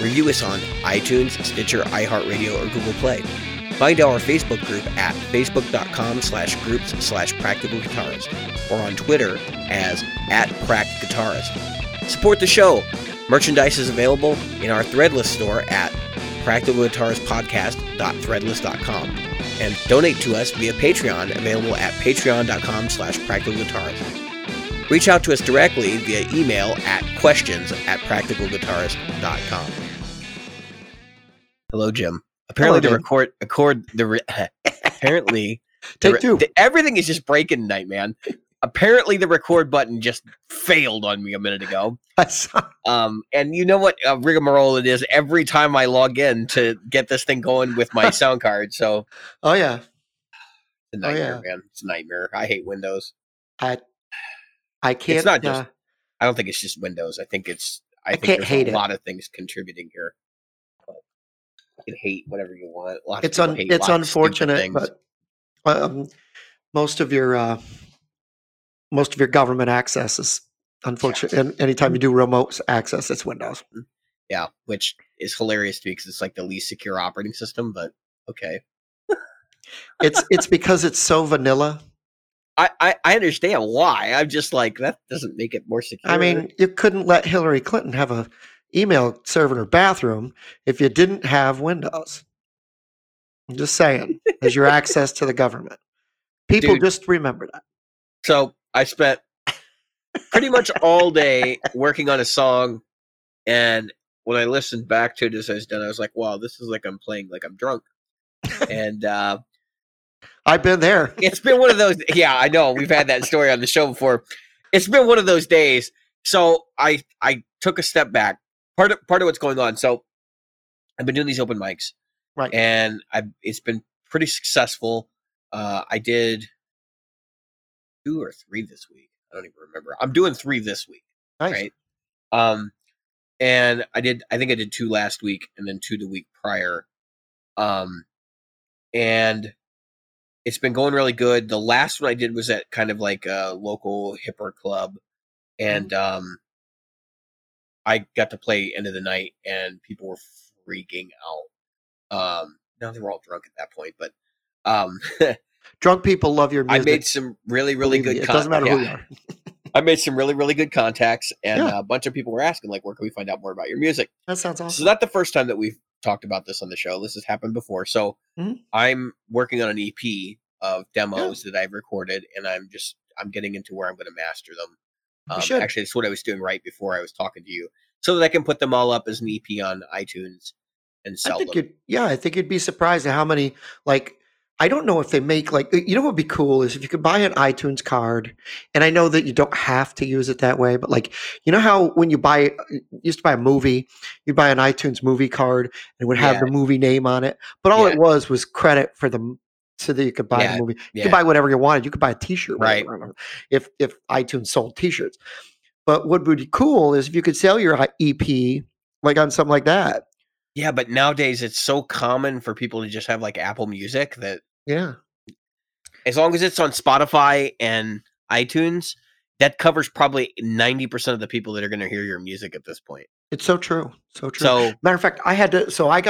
Review us on iTunes, Stitcher, iHeartRadio, or Google Play. Find our Facebook group at facebook.com/groups/practicalguitarist or on Twitter as @pracguitarist. Support the show. Merchandise is available in our Threadless store at practicalguitaristpodcast.threadless.com and donate to us via Patreon, available at patreon.com/practicalguitarist. Reach out to us directly via email at questions@practicalguitarist.com. Hello, Jim. Apparently, hello, everything is just breaking tonight, man. Apparently, the record button just failed on me a minute ago. And you know what rigmarole it is every time I log in to get this thing going with my sound card. So, it's a nightmare, man. It's a nightmare. I hate Windows. I can't. It's not just. I don't think it's just Windows. I think it's. I think there's a lot of things contributing here. You can hate whatever you want. It's unfortunate, but most of your government access is unfortunate. Yeah. And anytime you do remote access, it's Windows. Yeah, which is hilarious to me because it's like the least secure operating system. But okay, it's because it's so vanilla. I understand why. I'm just like, that doesn't make it more secure. I mean, you couldn't let Hillary Clinton have an email server in her bathroom if you didn't have Windows. I'm just saying, as your access to the government. People just remember that. So I spent pretty much all day working on a song. And when I listened back to it as I was done, I was like, wow, this is like I'm playing like I'm drunk. And, I've been there. It's been one of those. Yeah, I know. We've had that story on the show before. It's been one of those days. So I took a step back. Part of what's going on. So I've been doing these open mics, right? And it's been pretty successful. I did 2 or 3 this week. I don't even remember. I'm doing 3 this week. Nice. Right. And I think I did 2 last week and then 2 the week prior. And it's been going really good. The last one I did was at kind of like a local hipper club. And I got to play end of the night and people were freaking out. Now they were all drunk at that point, but drunk people love your music. I made some really, really good contacts. It doesn't matter who you are. I made some really, really good contacts and a bunch of people were asking, like, where can we find out more about your music? That sounds awesome. So not the first time that we've talked about this on the show. This has happened before. So I'm working on an EP of demos that I've recorded, and I'm getting into where I'm going to master them. Actually, that's what I was doing right before I was talking to you, so that I can put them all up as an EP on iTunes and sell them. Yeah, I think you'd be surprised at how many, like, I don't know if they make, like, you know what would be cool is if you could buy an iTunes card, and I know that you don't have to use it that way, but like, you know how when you used to buy a movie, you'd buy an iTunes movie card and it would have the movie name on it, but all it was credit for the, so that you could buy the movie. You could buy whatever you wanted. You could buy a t-shirt, right? If iTunes sold t-shirts. But what would be cool is if you could sell your EP, like on something like that. Yeah, but nowadays it's so common for people to just have like Apple Music that as long as it's on Spotify and iTunes, that covers probably 90% of the people that are going to hear your music at this point. It's so true. So true. So, matter of fact, I got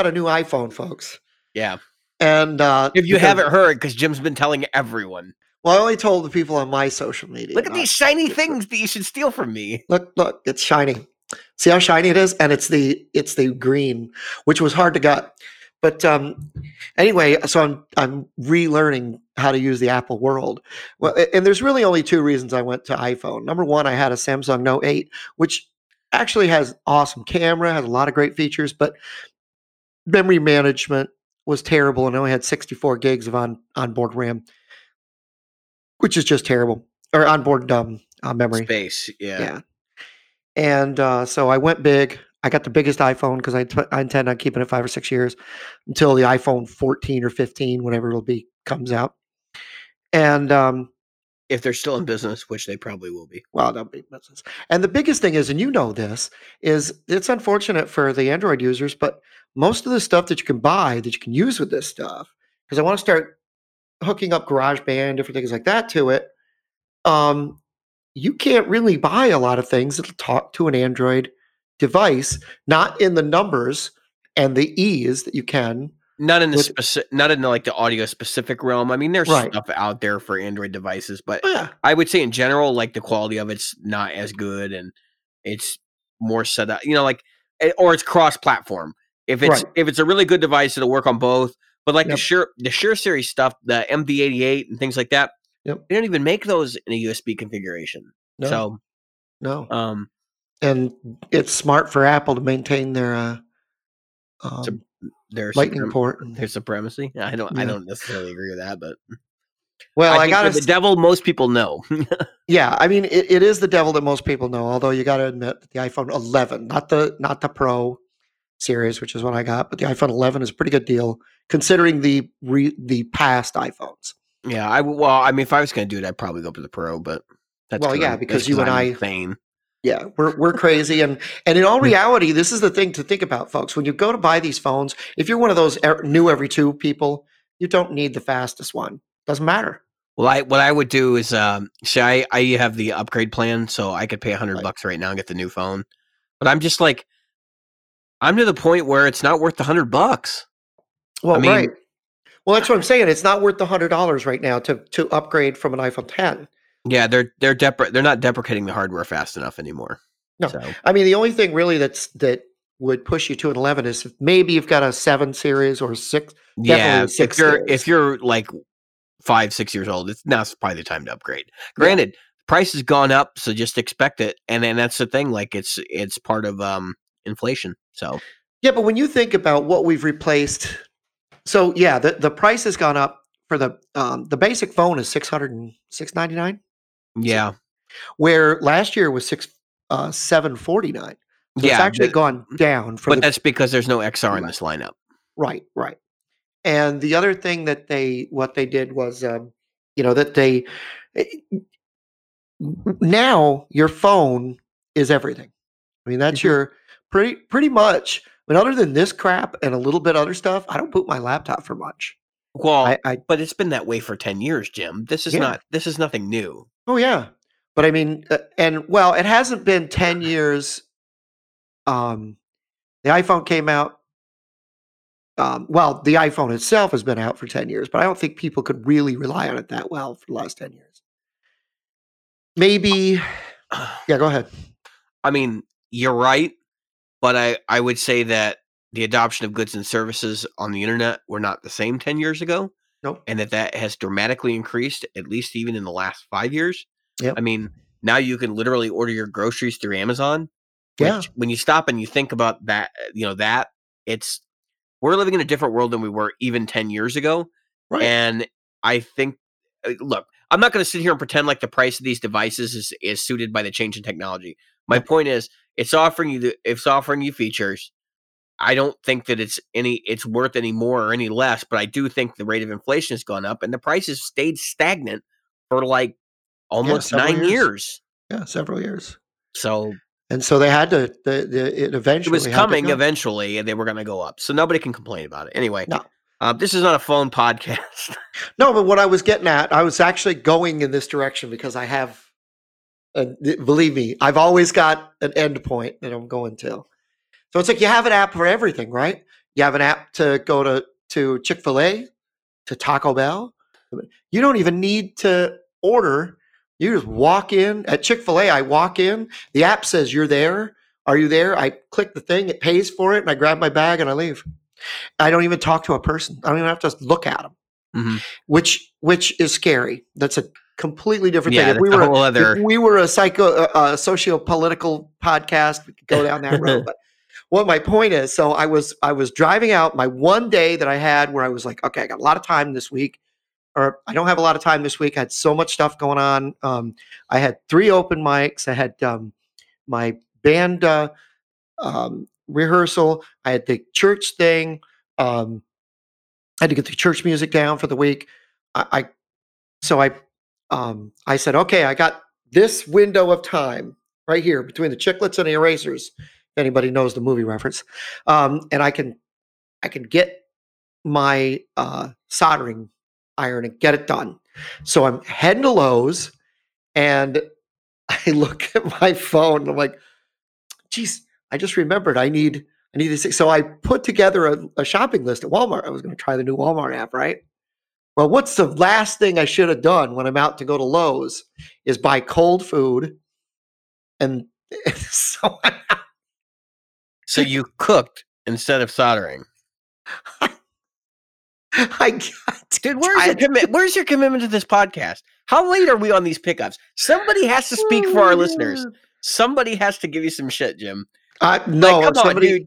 a new iPhone, folks. Yeah. And if you haven't heard, because Jim's been telling everyone. Well, I only told the people on my social media. Look at these shiny things that you should steal from me. Look, it's shiny. See how shiny it is? And it's the green, which was hard to get. But anyway, so I'm relearning how to use the Apple world. Well, and there's really only two reasons I went to iPhone. Number one, I had a Samsung Note 8, which actually has awesome camera, has a lot of great features, but memory management was terrible and only had 64 gigs of onboard RAM, which is just terrible, or onboard memory space. Yeah. And so I went big. I got the biggest iPhone because I intend on keeping it 5 or 6 years until the iPhone 14 or 15, whatever it'll be, comes out. And if they're still in business, which they probably will be. Well, they'll be in business. And the biggest thing is, and you know this, is it's unfortunate for the Android users, but most of the stuff that you can buy that you can use with this stuff, because I want to start hooking up GarageBand, different things like that to it, you can't really buy a lot of things that'll talk to an Android device, not in the numbers and the ease that you can. Not in the audio specific realm. I mean, there's stuff out there for Android devices, but I would say in general, like the quality of it's not as good, and it's more set up, or it's cross platform. If it's a really good device, it'll work on both. But the Shure series stuff, the MV88 and things like that, they don't even make those in a USB configuration. And it's smart for Apple to maintain their Lightning port and their supremacy. I don't necessarily agree with that, but I got the devil most people know. Yeah, I mean it is the devil that most people know. Although you got to admit that the iPhone 11, not the Pro series, which is what I got, but the iPhone 11 is a pretty good deal considering the past iPhones. Yeah, if I was going to do it, I'd probably go for the Pro, but that's because you and I fame. Yeah, we're crazy. And in all reality, this is the thing to think about, folks. When you go to buy these phones, if you're one of those new every two people, you don't need the fastest one. Doesn't matter. Well, what I would do is, I have the upgrade plan, so I could pay $100 right now and get the new phone. But I'm just like, I'm to the point where it's not worth the $100. Well, I mean, right. Well, that's what I'm saying. It's not worth the $100 right now to upgrade from an iPhone 10. Yeah, they're not deprecating the hardware fast enough anymore. No, so. I mean the only thing really that would push you to an 11 is if maybe you've got a 7 series or 6. Yeah, if you're like 5-6 years old, now's probably the time to upgrade. Granted, price has gone up, so just expect it, and that's the thing. Like it's part of inflation. So yeah, but when you think about what we've replaced, so yeah, the price has gone up for the basic phone is $699. Yeah, where last year was $749. So yeah, it's actually gone down. But that's because there's no XR in this lineup. Right. And the other thing that they did was, now your phone is everything. I mean, that's your pretty much. But other than this crap and a little bit other stuff, I don't boot my laptop for much. Well, but it's been that way for 10 years, Jim. This is nothing new. Oh, yeah. But I mean, it hasn't been 10 years. The iPhone came out. The iPhone itself has been out for 10 years, but I don't think people could really rely on it that well for the last 10 years. Maybe. Yeah, go ahead. I mean, you're right. But I would say that the adoption of goods and services on the internet were not the same 10 years ago. Nope. And that has dramatically increased, at least even in the last 5 years. Yep. I mean, now you can literally order your groceries through Amazon. Yeah. When you stop and you think about that, we're living in a different world than we were even 10 years ago. Right. And I think, look, I'm not going to sit here and pretend like the price of these devices is suited by the change in technology. My point is, it's offering you features. I don't think that it's worth any more or any less, but I do think the rate of inflation has gone up and the prices stayed stagnant for like almost 9 years. Yeah, several years. So they had to. It eventually it was coming eventually, and they were going to go up. So nobody can complain about it anyway. No. This is not a phone podcast. No, but what I was getting at, I was actually going in this direction because I have. Believe me, I've always got an end point that I'm going to. So it's like you have an app for everything, right? You have an app to go to Chick-fil-A, to Taco Bell. You don't even need to order. You just walk in. At Chick-fil-A, I walk in. The app says you're there. Are you there? I click the thing. It pays for it, and I grab my bag, and I leave. I don't even talk to a person. I don't even have to look at them, mm-hmm. which is scary. That's a completely different thing. If we were a whole other... if we were a socio-political podcast, we could go down that road. But what my point is, so I was driving out my one day that I had where I was like, okay, I got a lot of time this week, or I don't have a lot of time this week. I had so much stuff going on. I had 3 open mics. I had my band rehearsal. I had the church thing. I had to get the church music down for the week. I said, okay, I got this window of time right here between the Chiclets and the Erasers. If anybody knows the movie reference, and I can get my soldering iron and get it done. So I'm heading to Lowe's, and I look at my phone, and I'm like, geez, I just remembered I need this. So I put together a shopping list at Walmart. I was going to try the new Walmart app, right? Well, what's the last thing I should have done when I'm out to go to Lowe's is buy cold food. And so, so you cooked instead of soldering. I got, dude, where's your commitment to this podcast? How late are we on these pickups? Somebody has to speak for our listeners. Somebody has to give you some shit, Jim. No, like, somebody seriously.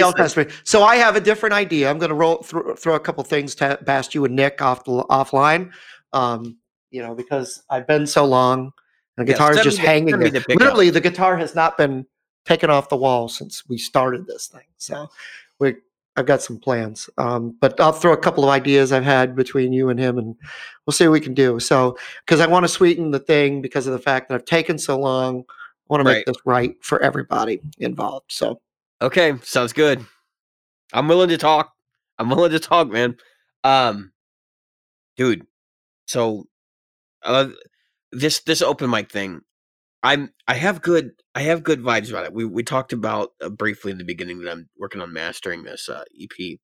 Else has me. So I have a different idea. I'm going to throw a couple things past you and Nick offline, because I've been so long. And the guitar is just hanging there. Literally, the guitar has not been taken off the wall since we started this thing. So I've got some plans. But I'll throw a couple of ideas I've had between you and him, and we'll see what we can do. So, because I want to sweeten the thing because of the fact that I've taken so long. I want to make this right for everybody involved. So. Okay, sounds good. I'm willing to talk, man. Dude, so this open mic thing, I have good vibes about it. We talked about briefly in the beginning that I'm working on mastering this EP.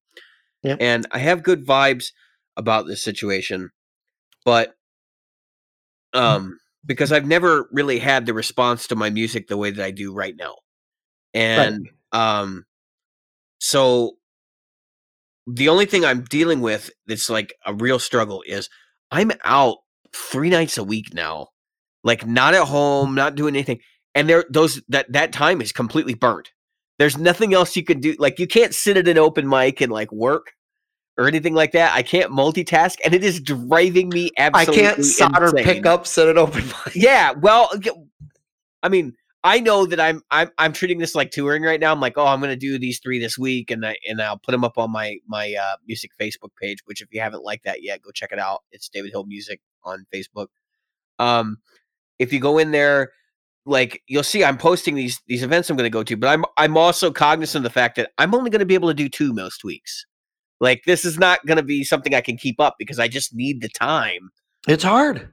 Yeah. And I have good vibes about this situation, but because I've never really had the response to my music the way that I do right now. And so the only thing I'm dealing with that's like a real struggle is I'm out 3 nights a week now, like not at home, not doing anything. And that time is completely burnt. There's nothing else you can do. Like you can't sit at an open mic and like work or anything like that. I can't multitask, and it is driving me absolutely insane. I can't solder pickups at an open mic. Yeah. Well, I mean, I know that I'm treating this like touring right now. I'm like, oh, I'm going to do these 3 this week, and I'll put them up on my music Facebook page. Which, if you haven't liked that yet, go check it out. It's David Hill Music on Facebook. If you go in there, like you'll see, I'm posting these events I'm going to go to, but I'm also cognizant of the fact that I'm only going to be able to do 2 most weeks. Like this is not going to be something I can keep up because I just need the time. It's hard.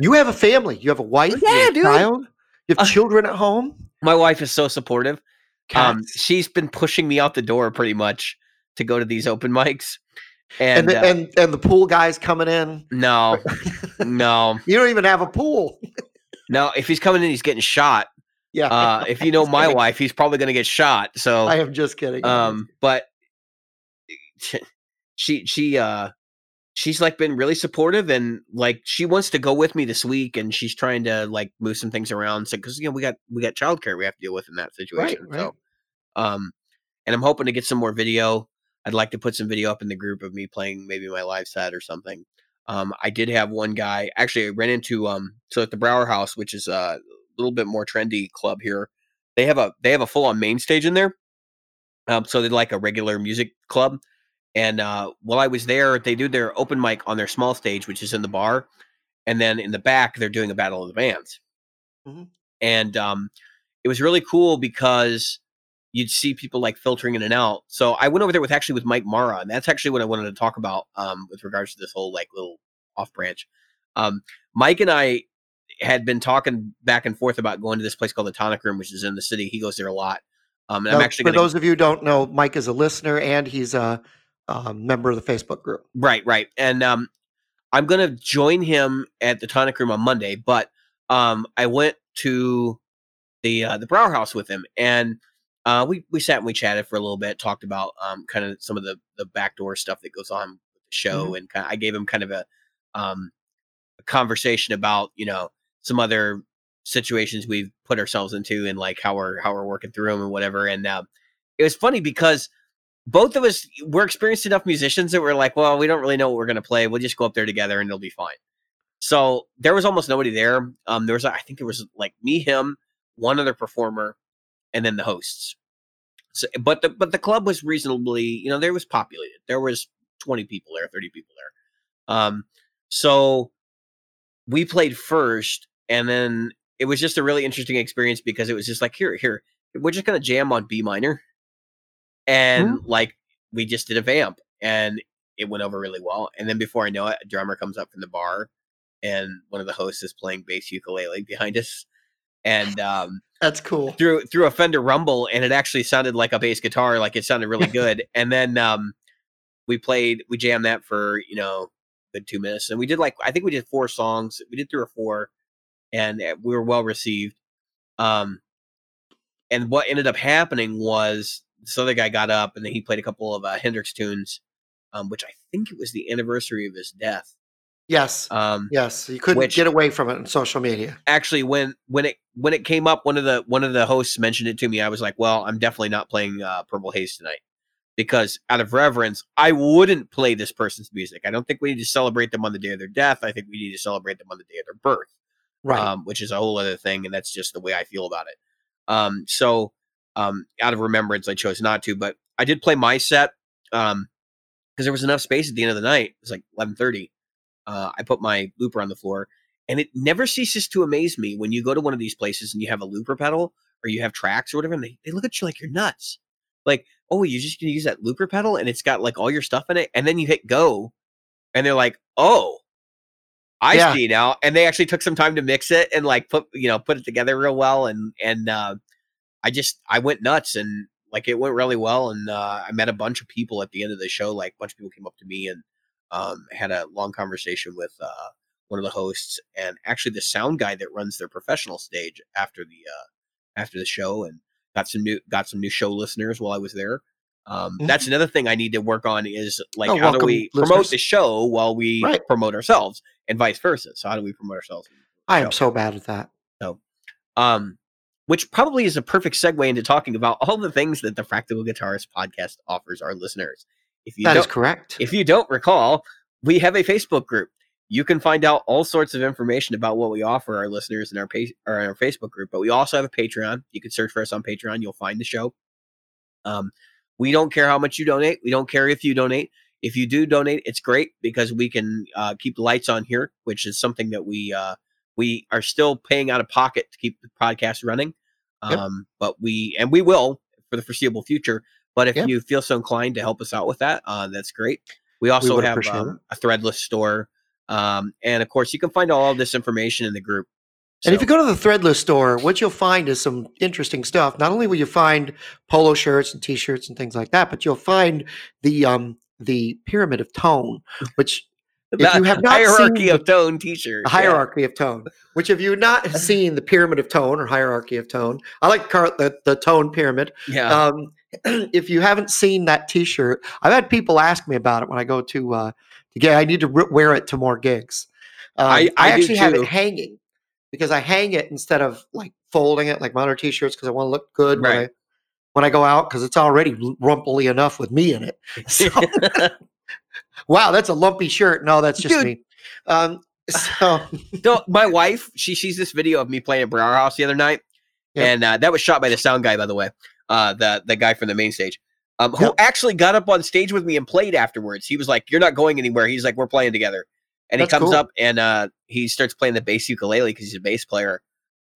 You have a family. You have a wife. Yeah, dude. Child. You have children at home? My wife is so supportive. She's been pushing me out the door pretty much to go to these open mics. And the pool guy's coming in? No. No. You don't even have a pool. No, if he's coming in, he's getting shot. Yeah. If you know my wife, he's probably going to get shot. So I am just kidding. But she's like been really supportive, and like she wants to go with me this week, and she's trying to like move some things around. So, cause we got childcare we have to deal with in that situation. Right, right. So, and I'm hoping to get some more video. I'd like to put some video up in the group of me playing maybe my live set or something. I did have one guy actually I ran into, so at the Brouwer House, which is a little bit more trendy club here, they have a full on main stage in there. So they're like a regular music club. And while I was there, they do their open mic on their small stage, which is in the bar. And then in the back, they're doing a battle of the bands. Mm-hmm. And it was really cool because you'd see people like filtering in and out. So I went over there with Mike Mara. And that's actually what I wanted to talk about with regards to this whole like little off branch. Mike and I had been talking back and forth about going to this place called the Tonic Room, which is in the city. He goes there a lot. And now, I'm actually for those of you who don't know, Mike is a listener and he's a member of the Facebook group. Right. And I'm going to join him at the Tonic Room on Monday, but I went to the Brouwer House with him, and We sat and we chatted for a little bit, talked about kind of some of the backdoor stuff that goes on with the show. Mm-hmm. And kind of, I gave him kind of a conversation about, you know, some other situations we've put ourselves into and like how we're working through them and whatever. And it was funny because both of us were experienced enough musicians that we're like, well, we don't really know what we're going to play. We'll just go up there together and it'll be fine. So there was almost nobody there. There was like me, him, one other performer, and then the hosts. So, but the club was reasonably, you know, there was populated. There was 20 people there, 30 people there. So we played first, and then it was just a really interesting experience because it was just like, here, we're just going to jam on B minor. And like, we just did a vamp and it went over really well. And then before I know it, a drummer comes up from the bar and one of the hosts is playing bass ukulele behind us. And that's cool. Through a Fender Rumble, and it actually sounded like a bass guitar. Like, it sounded really good. And then we jammed that for, you know, a good 2 minutes. And we did like, I think we did four songs. We did 3 or 4 and we were well received. And what ended up happening was, this other guy got up and then he played a couple of Hendrix tunes, which I think it was the anniversary of his death. Yes. Yes. You couldn't get away from it on social media. Actually, when it came up, one of the hosts mentioned it to me. I was like, well, I'm definitely not playing Purple Haze tonight because out of reverence, I wouldn't play this person's music. I don't think we need to celebrate them on the day of their death. I think we need to celebrate them on the day of their birth. Right. Which is a whole other thing. And that's just the way I feel about it. So out of remembrance, I chose not to, but I did play my set because there was enough space at the end of the night. It was like 11:30. I put my looper on the floor, and it never ceases to amaze me when you go to one of these places and you have a looper pedal or you have tracks or whatever, and they look at you like you're nuts. Like, oh, you're just going to use that looper pedal, and it's got like all your stuff in it, and then you hit go, and they're like, oh, I see now. And they actually took some time to mix it and like put it together real well, and I went nuts, and like it went really well. And I met a bunch of people at the end of the show. Like a bunch of people came up to me and had a long conversation with one of the hosts, and actually the sound guy that runs their professional stage after the show, and got some new show listeners while I was there. That's another thing I need to work on is like, how do we promote the show while we promote ourselves, and vice versa. So how do we promote ourselves? I am so bad at that. So, which probably is a perfect segue into talking about all the things that the Practical Guitarist Podcast offers our listeners. That is correct. If you don't recall, we have a Facebook group. You can find out all sorts of information about what we offer our listeners in our Facebook group. But we also have a Patreon. You can search for us on Patreon. You'll find the show. We don't care how much you donate. We don't care if you donate. If you do donate, it's great because we can keep the lights on here, which is something that we are still paying out of pocket to keep the podcast running. But we will for the foreseeable future. But if you feel so inclined to help us out with that, that's great. We also have a Threadless store. And of course, you can find all of this information in the group. So. And if you go to the Threadless store, what you'll find is some interesting stuff. Not only will you find polo shirts and T-shirts and things like that, but you'll find the Pyramid of Tone, which... If you have not hierarchy seen of tone T-shirt, hierarchy of tone. Which, if you've not seen the Pyramid of Tone or hierarchy of tone, I like to call it the tone pyramid. Yeah. If you haven't seen that T-shirt, I've had people ask me about it when I go to get. I need to wear it to more gigs. I actually have it hanging because I hang it instead of like folding it like my other T-shirts because I want to look good when I go out because it's already rumply enough with me in it. So. Wow, that's a lumpy shirt. No, that's just me. No, my wife, she sees this video of me playing at Brouwer House the other night, and that was shot by the sound guy, by the way, the guy from the main stage, who actually got up on stage with me and played afterwards. He was like, "You're not going anywhere." He's like, "We're playing together," and that's he comes up and he starts playing the bass ukulele because he's a bass player,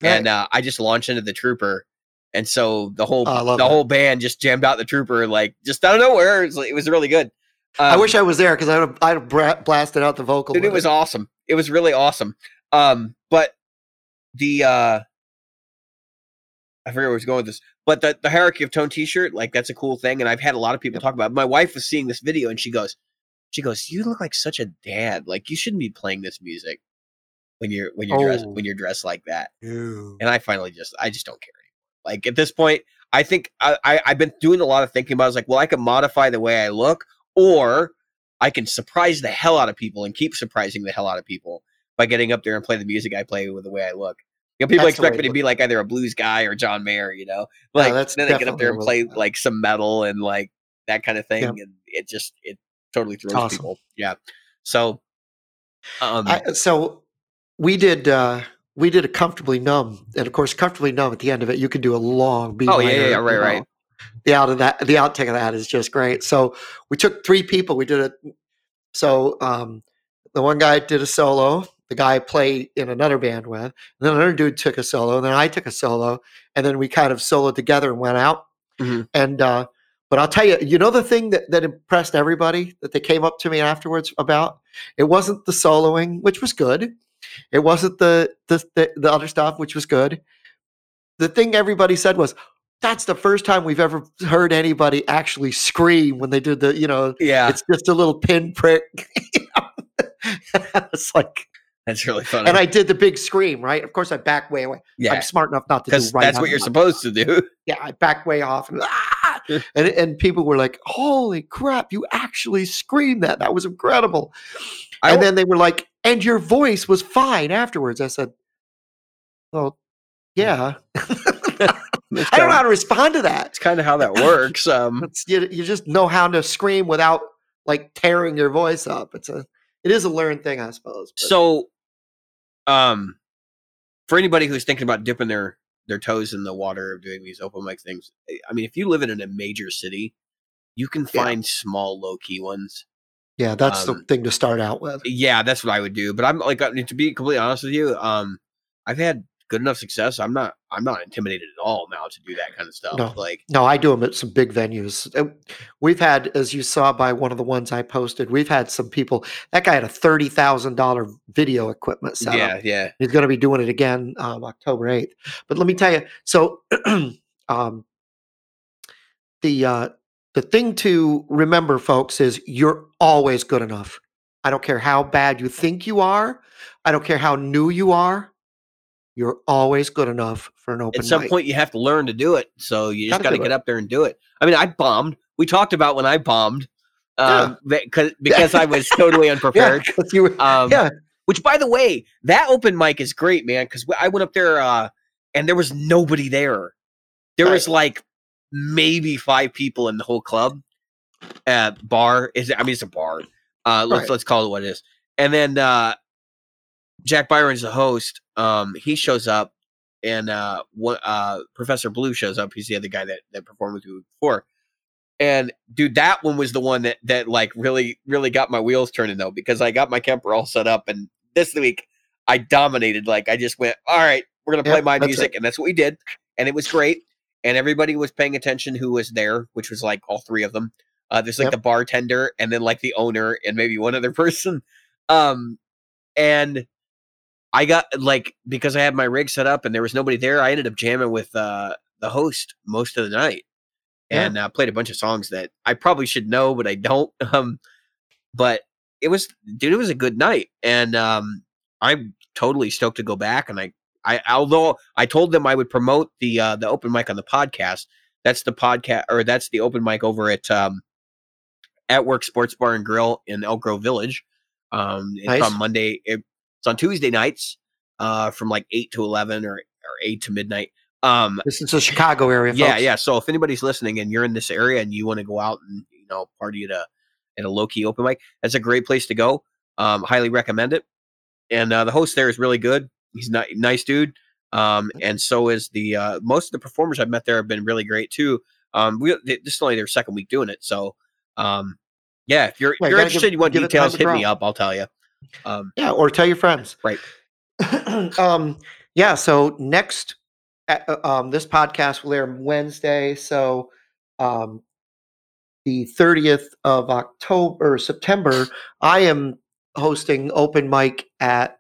and I just launched into the Trooper. And so the whole band just jammed out the Trooper like just out of nowhere. It was really good. I wish I was there because I'd have blasted out the vocal. Dude, it was awesome. It was really awesome. But the I forget where I was going with this, but the hierarchy of tone T-shirt, like that's a cool thing, and I've had a lot of people talk about it. My wife was seeing this video, and she goes, "You look like such a dad. Like you shouldn't be playing this music when you're dressed like that." Ew. And I finally just don't care anymore. Like at this point, I think I've been doing a lot of thinking about it. I was like, well, I can modify the way I look, or I can surprise the hell out of people and keep surprising the hell out of people by getting up there and play the music I play with the way I look. You know, people expect me to be like either a blues guy or John Mayer, you know, like then they get up there and play like some metal and like that kind of thing. Yeah. And it just, it totally throws people. Yeah. So, so we did a Comfortably Numb, and of course Comfortably Numb at the end of it, you could do a long B minor. Right. The outtake of that is just great. So we took three people. We did it. So the one guy did a solo. The guy I played in another band with. And then another dude took a solo. And then I took a solo. And then we kind of soloed together and went out. Mm-hmm. And but I'll tell you, you know the thing that impressed everybody that they came up to me afterwards about? It wasn't the soloing, which was good. It wasn't the other stuff, which was good. The thing everybody said was, that's the first time we've ever heard anybody actually scream when they did the, you know, it's just a little pinprick. It's like, that's really funny. And I did the big scream, right? Of course, I back way away. Yeah. I'm smart enough not to do right now. That's what you're supposed to do. Yeah, I back way off. And, ah! and people were like, holy crap, you actually screamed that. That was incredible. And then they were like, and your voice was fine afterwards. I said, well, yeah. I don't know how to respond to that. It's kind of how that works. You just know how to scream without like tearing your voice up. It is a learned thing, I suppose. But. So, for anybody who's thinking about dipping their toes in the water of doing these open mic things, I mean, if you live in a major city, you can find small, low key ones. Yeah, that's the thing to start out with. Yeah, that's what I would do. But I'm like, to be completely honest with you, I've had good enough success. I'm not intimidated at all now to do that kind of stuff. No, I do them at some big venues. We've had, as you saw by one of the ones I posted, we've had some people. That guy had a $30,000 video equipment setup. Yeah. He's going to be doing it again October 8th. But let me tell you, so the thing to remember, folks, is you're always good enough. I don't care how bad you think you are. I don't care how new you are. You're always good enough for an open mic. At some point, you have to learn to do it. So you just got to get up there and do it. I mean, I bombed. We talked about when I bombed because I was totally unprepared. Which, by the way, that open mic is great, man, because I went up there and there was nobody there. There was like maybe 5 people in the whole club. Bar. It's a bar. Let's call it what it is. And then Jack Byron's the host. He shows up, and Professor Blue shows up. He's the other guy that performed with you before. And dude, that one was the one that like really, really got my wheels turning though, because I got my Kemper all set up, and this week I dominated. Like I just went, all right, we're gonna play my music, and that's what we did, and it was great, and everybody was paying attention who was there, which was like all 3 of them. There's like the bartender, and then like the owner, and maybe one other person, and. I got like, because I had my rig set up and there was nobody there, I ended up jamming with the host most of the night and played a bunch of songs that I probably should know, but I don't. But it was a good night. And I'm totally stoked to go back. And I although I told them I would promote the open mic on the podcast, that's the open mic over at Work Sports Bar and Grill in Elk Grove Village. It's on Monday. It's on Tuesday nights from like 8 to 11 or 8 to midnight. This is the Chicago area. Folks. Yeah. So if anybody's listening and you're in this area and you want to go out and, you know, party at a low key open mic, that's a great place to go. Highly recommend it. And the host there is really good. He's a nice dude. And so is most of the performers I've met there have been really great too. This is only their second week doing it. So if you're interested, you want details, hit me up. I'll tell you. Or tell your friends. Right. So next, this podcast will air Wednesday. So the 30th of September, I am hosting open mic at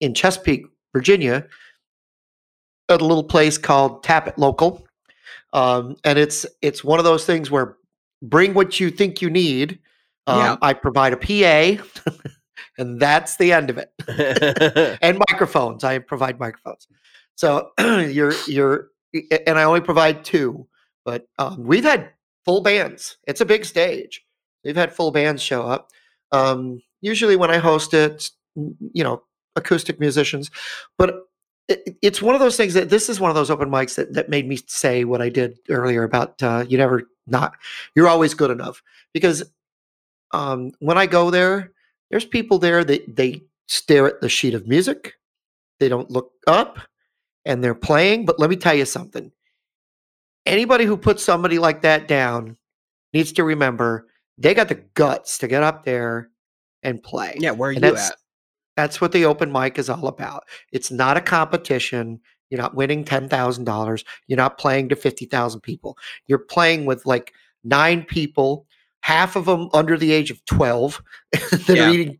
in Chesapeake, Virginia, at a little place called Tap It Local, and it's one of those things where bring what you think you need. I provide a PA, and that's the end of it. And microphones. I provide microphones. So you're and I only provide two, but we've had full bands. It's a big stage. We've had full bands show up. Usually when I host it, you know, acoustic musicians, but it's one of those things that this is one of those open mics that, made me say what I did earlier about you never not, you're always good enough, because when I go there, there's people there that they stare at the sheet of music. They don't look up and they're playing. But let me tell you something. Anybody who puts somebody like that down needs to remember they got the guts to get up there and play. Yeah, where are you at? That's what the open mic is all about. It's not a competition. You're not winning $10,000. You're not playing to 50,000 people. You're playing with like 9 people, half of them under the age of 12 that yeah. are eating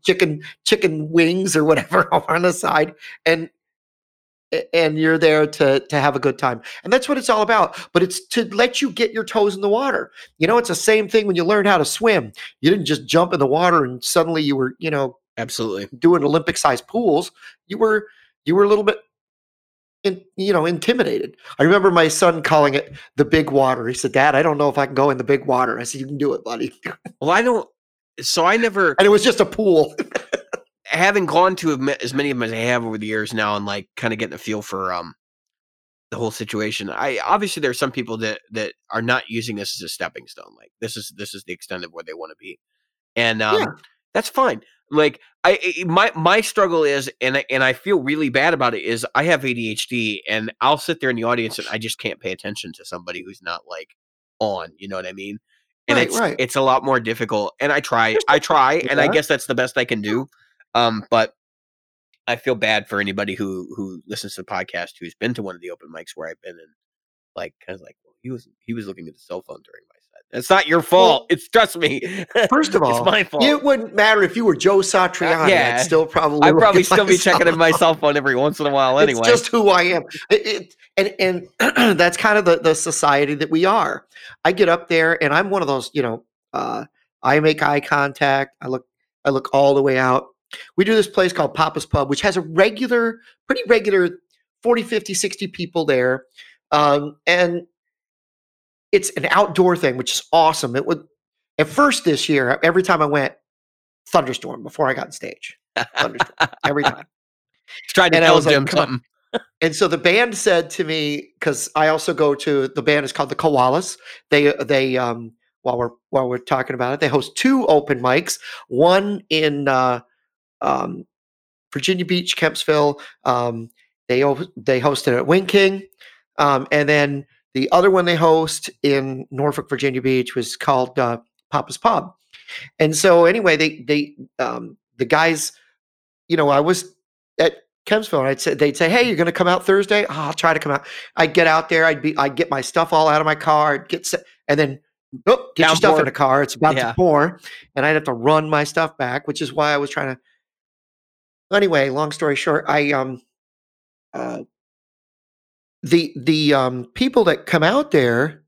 chicken wings or whatever on the side. And you're there to have a good time. And that's what it's all about. But it's to let you get your toes in the water. You know, it's the same thing when you learn how to swim. You didn't just jump in the water and suddenly you were, you know, absolutely doing Olympic-sized pools. You were a little bit, intimidated. I remember my son calling it the big water. He said, "Dad, I don't know if I can go in the big water." I said, "You can do it, buddy." Well, I don't. So I never. And it was just a pool. Having gone to as many of them as I have over the years now, and like kind of getting a feel for the whole situation. I obviously there are some people that are not using this as a stepping stone. Like this is the extent of where they want to be, and yeah. That's fine. Like my struggle is, and I feel really bad about it, is I have ADHD and I'll sit there in the audience and I just can't pay attention to somebody who's not like on, you know what I mean? And it's a lot more difficult. And I try yeah. and I guess that's the best I can do. But I feel bad for anybody who listens to the podcast, who's been to one of the open mics where I've been, and like, kind of like, well, he was looking at his cell phone during my. It's not your fault. It's trust me. First of all, it's my fault. It wouldn't matter if you were Joe Satriani. Yeah, I'd probably still be checking in my cell phone every once in a while. Anyway, it's just who I am. And that's kind of the society that we are. I get up there and I'm one of those. You know, I make eye contact. I look all the way out. We do this place called Papa's Pub, which has a regular, pretty regular, 40, 50, 60 people there, and. It's an outdoor thing, which is awesome. It would at first this year, every time I went, thunderstorm before I got on stage. Thunderstorm every time. Tried to tell them something. And so the band said to me, because I also go to the band is called the Koalas. They while we're talking about it, they host 2 open mics, one in Virginia Beach, Kempsville. They host it at Wing King, and then. The other one they host in Norfolk, Virginia Beach was called Papa's Pub. And so anyway, they the guys, you know, I was at Kempsville and they'd say, "Hey, you're going to come out Thursday?" "Oh, I'll try to come out." I'd get out there. I'd get my stuff all out of my car. And then get your stuff in the car. It's about to pour. And I'd have to run my stuff back, which is why I was trying to, anyway, long story short, The people that come out there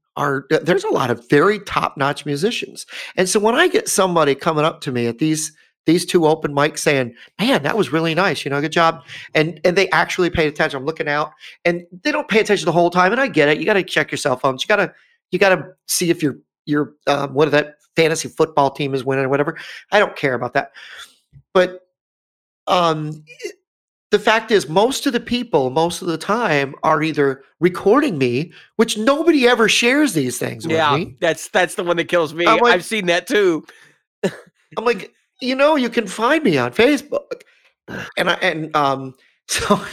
there's a lot of very top-notch musicians. And so when I get somebody coming up to me at these 2 open mics saying, "Man, that was really nice, you know, good job." And they actually paid attention. I'm looking out and they don't pay attention the whole time. And I get it. You got to check your cell phones. You got to see if your what that fantasy football team is winning or whatever. I don't care about that. But, the fact is, most of the people, most of the time, are either recording me, which nobody ever shares these things with me. That's the one that kills me. Like, I've seen that too. I'm like, you know, you can find me on Facebook, so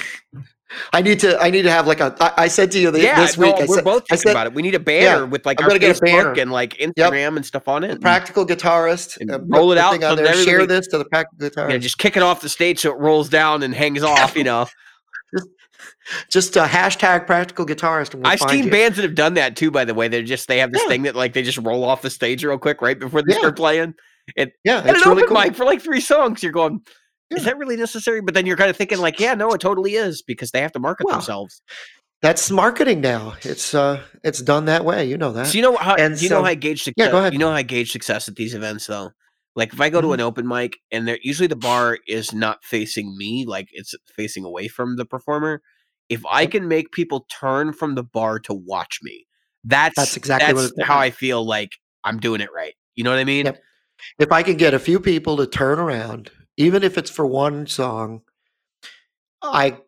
I need to have like a. I said to you this week. No, we're both thinking about it. We need a banner with like our Facebook and like Instagram and stuff on it. Practical Guitarist, and roll it out so there. Share this to the Practical Guitarist. Yeah, just kick it off the stage so it rolls down and hangs off. You know, just hashtag Practical Guitarist. And I've seen bands that have done that too. By the way, they have this thing that like they just roll off the stage real quick right before they start playing. And it's an really open mic for like 3 songs. You're going. Is that really necessary? But then you're kind of thinking like, yeah, no, it totally is, because they have to market themselves. That's marketing now. It's done that way. You know that. So you know how I gauge success at these events though. Like if I go to an open mic and usually the bar is not facing me, like it's facing away from the performer. if I can make people turn from the bar to watch me, that's exactly how I feel like I'm doing it right. You know what I mean? Yep. If I can get a few people to turn around, even if it's for one song, I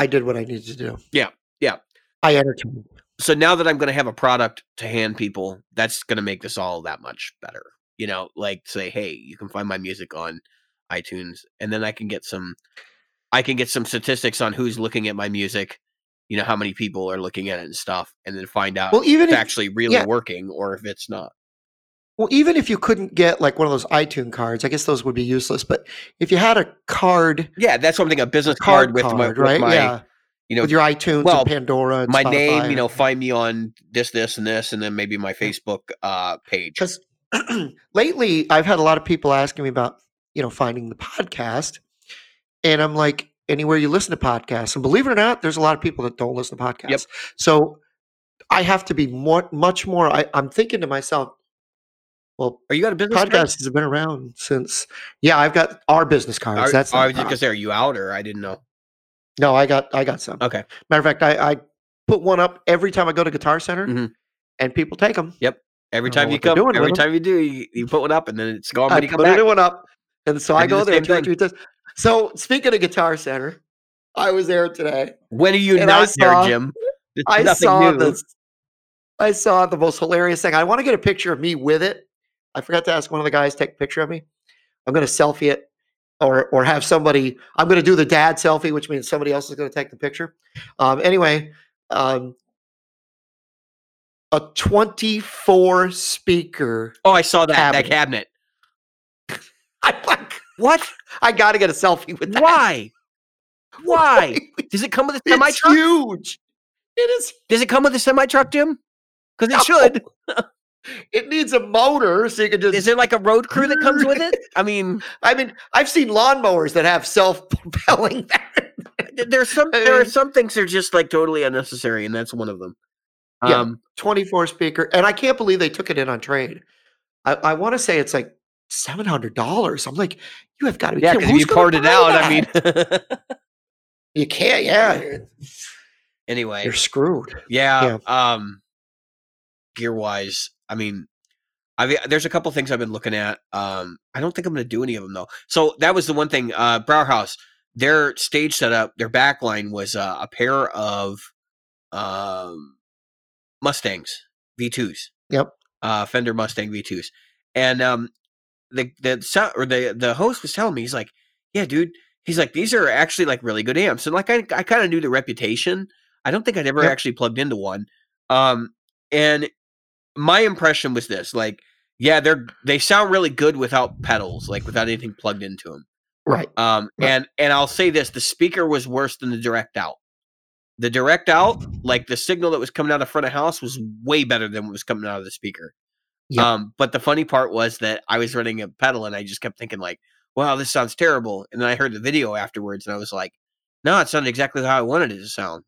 did what I needed to do. Yeah. Yeah. I entertained. So now that I'm going to have a product to hand people, that's going to make this all that much better. You know, like say, hey, you can find my music on iTunes, and then I can get some statistics on who's looking at my music, you know, how many people are looking at it and stuff, and then find out if it's actually really working or if it's not. Well, even if you couldn't get like one of those iTunes cards, I guess those would be useless, but if you had a card. Yeah, that's something, a business card with my yeah. You know, with your iTunes and Pandora and my Spotify name, you know, find me on this, and this, and then maybe my Facebook page. Because lately I've had a lot of people asking me about, you know, finding the podcast. And I'm like, anywhere you listen to podcasts. And believe it or not, there's a lot of people that don't listen to podcasts. Yep. So I have to be much more. I'm thinking to myself, well, are you got a business podcast has been around since. Yeah, I've got our business cards. Are you out, or I didn't know? No, I got some. Okay. Matter of fact, I put one up every time I go to Guitar Center, mm-hmm. and people take them. Yep. Every time you come, every time you do, you put one up, and then it's gone. But you come back. I put one up, and so I go there and do this. So speaking of Guitar Center, I was there today. When are you not there, Jim? I saw the most hilarious thing. I want to get a picture of me with it. I forgot to ask one of the guys to take a picture of me. I'm going to selfie it. Or have somebody, I'm going to do the dad selfie, which means somebody else is going to take the picture. Anyway, a 24 speaker. Oh, I saw that cabinet. I'm like, what? I got to get a selfie with that. Why? Does it come with a semi truck? It's huge. It is. Does it come with a semi truck, Jim? Because it should. It needs a motor, so you can just. Is it like a road crew that comes with it? I mean, I've seen lawnmowers that have self-propelling. There are some things that are just like totally unnecessary, and that's one of them. Yeah, 24 speaker, and I can't believe they took it in on trade. I want to say it's like $700. I'm like, you have got to be kidding. Because you parted out. That? I mean, you can't. Yeah. Anyway, you're screwed. Yeah. Gear wise. I mean, there's a couple things I've been looking at. I don't think I'm going to do any of them though. So that was the one thing. Brouwer House, their stage setup, their backline was a pair of Mustangs V2s. Yep. Fender Mustang V2s, and the host was telling me, he's like, yeah, dude, he's like, these are actually like really good amps, and like I kind of knew the reputation. I don't think I'd ever actually plugged into one, and. My impression was this, like, yeah, they sound really good without pedals, like without anything plugged into them. Right. Right. And I'll say this, the speaker was worse than the direct out. The direct out, like the signal that was coming out of front of house was way better than what was coming out of the speaker. Yep. But the funny part was that I was running a pedal and I just kept thinking like, wow, this sounds terrible. And then I heard the video afterwards and I was like, no, it sounded exactly how I wanted it to sound.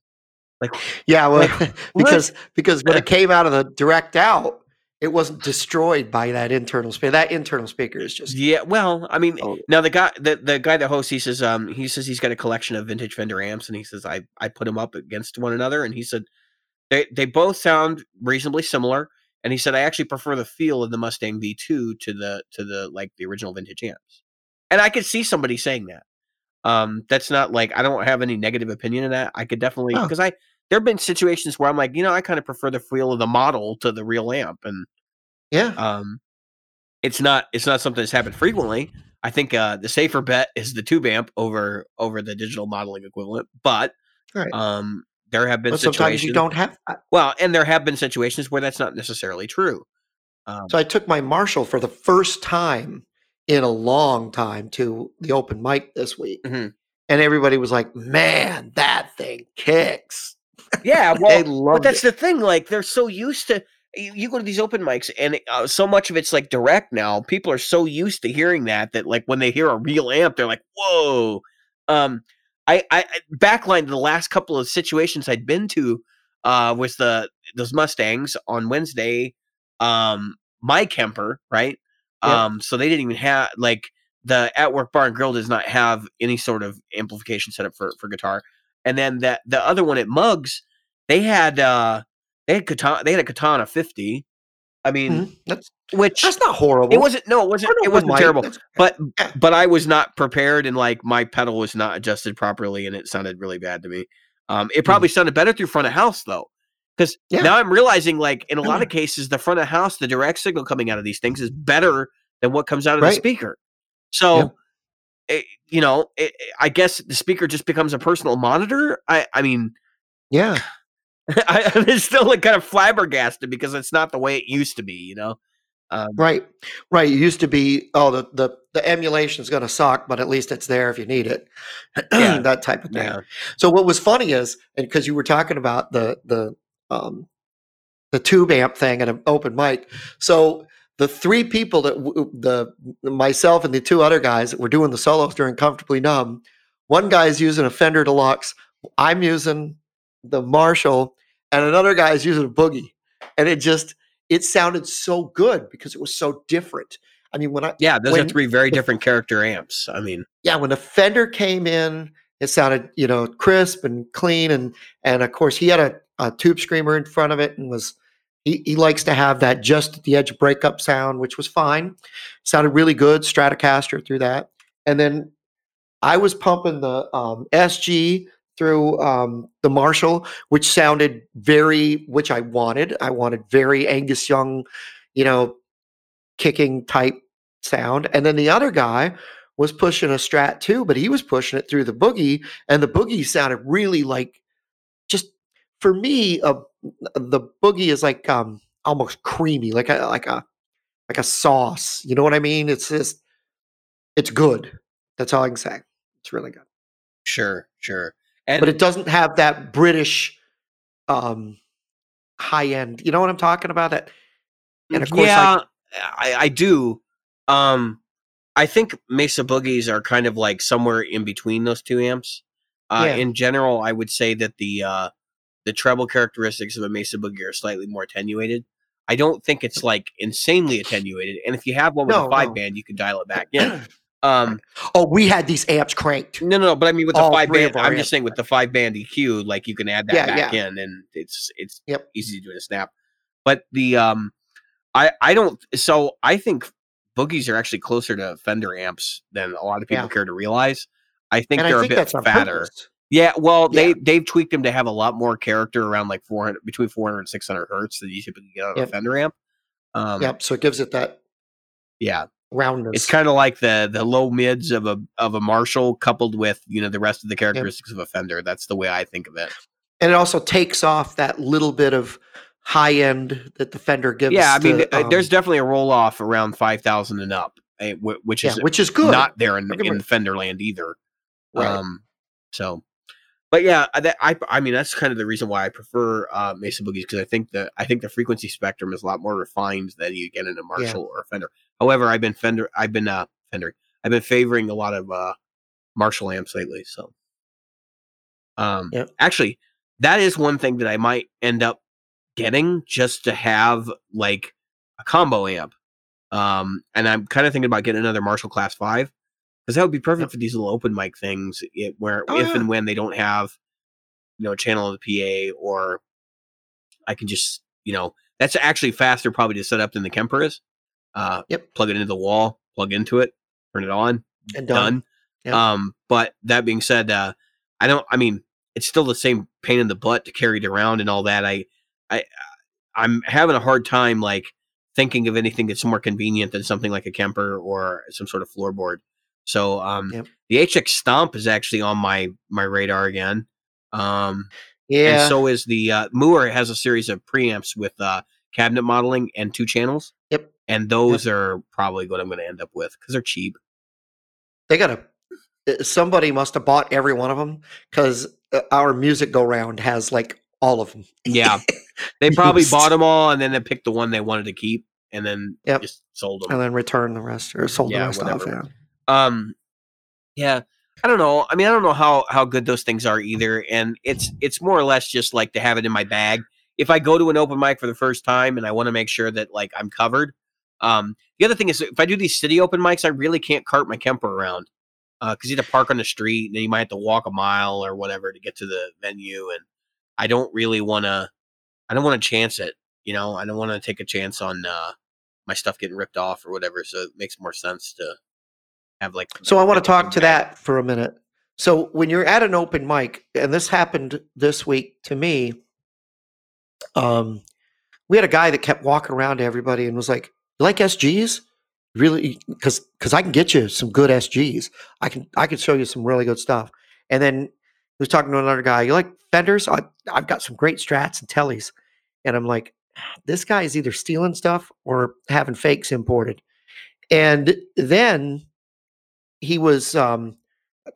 Like, yeah, well, like, because when it came out of the direct out, it wasn't destroyed by that internal speaker. That internal speaker is just now the guy that hosts, he says he's got a collection of vintage Fender amps, and he says I put them up against one another, and he said they both sound reasonably similar, and he said I actually prefer the feel of the Mustang V2 to the like the original vintage amps, and I could see somebody saying that. That's not like I don't have any negative opinion of that. I could definitely because there have been situations where I'm like, you know, I kind of prefer the feel of the model to the real amp, and it's not something that's happened frequently. I think the safer bet is the tube amp over the digital modeling equivalent, but there have been situations sometimes you don't have that. Well, and there have been situations where that's not necessarily true. So I took my Marshall for the first time in a long time to the open mic this week. Mm-hmm. And everybody was like, man, that thing kicks. Yeah. Well, but that's the thing. Like they're so used to, you go to these open mics and so much of it's like direct now. People are so used to hearing that like when they hear a real amp, they're like, whoa. I backlined the last couple of situations I'd been to was those Mustangs on Wednesday. My Kemper, right? Yep. So they didn't even have like the At Work Bar and Grill does not have any sort of amplification setup for guitar. And then that the other one at Muggs, they had a Katana 50. I mean, that's not horrible. It wasn't terrible. But I was not prepared, and like my pedal was not adjusted properly, and it sounded really bad to me. It probably sounded better through front of house though, because now I'm realizing, like, in a lot of cases, the front of house, the direct signal coming out of these things is better than what comes out of the speaker. So. Yep. I guess the speaker just becomes a personal monitor. It's still like kind of flabbergasted because it's not the way it used to be, Right. It used to be, the emulation's going to suck, but at least it's there if you need it, that type of thing. Yeah. So what was funny is, and cause you were talking about the tube amp thing and an open mic. So the three people that myself and the two other guys that were doing the solos during Comfortably Numb, one guy's using a Fender Deluxe, I'm using the Marshall, and another guy's using a Boogie, and it sounded so good because it was so different. I mean, those are three very different character amps. I mean, when the Fender came in, it sounded crisp and clean, and of course he had a tube screamer in front of it and was. He likes to have that just at the edge breakup sound, which was fine. Sounded really good, Stratocaster through that. And then I was pumping the SG through the Marshall, which sounded which I wanted. I wanted very Angus Young, kicking type sound. And then the other guy was pushing a Strat too, but he was pushing it through the Boogie. And the Boogie sounded really like just, for me, the Boogie is like almost creamy, like a sauce. You know what I mean? It's just, it's good. That's all I can say. It's really good. Sure. But it doesn't have that British high end. You know what I'm talking about? That. And of course, I do. I think Mesa Boogies are kind of like somewhere in between those two amps. In general, I would say that the treble characteristics of a Mesa Boogie are slightly more attenuated. I don't think it's like insanely attenuated. And if you have one with a five band, you can dial it back in. We had these amps cranked. No. But I mean, with the five band, I'm just saying with the five band EQ, like you can add that back in, and it's easy to do in a snap. But the, I don't, so I think Boogies are actually closer to Fender amps than a lot of people care to realize. I think they're a bit fatter. Yeah, well, they've tweaked them to have a lot more character around like 400, between 400 and 600 hertz than you typically get on a Fender amp. So it gives it that roundness. It's kind of like the low mids of a Marshall coupled with the rest of the characteristics of a Fender. That's the way I think of it. And it also takes off that little bit of high end that the Fender gives. Yeah, I mean, there's definitely a roll off around 5,000 and up, which is good. Not there in Fender land either. Right. But yeah, that's kind of the reason why I prefer Mesa Boogies, because I think the frequency spectrum is a lot more refined than you get in a Marshall or a Fender. However, I've been favoring a lot of Marshall amps lately. So, actually, that is one thing that I might end up getting, just to have like a combo amp. And I'm kind of thinking about getting another Marshall Class 5. Because that would be perfect for these little open mic things, and when they don't have, a channel of the PA, or I can just, that's actually faster probably to set up than the Kemper is. Plug it into the wall, plug into it, turn it on, and done. Yep. But that being said, it's still the same pain in the butt to carry it around and all that. I'm having a hard time like thinking of anything that's more convenient than something like a Kemper or some sort of floorboard. So the HX Stomp is actually on my radar again. And so is the Moore has a series of preamps with cabinet modeling and two channels. Yep. And those are probably what I'm going to end up with, because they're cheap. Somebody must have bought every one of them, because our music go round has like all of them. Yeah. They probably bought them all, and then they picked the one they wanted to keep, and then just sold them. And then returned the rest, or sold the rest off. Yeah. I don't know. I mean, I don't know how good those things are either. And it's more or less just like to have it in my bag. If I go to an open mic for the first time and I want to make sure that like I'm covered. The other thing is, if I do these city open mics, I really can't cart my Kemper around. because you have to park on the street and then you might have to walk a mile or whatever to get to the venue. And I don't really want to, I don't want to chance it. You know, I don't want to take a chance on my stuff getting ripped off or whatever. So it makes more sense to have like. So I want to talk to that for a minute. So when you're at an open mic, and this happened this week to me, we had a guy that kept walking around to everybody and was like, "You like SGs? Really? Because I can get you some good SGs. I can show you some really good stuff." And then he was talking to another guy. "You like Fenders? I've got some great Strats and Tellies." And I'm like, this guy is either stealing stuff or having fakes imported. And then he was.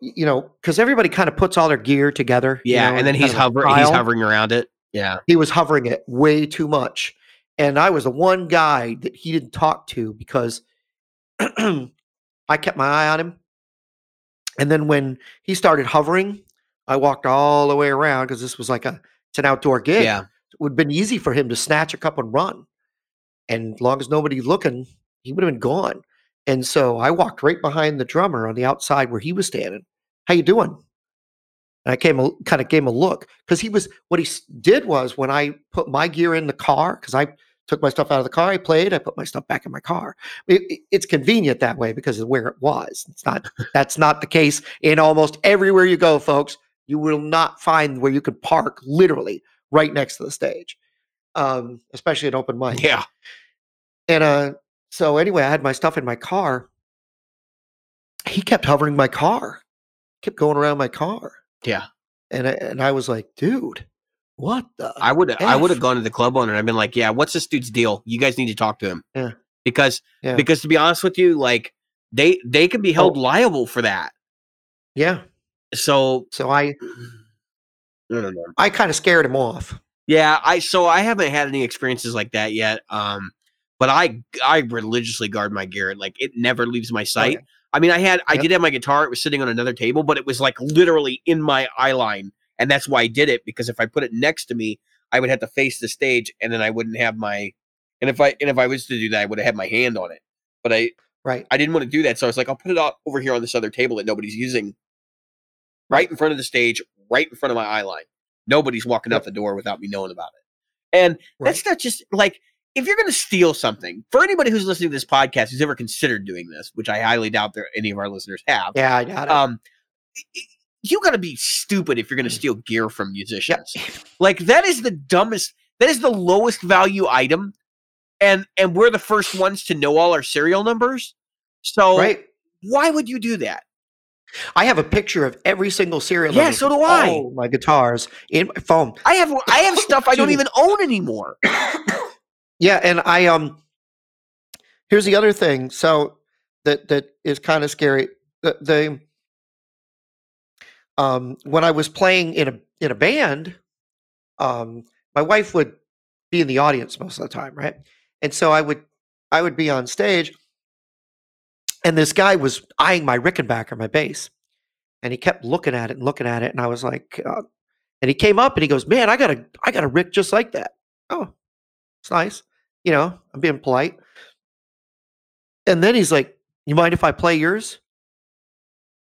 You know, because everybody kind of puts all their gear together. Yeah, you know, and then he's hovering around it. Yeah, he was hovering it way too much, and I was the one guy that he didn't talk to because I kept my eye on him. And then when he started hovering, I walked all the way around because this was like it's an outdoor gig. Yeah, it would have been easy for him to snatch a cup and run, and as long as nobody's looking, he would have been gone. And so I walked right behind the drummer on the outside where he was standing. "How you doing?" And I kind of gave him a look because what he did was when I put my gear in the car, because I took my stuff out of the car, I played, I put my stuff back in my car. It's convenient that way because of where it was. That's not the case in almost everywhere you go, folks. You will not find where you could park literally right next to the stage, especially at open mic. Yeah, and so anyway, I had my stuff in my car. He kept hovering my car, kept going around my car. Yeah, and I was like, dude, what the? I would have gone to the club owner and I've been like, yeah, what's this dude's deal? You guys need to talk to him. Yeah, because to be honest with you, like they could be held liable for that. Yeah. So I don't know. I kind of scared him off. Yeah, I haven't had any experiences like that yet. But I religiously guard my gear. Like, it never leaves my sight. Okay. I mean, I did have my guitar. It was sitting on another table, but it was like literally in my eye line. And that's why I did it, because if I put it next to me, I would have to face the stage and then I wouldn't have my, and if I was to do that, I would have had my hand on it. But I didn't want to do that. So I was like, I'll put it out over here on this other table that nobody's using, right in front of the stage, right in front of my eye line. Nobody's walking out the door without me knowing about it. And that's not just like, if you're going to steal something, for anybody who's listening to this podcast who's ever considered doing this, which I highly doubt there any of our listeners have. Yeah, I doubt it. You got to be stupid if you're going to steal gear from musicians. Yeah. Like, that is the dumbest. That is the lowest value item, and we're the first ones to know all our serial numbers. So why would you do that? I have a picture of every single serial number. Yeah, so do I. All my guitars in my phone. I have stuff I don't even own anymore. Yeah, and I here's the other thing. So that is kind of scary. When I was playing in a band, my wife would be in the audience most of the time, right? And so I would be on stage, and this guy was eyeing my Rickenbacker, my bass, and he kept looking at it, and I was like, and he came up and he goes, "Man, I got a Rick just like that." Oh, it's nice. You know, I'm being polite. And then he's like, "You mind if I play yours?"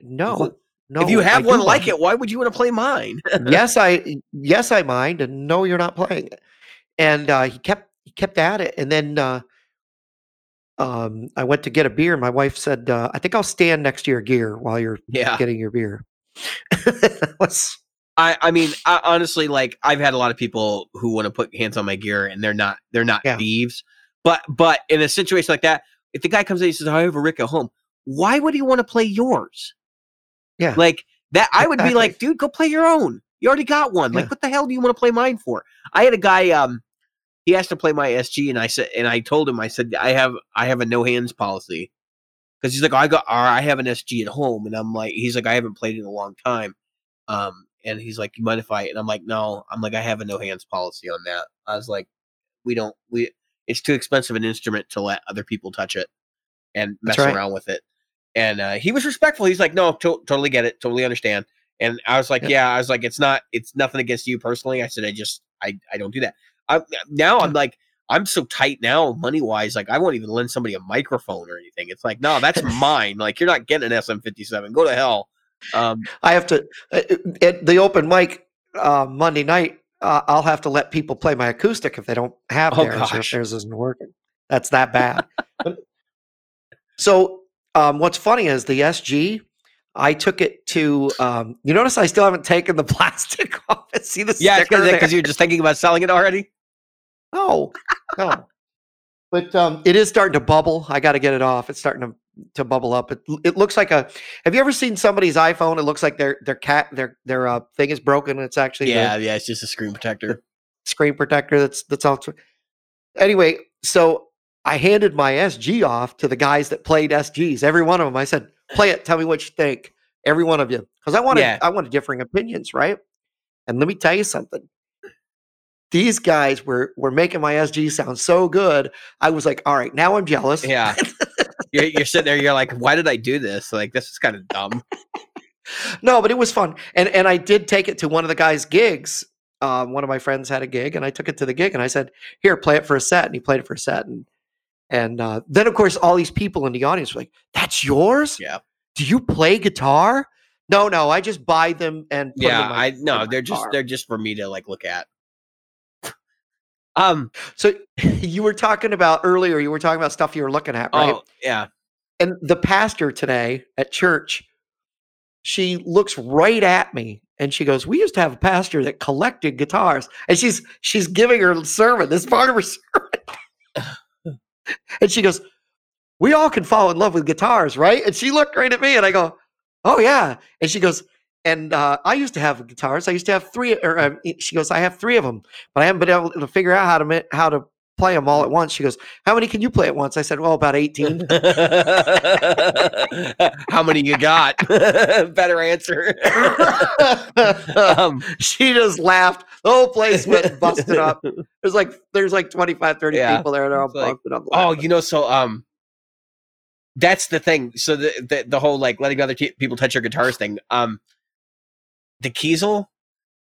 No. If you have one like it, why would you want to play mine? Yes, I mind. And no, you're not playing it. And he kept at it. And then I went to get a beer. My wife said, "I think I'll stand next to your gear while you're getting your beer." I mean, honestly, like, I've had a lot of people who want to put hands on my gear, and they're not thieves. But in a situation like that, if the guy comes in and says, "I have a Rick at home," why would he want to play yours? Yeah, like that. I would be like, dude, go play your own. You already got one. Yeah. Like, what the hell do you want to play mine for? I had a guy. He asked to play my SG, and I told him I have a no hands policy, because he's like, I have an SG at home, and I'm like, he's like, I haven't played in a long time. And he's like, "You mind if I?" And I'm like, "No." I'm like, "I have a no hands policy on that." I was like, "We don't. It's too expensive an instrument to let other people touch it and mess around with it." And he was respectful. He's like, "No, totally get it, totally understand." And I was like, "Yeah." I was like, "It's nothing against you personally." I said, "I just, I don't do that." Now I'm like, I'm so tight now money wise, like I won't even lend somebody a microphone or anything. It's like, no, that's mine. Like, you're not getting an SM57. Go to hell. I have to at the open mic Monday night. I'll have to let people play my acoustic if they don't have theirs. If theirs isn't working, that's that bad. So what's funny is the SG. I took it to. You notice I still haven't taken the plastic off. See the sticker there? Yeah, because you're just thinking about selling it already. No. But it is starting to bubble. I got to get it off. It's starting to bubble up. It looks like a. Have you ever seen somebody's iPhone? It looks like their thing is broken. And it's actually it's just a screen protector. Screen protector. That's all. Anyway, so I handed my SG off to the guys that played SGs. Every one of them. I said, "Play it. Tell me what you think." Every one of you, because I wanted differing opinions, right? And let me tell you something. These guys were making my SG sound so good. I was like, all right, now I'm jealous. Yeah. You're sitting there, you're like, why did I do this? Like, this is kind of dumb. No, but it was fun. And I did take it to one of the guys' gigs. One of my friends had a gig, and I took it to the gig, and I said, here, play it for a set. And he played it for a set. And then, of course, all these people in the audience were like, that's yours? Yeah. Do you play guitar? No, I just buy them and put them they're just for me to like look at. So you were talking about earlier, you were talking about stuff you were looking at, right? Oh, yeah. And the pastor today at church, she looks right at me and she goes, we used to have a pastor that collected guitars. And she's giving her sermon. This is part of her sermon. And she goes, we all can fall in love with guitars, right? And she looked right at me and I go, oh yeah. And she goes, And I used to have guitars. I used to have three. She goes, I have three of them, but I haven't been able to figure out how to play them all at once. She goes, how many can you play at once? I said, well, about 18. How many you got? Better answer. She just laughed. The whole place went busted up. There's like 25, 30 people there. And they're all busted up. Laughing. Oh, you know, so that's the thing. So the whole like letting other people touch your guitars thing. The Kiesel,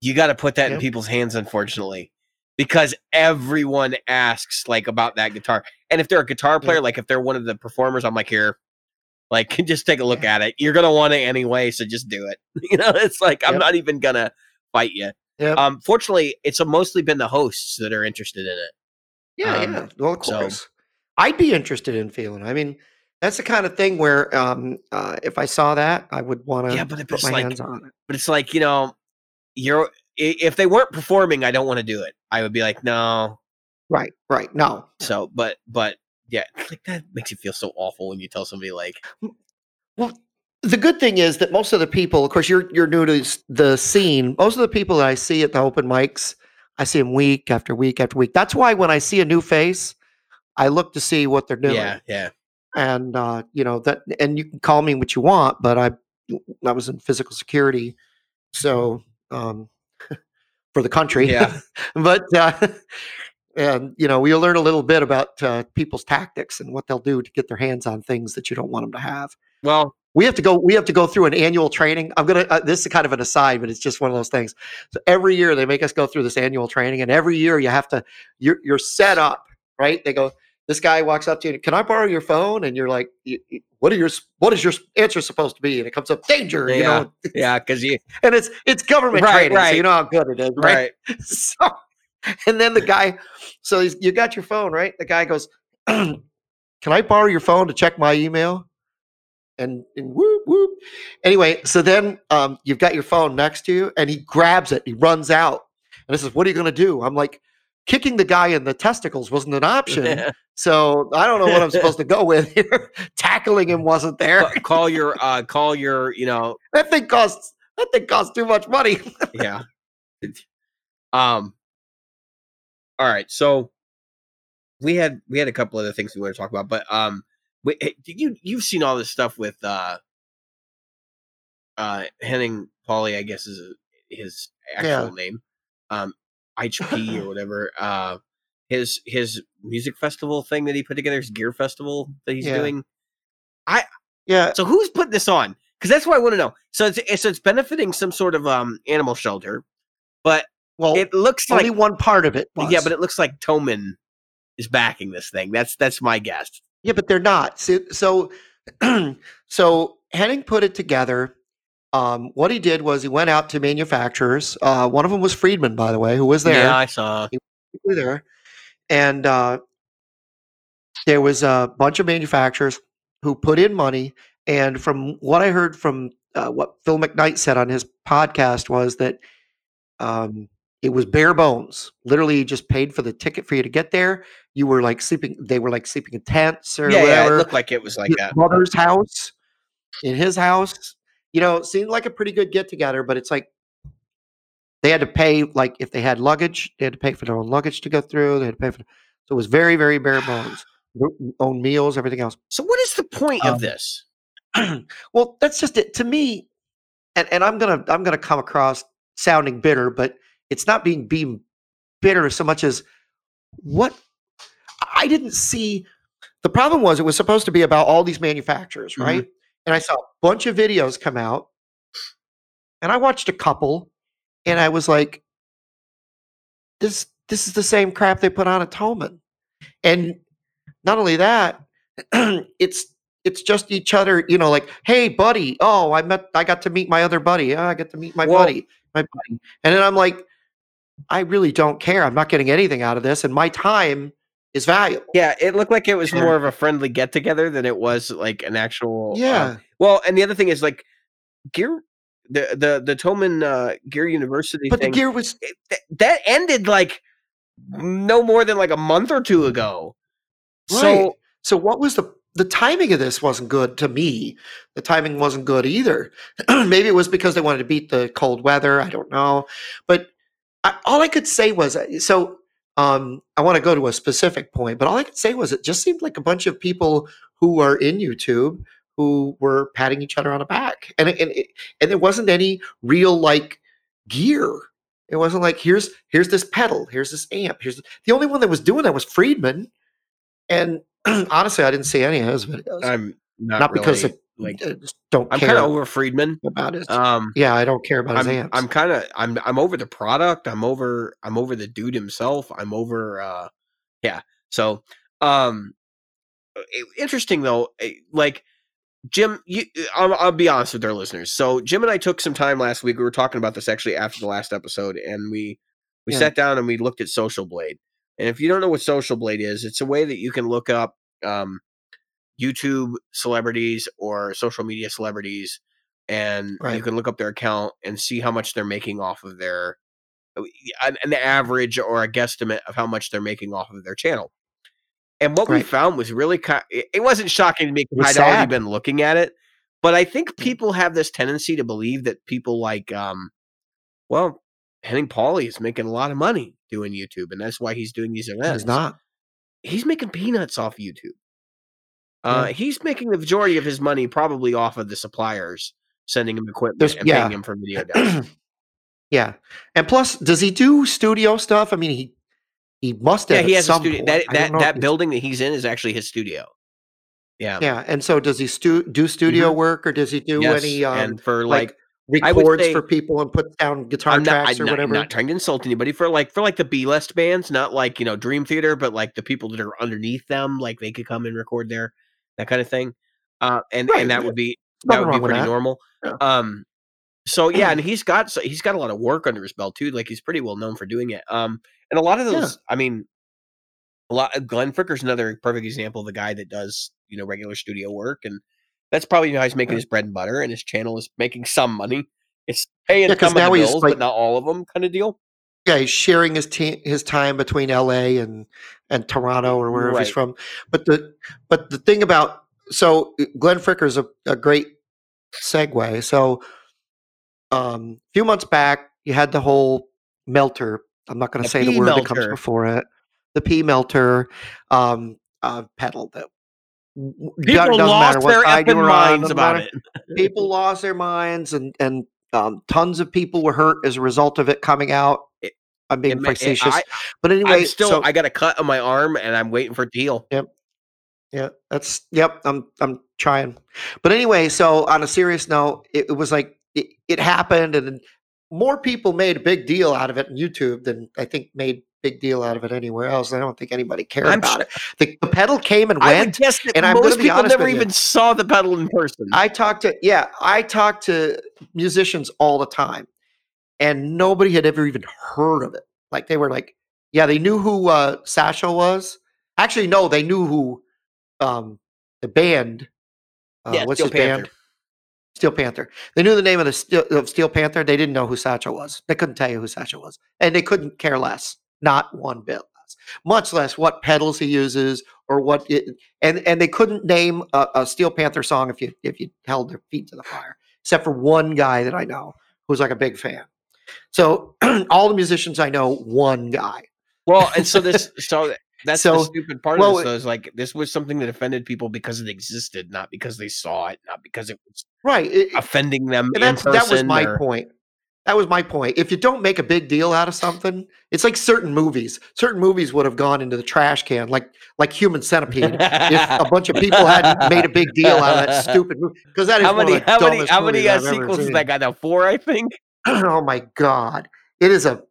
you got to put that in people's hands, unfortunately, because everyone asks like about that guitar. And if they're a guitar player, like if they're one of the performers, I'm like, here, like, just take a look at it. You're going to want it anyway. So just do it. You know, it's like, I'm not even going to fight you. Yep. Fortunately, it's mostly been the hosts that are interested in it. Yeah. Yeah. Well, of course. So, I'd be interested in feeling. I mean, that's the kind of thing where if I saw that, I would want to put my hands on it. But it's like, you know, if they weren't performing, I don't want to do it. I would be like, no. Right. No. So, but yeah, like that makes you feel so awful when you tell somebody like. Well, the good thing is that most of the people, of course, you're new to the scene. Most of the people that I see at the open mics, I see them week after week after week. That's why when I see a new face, I look to see what they're doing. Yeah. And, you know, that, and you can call me what you want, but I was in physical security. So, for the country, and you know, we'll learn a little bit about, people's tactics and what they'll do to get their hands on things that you don't want them to have. Well, we have to go through an annual training. This is kind of an aside, but it's just one of those things. So every year they make us go through this annual training, and every year you have to, you're set up, right? They go, this guy walks up to you, and, can I borrow your phone? And you're like, what is your answer supposed to be? And it comes up, danger, you know? Yeah, because you... And it's government training, so you know how good it is, right? So, and then the guy, so you got your phone, right? The guy goes, can I borrow your phone to check my email? And whoop, whoop. Anyway, so then you've got your phone next to you, and he grabs it. He runs out. And I says, what are you going to do? I'm like, kicking the guy in the testicles wasn't an option. Yeah. So I don't know what I'm supposed to go with here. Tackling him wasn't there. Call your, you know, that thing costs too much money. Yeah. All right. So we had a couple other things we want to talk about, but, you've seen all this stuff with, Henning Pauly, I guess is his actual name. HP or whatever, his music festival thing that he put together, his gear festival that he's doing. So who's putting this on? Because that's what I want to know. So it's benefiting some sort of animal shelter, but it looks like only one part of it was. Yeah, but it looks like Thomann is backing this thing. That's my guess. Yeah, but they're not. So Henning put it together. What he did was he went out to manufacturers. One of them was Friedman, by the way, who was there. Yeah, I saw. He was there. And there was a bunch of manufacturers who put in money. And from what I heard from what Phil McKnight said on his podcast was that it was bare bones. Literally, you just paid for the ticket for you to get there. You were like sleeping. They were like sleeping in tents or whatever. Yeah, it looked like it was like that. Mother's house, in his house. You know, it seemed like a pretty good get together, but it's like they had to pay. Like if they had luggage, they had to pay for their own luggage to go through. They had to pay for. So it was very, very bare bones. Own meals, everything else. So what is the point of this? Well, that's just it to me. And I'm gonna come across sounding bitter, but it's not being bitter so much as what I didn't see. The problem was it was supposed to be about all these manufacturers, right? Mm-hmm. And I saw a bunch of videos come out, and I watched a couple, and I was like, this is the same crap they put on at Thomann. And not only that, it's just each other, you know, like, hey, buddy, oh, I got to meet my other buddy. Oh, I got to meet my buddy. And then I'm like, I really don't care. I'm not getting anything out of this, and my time is valuable. Yeah, it looked like it was more of a friendly get together than it was like an actual. Yeah. Well, and the other thing is like gear, the Thomann Gear University. But thing, the gear was that ended like no more than like a month or two ago. Right. So what was the timing of this wasn't good to me. The timing wasn't good either. Maybe it was because they wanted to beat the cold weather. I don't know. But all I could say was, I want to go to a specific point, but all I could say was it just seemed like a bunch of people who are in YouTube who were patting each other on the back. And there wasn't any real like gear. It wasn't like, here's this pedal, here's this amp. The only one that was doing that was Friedman. And honestly, I didn't see any of his videos. I'm not really, because I don't care. I'm kind of over Friedman about it. Yeah, I don't care about his amps. I'm over the product. I'm over the dude himself. I'm over. Yeah. So, interesting though. Like Jim, I'll be honest with our listeners. So Jim and I took some time last week. We were talking about this actually after the last episode, and we sat down and we looked at Social Blade. And if you don't know what Social Blade is, it's a way that you can look up YouTube celebrities or social media celebrities, and you can look up their account and see how much they're making off of their an average or a guesstimate of how much they're making off of their channel. And what we found was really it wasn't shocking to me because I'd already been looking at it, but I think people have this tendency to believe that people like, Henning Pauly is making a lot of money doing YouTube, and that's why he's doing these events. He's not. He's making peanuts off YouTube. He's making the majority of his money probably off of the suppliers sending him equipment and paying him for video downloads. Yeah, and plus, does he do studio stuff? I mean, he must have. Yeah, he has a studio. That building that he's in is actually his studio. Yeah, yeah. And so, does he do studio work, or does he do any? And for like records for people and put down guitar tracks or whatever. I'm not trying to insult anybody for like the B-list bands, not like, you know, Dream Theater, but like the people that are underneath them, like they could come and record there, that kind of thing. And that would be pretty normal. Yeah. And he's got a lot of work under his belt too. Like he's pretty well known for doing it. And a lot of those, I mean, Glenn Fricker's another perfect example of a guy that does, you know, regular studio work, and that's probably how he's making his bread and butter, and his channel is making some money. It's paying some of the bills, but not all of them, kind of deal. Yeah, he's sharing his time between L.A. and Toronto or wherever he's from. But the thing about Glenn Fricker is a great segue. So a few months back, you had the whole melter. I'm not going to say the word that comes before it. The pea melter pedal that. People lost their effing minds about it. People lost their minds, and tons of people were hurt as a result of it coming out. I'm being facetious, but anyway, I got a cut on my arm, and I'm waiting for it to heal. Yep, yeah, that's yep. I'm trying, but anyway, so on a serious note, it was like it happened, and more people made a big deal out of it on YouTube than I think made big deal out of it anywhere else. I don't think anybody cared about it. The pedal came and went. I would guess that most people never even saw the pedal in person. I talked to musicians all the time, and nobody had ever even heard of it. Like, they were like, yeah, they knew who Satchel was. Actually, no, they knew who the band. What's his band? Steel Panther. They knew the name of Steel Panther. They didn't know who Satchel was. They couldn't tell you who Satchel was, and they couldn't care less. Not one bit less. Much less what pedals he uses or what. And they couldn't name a Steel Panther song if you held their feet to the fire, except for one guy that I know who's like a big fan. So all the musicians I know, one guy. Well, and so this that's the stupid part of this, though, is like, this was something that offended people because it existed, not because they saw it, not because it was offending them in person. That was my point. That was my point. If you don't make a big deal out of something, it's like certain movies. Certain movies would have gone into the trash can, like Human Centipede, if a bunch of people hadn't made a big deal out of that stupid movie. Because that is how many sequels has that got now? 4, I think. Oh my God! It is the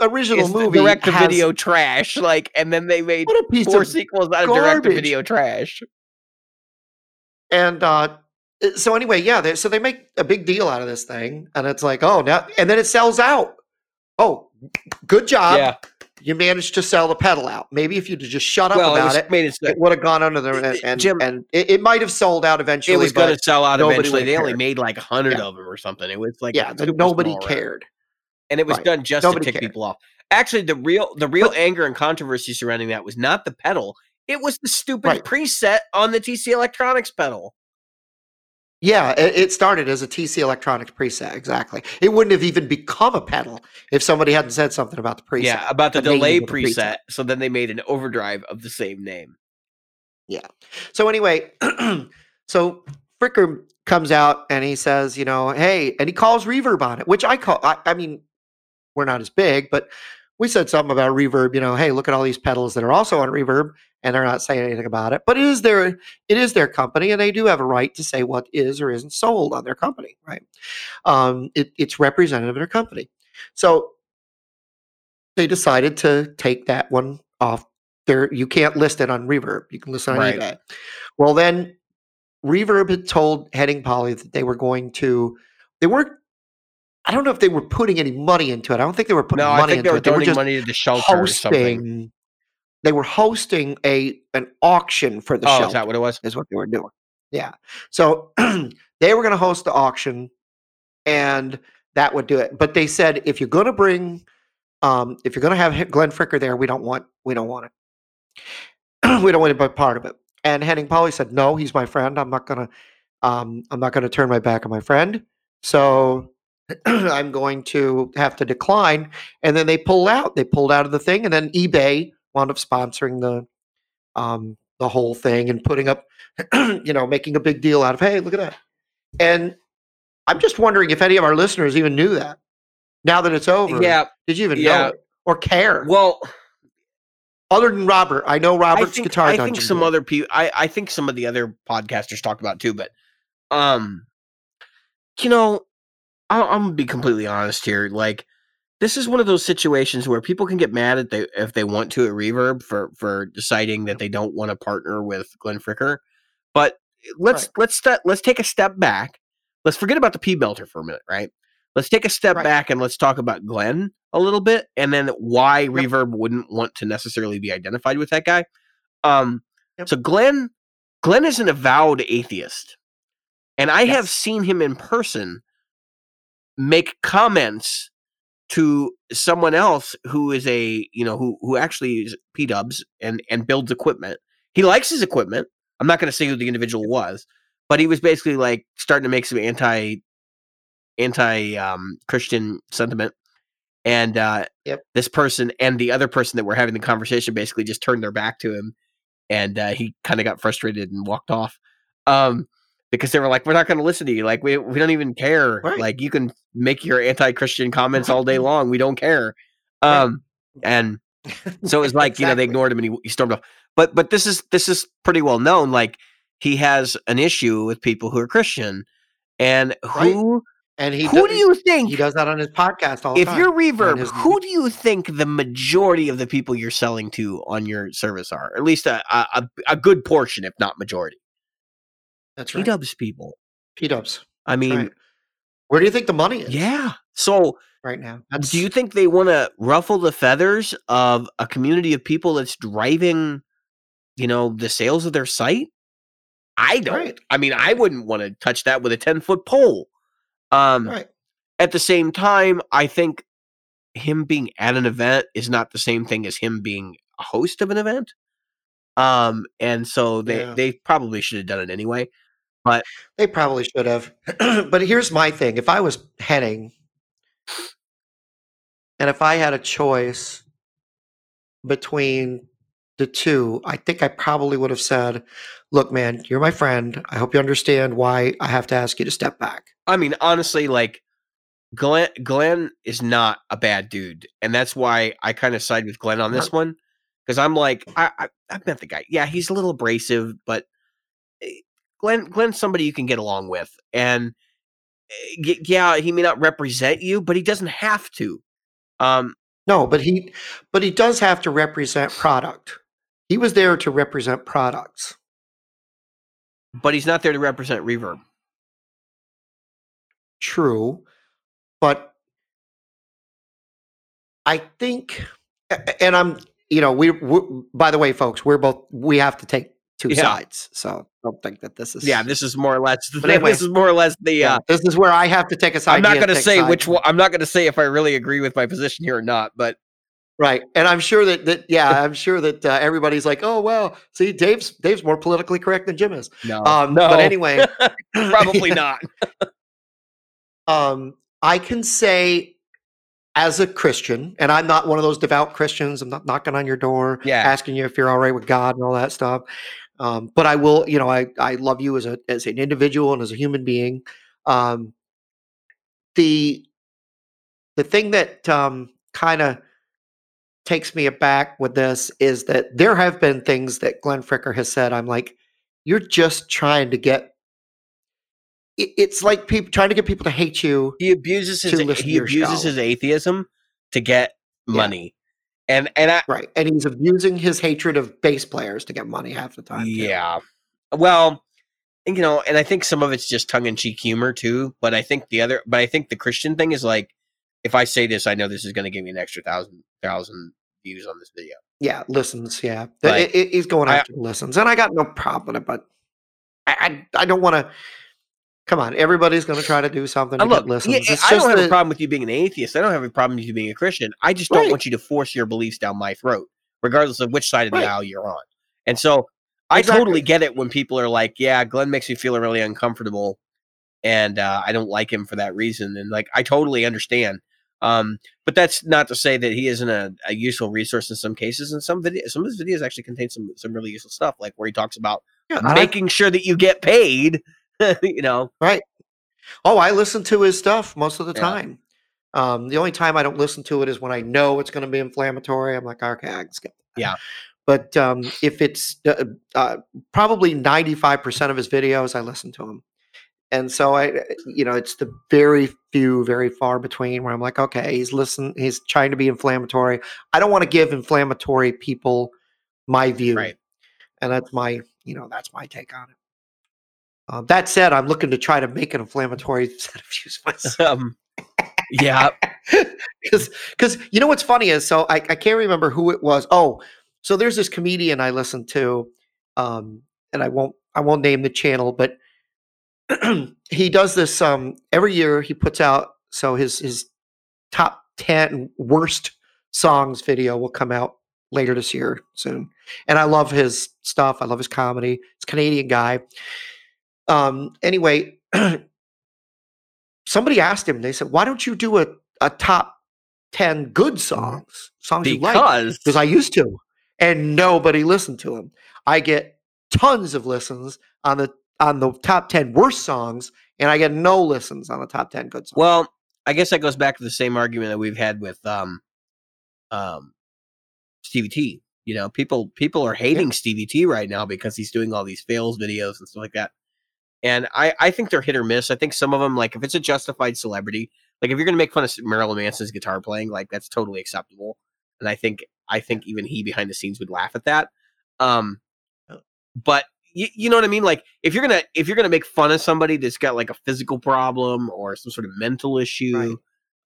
original movie. Direct-to-video trash, and then they made 4 sequels out of direct-to-video trash. And so anyway, yeah. So they make a big deal out of this thing, and it's like, oh, now, and then it sells out. Oh, good job! Yeah. You managed to sell the pedal out. Maybe if you just shut up about it would have gone under the and it might have sold out eventually. It was going to sell out eventually. They only made 100 of them or something. It was nobody cared, and it was done just to tick people off. Actually, the real anger and controversy surrounding that was not the pedal; it was the stupid preset on the TC Electronics pedal. Yeah, it started as a TC Electronics preset, exactly. It wouldn't have even become a pedal if somebody hadn't said something about the preset. Yeah, about the delay preset. So then they made an overdrive of the same name. Yeah. So anyway, so Fricker comes out and he says, hey, and he calls Reverb on it, which I call, we're not as big, but we said something about Reverb, hey, look at all these pedals that are also on Reverb. And they're not saying anything about it, but it is their company, and they do have a right to say what is or isn't sold on their company, right? It's representative of their company, so they decided to take that one off. There, you can't list it on Reverb. You can list it on eBay. Well, then Reverb had told Henning Pauly that they were going to. They weren't. I don't know if they were putting any money into it. I don't think they were putting money into it. No, I think they were donating money to the shelter or something. They were hosting an auction for the shelter. Oh, is that what it was? Is what they were doing. Yeah. So they were going to host the auction, and that would do it. But they said, if you're going to if you're going to have Glenn Fricker there, we don't want it. We don't want to be part of it. And Henning Pauly said, no, he's my friend. I'm not going to turn my back on my friend. So I'm going to have to decline. And then they pulled out. They pulled out of the thing, and then eBay wound up sponsoring the whole thing and putting up, making a big deal out of, hey, look at that. And I'm just wondering if any of our listeners even knew that. Now that it's over, did you even know it or care? Well, other than Robert, I know Robert's Guitar Dungeon. I think some other people. I think some of the other podcasters talked about it too, but I'm gonna be completely honest here, This is one of those situations where people can get mad if they want to at Reverb for deciding that they don't want to partner with Glenn Fricker. But let's take a step back. Let's forget about the P-Belter for a minute, right? Let's take a step back and let's talk about Glenn a little bit, and then why Reverb wouldn't want to necessarily be identified with that guy. So Glenn is an avowed atheist, and I have seen him in person make comments to someone else who is who actually is P-Dubs and builds equipment. He likes his equipment. I'm not going to say who the individual was, but he was basically starting to make some anti Christian sentiment. And this person and the other person that were having the conversation basically just turned their back to him, and he kind of got frustrated and walked off. Because they were like, we're not going to listen to you. We don't even care. Right. You can make your anti-Christian comments all day long. We don't care. And so it was they ignored him and he stormed off. But this is pretty well known. He has an issue with people who are Christian, and who And he who do you think he does that on his podcast all the time? If you're Reverb, who do you think the majority of the people you're selling to on your service are? At least a good portion, if not majority. That's right. P-dubs people. P-dubs. I mean, right. Where do you think the money is? Yeah. So right now, do you think they want to ruffle the feathers of a community of people that's driving, you know, the sales of their site? I don't. Right. I mean, I wouldn't want to touch that with a 10-foot pole. Right. At the same time, I think him being at an event is not the same thing as him being a host of an event. And so they probably should have done it anyway. But they probably should have. But here's my thing. If I was Henning and if I had a choice between the two, I think I probably would have said, look, man, you're my friend. I hope you understand why I have to ask you to step back. I mean, honestly, like Glenn is not a bad dude. And that's why I kind of side with Glenn on this one. Because I'm like, I've met the guy. Yeah, he's a little abrasive, but Glenn's somebody you can get along with. And yeah, he may not represent you, but he doesn't have to. No, but he does have to represent product. He was there to represent products. But he's not there to represent Reverb. True, but I think, and I'm, you know, we by the way, folks, we have to take two sides, so don't think that this is this is more or less this is where I have to take a side. I'm not going to say which one. I'm not going to say if I really agree with my position here or not, but right, and I'm sure that everybody's like, oh well, see, Dave's more politically correct than Jim is. No, but anyway, probably not. I can say as a Christian, and I'm not one of those devout Christians. I'm not knocking on your door, asking you if you're all right with God and all that stuff. But I will, you know, I love you as an individual and as a human being. The thing that kind of takes me aback with this is that there have been things that Glenn Fricker has said. I'm like, you're just trying to get. It's like trying to get people to hate you. He abuses his atheism to get money, and he's abusing his hatred of bass players to get money half the time. Yeah, well, you know, and I think some of it's just tongue in cheek humor too. But I think the Christian thing is like, if I say this, I know this is going to give me an extra thousand views on this video. Yeah, listens. Yeah, he's going after listens, and I got no problem with it. But I don't want to. Come on, everybody's going to try to do something to get listens. Yeah, I don't have a problem with you being an atheist. I don't have a problem with you being a Christian. I just don't want you to force your beliefs down my throat, regardless of which side of the aisle you're on. And so I totally get it when people are like, yeah, Glenn makes me feel really uncomfortable, and I don't like him for that reason. And like, I totally understand. But that's not to say that he isn't a useful resource in some cases. And some of his videos actually contain some really useful stuff, like where he talks about making sure that you get paid. You know, right? Oh, I listen to his stuff most of the time. The only time I don't listen to it is when I know it's going to be inflammatory. I'm like, okay, I can skip that. Yeah, but if it's probably 95% of his videos, I listen to him, and so it's the very few, very far between where I'm like, okay, he's trying to be inflammatory. I don't want to give inflammatory people my view, right? And that's my take on it. That said, I'm looking to try to make an inflammatory set of views myself. Yeah. Because you know what's funny is, so I can't remember who it was. Oh, so there's this comedian I listen to, and I won't name the channel, but he does this every year. He puts out, so his top 10 worst songs video will come out later this year soon. And I love his stuff. I love his comedy. It's a Canadian guy. Anyway, somebody asked him, they said, why don't you do a top 10 good songs you like? Because I used to, and nobody listened to him. I get tons of listens on the top 10 worst songs, and I get no listens on the top 10 good songs. Well, I guess that goes back to the same argument that we've had with, Stevie T. You know, people are hating Stevie T right now because he's doing all these fails videos and stuff like that. And I think they're hit or miss. I think some of them, like, if it's a justified celebrity, like, if you're going to make fun of Marilyn Manson's guitar playing, like, that's totally acceptable. And I think even he behind the scenes would laugh at that. But you know what I mean? Like, if you're going to make fun of somebody that's got, like, a physical problem or some sort of mental issue,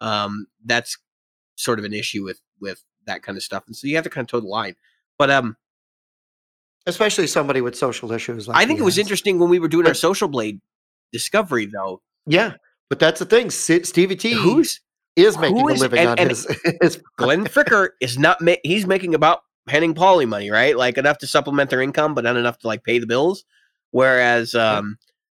right. That's sort of an issue with that kind of stuff. And so you have to kind of toe the line. But, especially somebody with social issues. Like I think it was interesting when we were doing our Social Blade discovery, though. Yeah, but that's the thing. Stevie T is making a living on his. Glenn Fricker is not. He's making about Henning Pauly money, right? Like enough to supplement their income, but not enough to like pay the bills. Whereas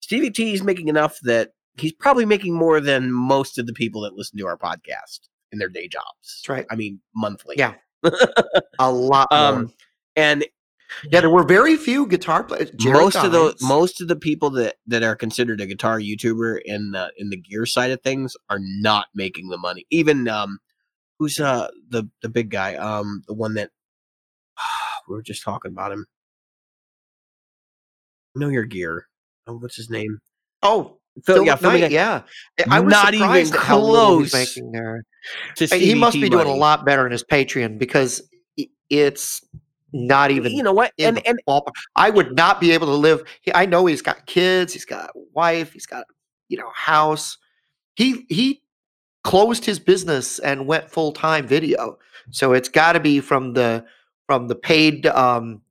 Stevie T is making enough that he's probably making more than most of the people that listen to our podcast in their day jobs. That's right. I mean, monthly. Yeah, a lot more. And. Yeah, there were very few guitar players. Most of the people that are considered a guitar YouTuber in the gear side of things are not making the money. Even who's the big guy, the one that we were just talking about him. Know your gear. Oh, what's his name? Oh, Phil McKnight. Yeah, I was not even close. Making there. He must be doing a lot better in his Patreon because it's. Not even, you know what? And I would not be able to live. I know he's got kids, he's got a wife, he's got a house. He closed his business and went full time video, so it's got to be from the paid demo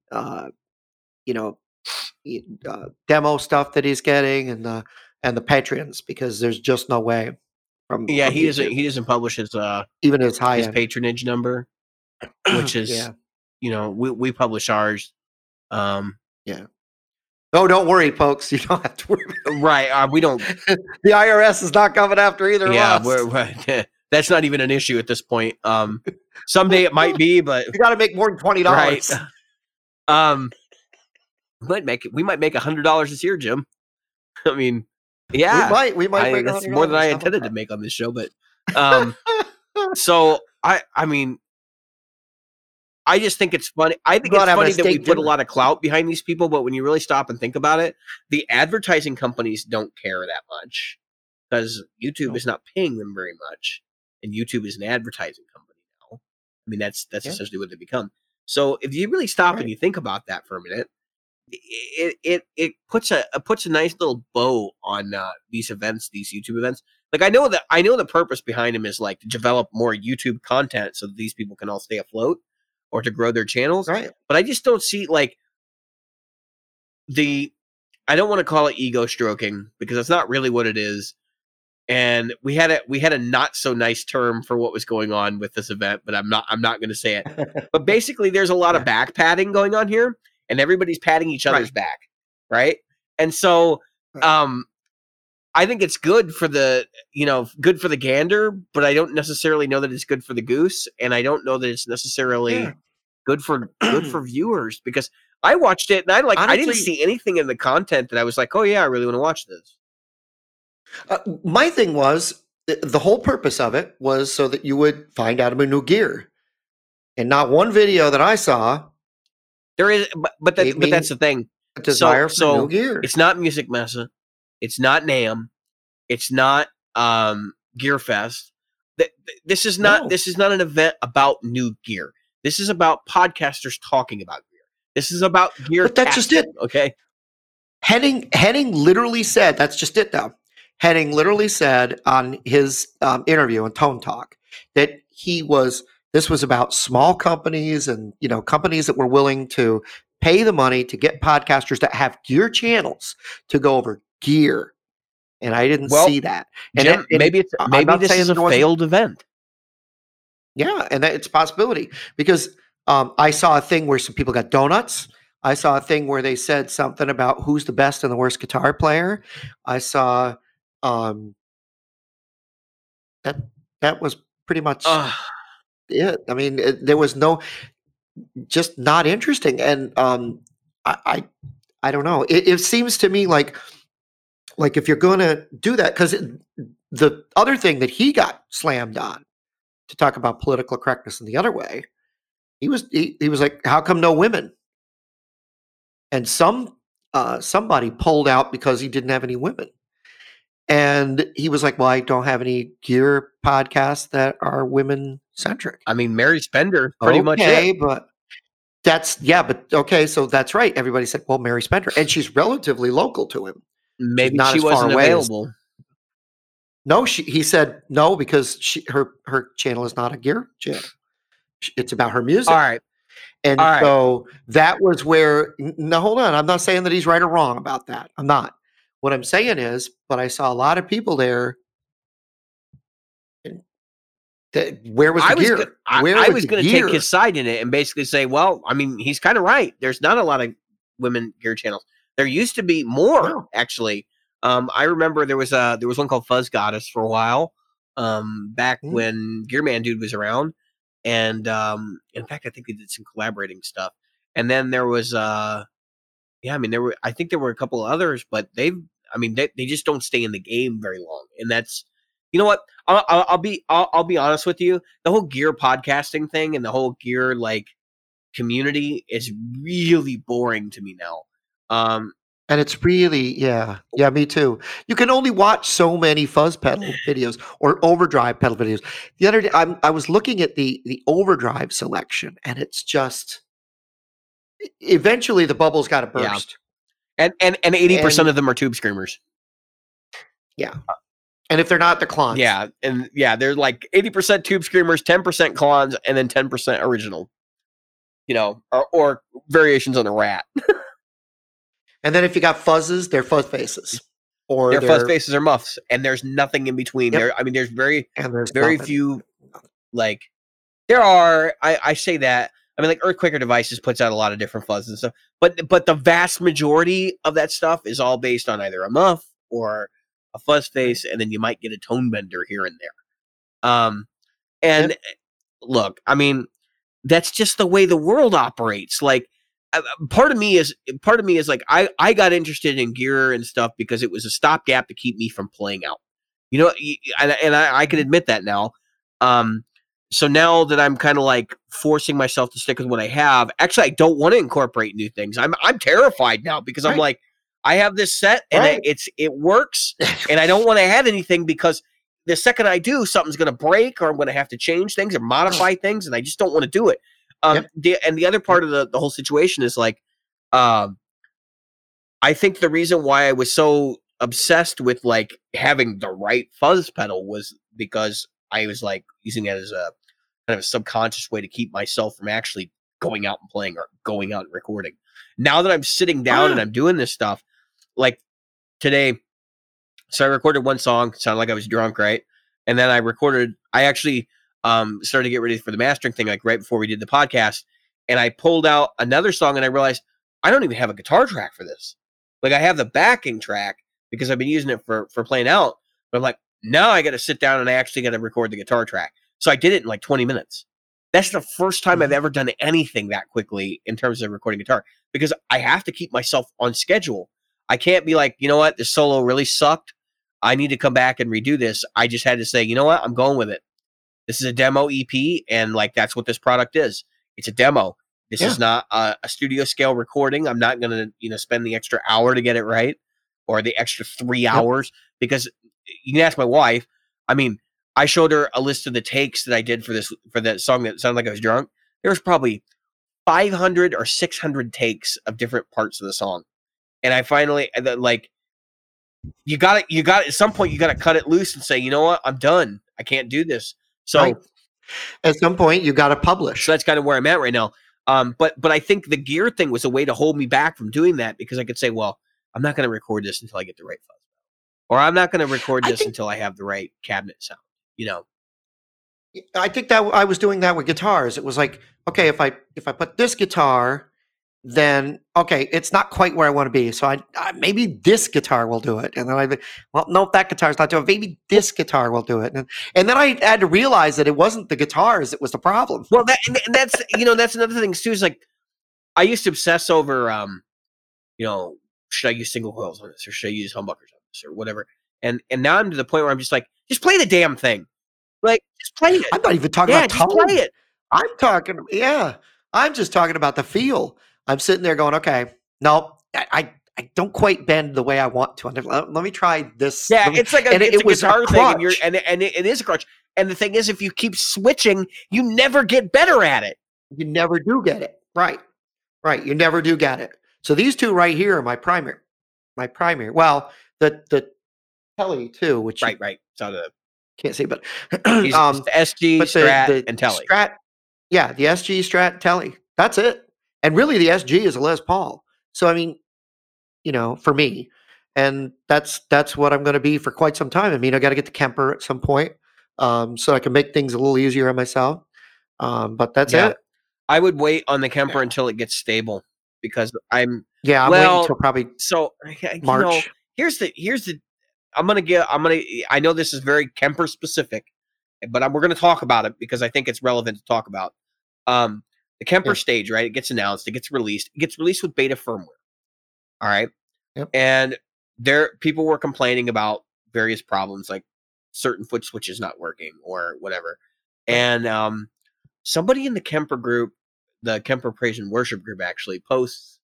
stuff that he's getting and the Patreons, because there's just no way. He doesn't. He doesn't publish his even his high patronage number, which is. Yeah. We publish ours. Yeah. Oh, don't worry, folks. You don't have to worry. Right. We don't. The IRS is not coming after either of us. That's not even an issue at this point. Someday it might be, but. You got to make more than $20. Right. We might make $100 this year, Jim. I mean, yeah. We might make that's more than I intended to make on this show, but. So, I mean. I just think it's funny. I think it's funny that we put a lot of clout behind these people, but when you really stop and think about it, the advertising companies don't care that much because YouTube is not paying them very much, and YouTube is an advertising company now. I mean, that's essentially what they become. So if you really stop and you think about that for a minute, it puts a nice little bow on these YouTube events. Like I know the purpose behind them is like to develop more YouTube content so that these people can all stay afloat. Or to grow their channels. Right. But I just don't see like I don't want to call it ego stroking because that's not really what it is. And we had a not so nice term for what was going on with this event, but I'm not going to say it. But basically there's a lot of back padding going on here and everybody's patting each other's back. Right. And so, I think it's good for the gander, but I don't necessarily know that it's good for the goose, and I don't know that it's necessarily good for viewers because I watched it and I didn't see anything in the content that I was like, oh yeah, I really want to watch this. My thing was the whole purpose of it was so that you would find out about new gear, and not one video that I saw. There is, but that's the thing. A desire for new gear. It's not Music Mesa. It's not NAMM. It's not GearFest. This is not an event about new gear. This is about podcasters talking about gear. This is about gear. But that's just it. Okay. Henning literally said, that's just it though. Henning literally said on his interview on Tone Talk that this was about small companies and, companies that were willing to pay the money to get podcasters that have gear channels to go over gear, and I didn't see that. And Jim, maybe this is a failed event. Yeah, and it's a possibility because I saw a thing where some people got donuts. I saw a thing where they said something about who's the best and the worst guitar player. I saw that was pretty much it. I mean, there was just not interesting, and I don't know. It seems to me like. Like if you're going to do that, because the other thing that he got slammed on to talk about political correctness in the other way, he was like, how come no women? And some somebody pulled out because he didn't have any women. And he was like, well, I don't have any gear podcasts that are women centric. I mean, Mary Spender, pretty much. Okay, but that's, yeah, but okay. So that's right. Everybody said, well, Mary Spender. And she's relatively local to him. Maybe not she wasn't available. No, he said no, because her channel is not a gear channel. It's about her music. All right. And all right. So that was where, now hold on. I'm not saying that he's right or wrong about that. I'm not. What I'm saying is, but I saw a lot of people there. Where was the gear? I was going to take his side in it and basically say, well, I mean, he's kind of right. There's not a lot of women gear channels. There used to be more, actually. I remember there was one called Fuzz Goddess for a while, back when Gearman Dude was around. And in fact, I think they did some collaborating stuff. And then there was, I think there were a couple of others, but they just don't stay in the game very long. And that's, you know what? I'll be honest with you. The whole gear podcasting thing and the whole gear community is really boring to me now. And it's really, yeah, me too. You can only watch so many fuzz pedal videos or overdrive pedal videos. The other day, I was looking at the overdrive selection, and it's just, eventually the bubble's got to burst. Yeah. And 80% of them are tube screamers. Yeah. And if they're not, they're clones. Yeah. And yeah, they're like 80% tube screamers, 10% clones, and then 10% original, or variations on the rat. And then if you got fuzzes, they're fuzz faces, or their fuzz faces are muffs, and there's nothing in between. Yep. There, I mean, there's very nothing. Few. Like there are, I say that. I mean, like Earthquaker Devices puts out a lot of different fuzzes and stuff, but the vast majority of that stuff is all based on either a muff or a fuzz face, and then you might get a tone bender here and there. And yep. Look, I mean, that's just the way the world operates. Like. Part of me is like I got interested in gear and stuff because it was a stopgap to keep me from playing out, and I can admit that now. So now that I'm kind of like forcing myself to stick with what I have, actually I don't want to incorporate new things. I'm terrified now because I'm like I have this set and it works, and I don't want to add anything because the second I do, something's going to break or I'm going to have to change things or modify things, and I just don't want to do it. Yep. And the other part of the whole situation is like, I think the reason why I was so obsessed with like having the right fuzz pedal was because I was like using it as a kind of a subconscious way to keep myself from actually going out and playing or going out and recording. Now that I'm sitting down and I'm doing this stuff, like today, so I recorded one song, sounded like I was drunk, right? And then I started to get ready for the mastering thing, like right before we did the podcast, and I pulled out another song and I realized I don't even have a guitar track for this. Like I have the backing track because I've been using it for playing out, but I'm like, now I got to sit down and I actually got to record the guitar track. So I did it in like 20 minutes. That's the first time I've ever done anything that quickly in terms of recording guitar, because I have to keep myself on schedule. I can't be like, you know what? This solo really sucked. I need to come back and redo this. I just had to say, you know what? I'm going with it. This is a demo EP, and like that's what this product is. It's a demo. This is not a studio scale recording. I'm not going to, spend the extra hour to get it right, or the extra 3 hours, because you can ask my wife. I mean, I showed her a list of the takes that I did for that song that sounded like I was drunk. There was probably 500 or 600 takes of different parts of the song, and I finally like you got at some point you got to cut it loose and say, you know what, I'm done. I can't do this. So at some point you got to publish. So that's kind of where I'm at right now. But I think the gear thing was a way to hold me back from doing that, because I could say, well, I'm not going to record this until I get the right fuzz, or I'm not going to record this until I have the right cabinet sound. I think that I was doing that with guitars. It was like, okay, if I put this guitar, then okay, it's not quite where I want to be. So I maybe this guitar will do it. And then if that guitar's not doing it, maybe this guitar will do it. And then I had to realize that it wasn't the guitars that was the problem. Well, that's that's another thing too. Is like I used to obsess over should I use single coils on this, or should I use humbuckers on this, or whatever. And now I'm to the point where I'm just like, just play the damn thing, like just play it. I'm not even talking about tone. Play it. I'm just talking about the feel. I'm sitting there going, okay, no, I I don't quite bend the way I want to. Let me try this. Yeah, it's like a guitar thing, and it is a crutch. And the thing is, if you keep switching, you never get better at it. You never do get it. Right. You never do get it. So these two right here are my primary. Well, the Tele too, which right. So the can't see, but the SG, Strat, and Tele. Strat, yeah, the SG, Strat, Tele. That's it. And really, the SG is a Les Paul. So I mean, you know, for me, and that's what I'm going to be for quite some time. I mean, I got to get the Kemper at some point, so I can make things a little easier on myself. But that's it. I would wait on the Kemper until it gets stable, because I'm waiting until probably March. You know, here's the I know this is very Kemper specific, but we're going to talk about it because I think it's relevant to talk about. The Kemper stage, right? It gets announced, it gets released with beta firmware. All right. Yep. And people were complaining about various problems, like certain foot switches not working or whatever. And somebody in the Kemper group, the Kemper Praise and Worship group, actually posts,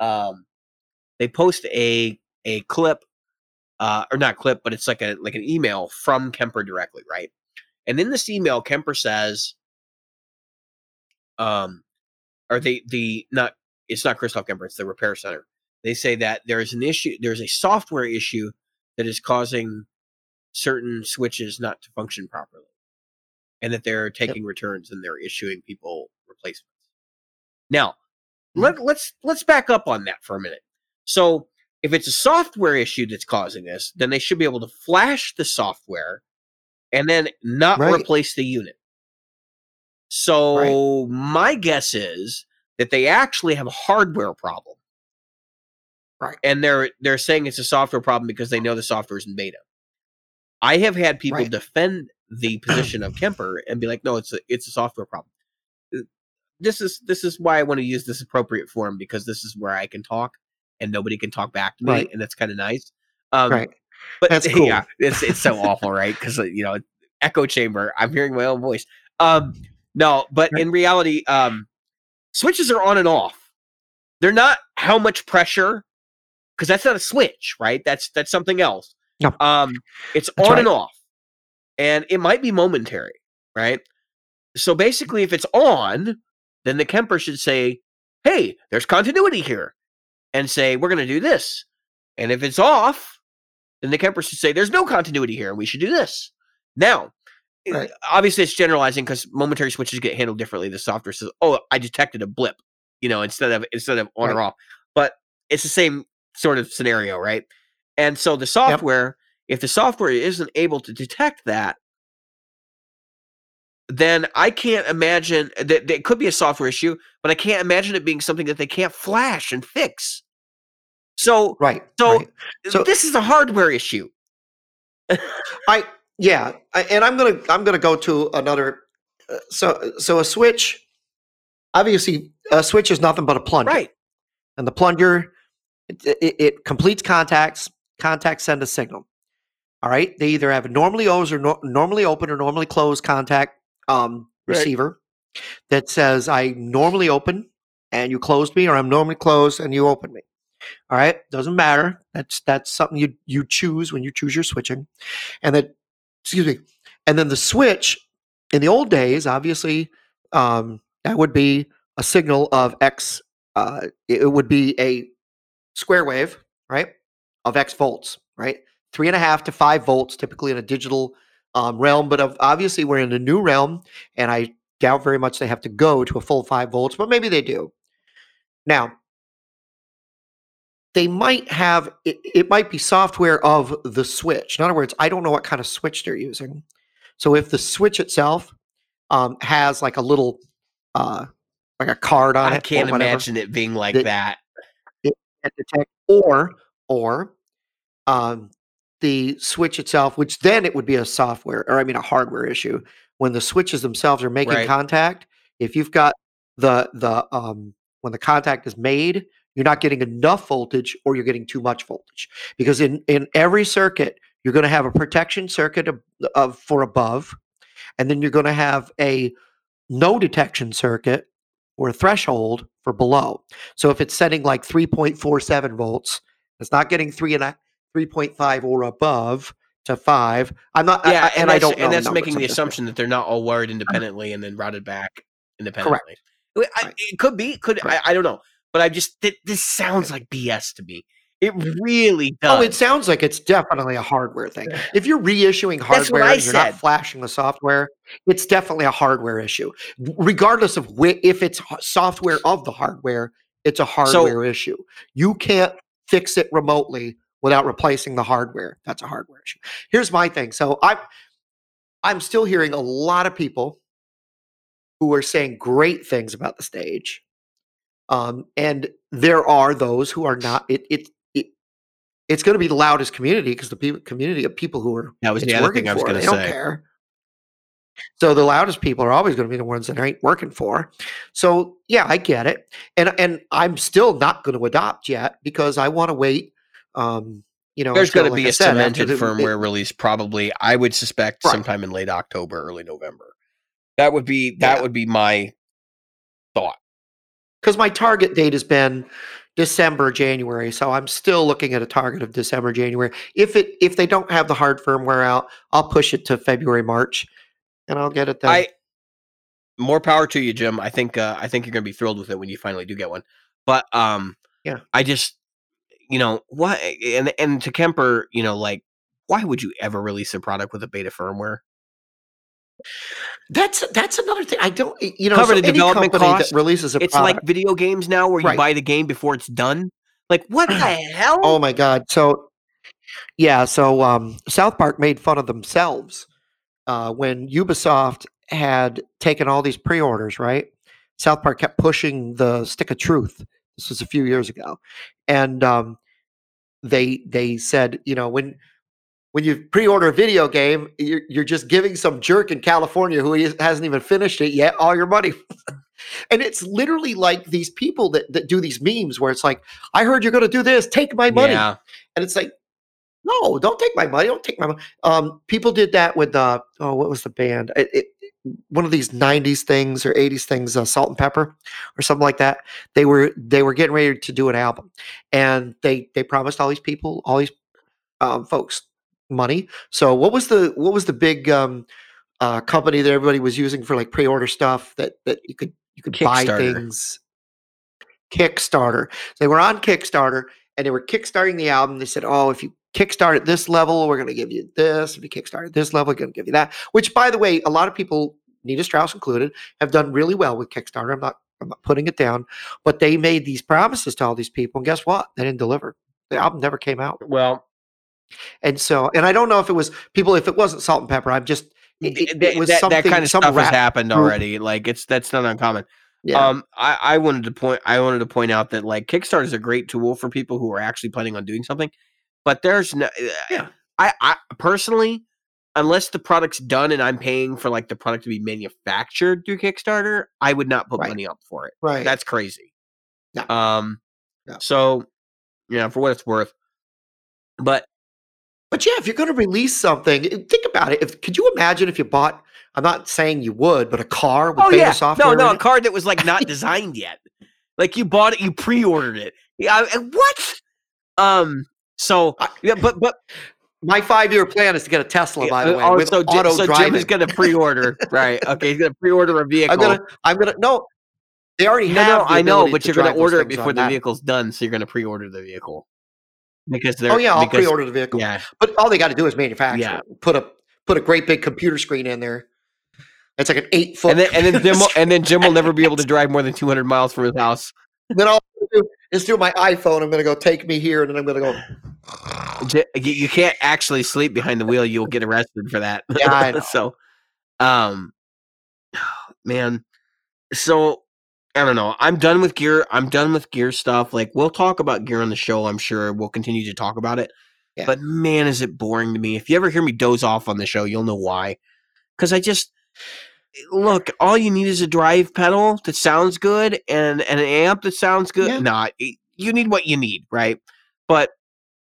they post a clip, or not clip, but it's like an email from Kemper directly. Right. And in this email, Kemper says, it's not Christoph Kemper, it's the repair center. They say that there is an issue, there's a software issue that is causing certain switches not to function properly, and that they're taking returns and they're issuing people replacements. Now, let's back up on that for a minute. So if it's a software issue that's causing this, then they should be able to flash the software and then not replace the unit. So my guess is that they actually have a hardware problem. Right. And they're saying it's a software problem because they know the software is in beta. I have had people defend the position of Kemper and be like, no, it's a software problem. This is why I want to use this appropriate forum, because this is where I can talk and nobody can talk back to me, and that's kind of nice. But that's cool. Yeah, it's so awful, right? Because, you know, echo chamber, I'm hearing my own voice. No, but in reality, switches are on and off. They're not how much pressure, because that's not a switch, right? That's something else. No. It's that's on and off, and it might be momentary, right? So basically, if it's on, then the Kemper should say, hey, there's continuity here, and say, we're going to do this. And if it's off, then the Kemper should say, there's no continuity here, and we should do this. Now, obviously, it's generalizing because momentary switches get handled differently. The software says, "Oh, I detected a blip," you know, instead of on or off. But it's the same sort of scenario, right? And so the software, if the software isn't able to detect that, then I can't imagine that it could be a software issue. But I can't imagine it being something that they can't flash and fix. So, so this is a hardware issue. Yeah, and I'm gonna go to another. So a switch, obviously, a switch is nothing but a plunger, right? And the plunger, it completes contacts. Contacts send a signal. All right, they either have a normally open or normally closed contact receiver that says I normally open and you closed me, or I'm normally closed and you opened me. All right, doesn't matter. That's something you choose when you choose your switching, and that. Excuse me. And then the switch in the old days, obviously, that would be a signal of X. It would be a square wave, right, of X volts, right? 3.5 to 5 volts typically in a digital realm. But obviously, we're in a new realm, and I doubt very much they have to go to a full 5 volts, but maybe they do. Now, they might have, it might be software of the switch. In other words, I don't know what kind of switch they're using. So if the switch itself has like a little, like a card on it. I can't imagine it being like that. It can't detect, or the switch itself, which then it would be a hardware issue. When the switches themselves are making contact, if you've got when the contact is made, you're not getting enough voltage, or you're getting too much voltage, because in every circuit you're going to have a protection circuit of for above, and then you're going to have a no detection circuit or threshold for below. So if it's setting like 3.47 volts, it's not getting 3.5 or above to 5. I'm not, yeah, I don't know. And that's making the assumption that they're not all wired independently and then routed back independently. Correct. It could be, I don't know. But I just, this sounds like BS to me. It really does. Oh, it sounds like it's definitely a hardware thing. If you're reissuing hardware and you're not flashing the software, it's definitely a hardware issue. Regardless of if it's software of the hardware, it's a hardware issue. You can't fix it remotely without replacing the hardware. That's a hardware issue. Here's my thing. So I'm still hearing a lot of people who are saying great things about the stage. And there are those who are not. It's going to be the loudest community because the community of people who are working for it, they don't care. So the loudest people are always going to be the ones that ain't working for. So yeah, I get it, and I'm still not going to adopt yet because I want to wait. There's going to be a cemented firmware release, probably. I would suspect sometime in late October, early November. That would be my thought. Because my target date has been December, January, so I'm still looking at a target of December, January. If they don't have the hard firmware out, I'll push it to February, March, and I'll get it then. More power to you, Jim. I think you're going to be thrilled with it when you finally do get one. But yeah, I just to Kemper, why would you ever release a product with a beta firmware? That's another thing. I don't, cover the development cost that releases a product. It's like video games now where you buy the game before it's done. Like, what the hell? Oh my God. So yeah. So, South Park made fun of themselves, when Ubisoft had taken all these pre-orders, right? South Park kept pushing the stick of truth. This was a few years ago. And, they said, when you pre-order a video game, you're just giving some jerk in California who hasn't even finished it yet all your money. And it's literally like these people that do these memes where it's like, I heard you're going to do this, take my money. Yeah. And it's like, no, don't take my money. Don't take my money. People did that with what was the band? One of these 90s things or 80s things, Salt and Pepper or something like that. They were getting ready to do an album. And they promised all these people, all these folks, money. So what was the big company that everybody was using for like pre-order stuff that you could buy things? Kickstarter. They were on Kickstarter and they were kickstarting the album. They said, oh, if you kickstart at this level, we're going to give you this. If you kickstart at this level, we're going to give you that. Which, by the way, a lot of people, Nina Strauss included, have done really well with Kickstarter. I'm not putting it down, but they made these promises to all these people, and guess what? They didn't deliver. The album never came out. Well. And so, and I don't know if it was people, if it wasn't Salt and Pepper, I'm just, it was something, that kind of stuff has happened already. Like that's not uncommon. Yeah. I wanted to point out that like Kickstarter is a great tool for people who are actually planning on doing something, but there's no, yeah. I personally, unless the product's done and I'm paying for like the product to be manufactured through Kickstarter, I would not put money up for it. Right. That's crazy. No. No. So, for what it's worth, But yeah, if you're going to release something, think about it. Could you imagine if you bought? I'm not saying you would, but a car with beta software. No, a car that was like not designed yet. Like you bought it, you pre-ordered it. Yeah, what? So yeah, but my 5-year plan is to get a Tesla. By the way, Jim is going to pre-order. Right? Okay, he's going to pre-order a vehicle. I'm gonna. No, they already have. I know, but you're going to order it before the vehicle's done, so you're going to pre-order the vehicle. I'll pre-order the vehicle. Yeah. But all they got to do is manufacture. Yeah. Put a great big computer screen in there. It's like an 8-foot. And then Jim will never be able to drive more than 200 miles from his house. And then I'll do my iPhone. I'm going to go take me here, and then I'm going to go. You can't actually sleep behind the wheel. You'll get arrested for that. Yeah, I know. So, man. So. I don't know. I'm done with gear. I'm done with gear stuff. Like, we'll talk about gear on the show. I'm sure we'll continue to talk about it. Yeah. But man, is it boring to me. If you ever hear me doze off on the show, you'll know why. Because I just look. All you need is a drive pedal that sounds good and an amp that sounds good. Yeah. You need what you need, right? But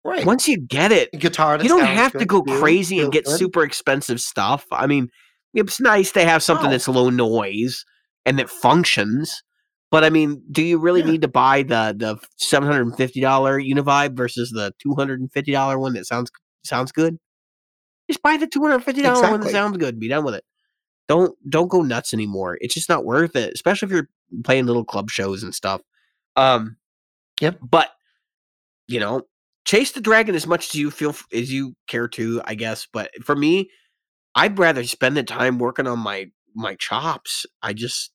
once you get it, you don't have to go crazy and get super expensive stuff. I mean, it's nice to have something that's low noise and that functions. But I mean, do you really need to buy the $750 Univibe versus the $250 one that sounds good? Just buy the $250 one that sounds good and be done with it. Don't go nuts anymore. It's just not worth it, especially if you're playing little club shows and stuff. Yep. But you know, chase the dragon as much as you feel as you care to, I guess. But for me, I'd rather spend the time working on my chops. I just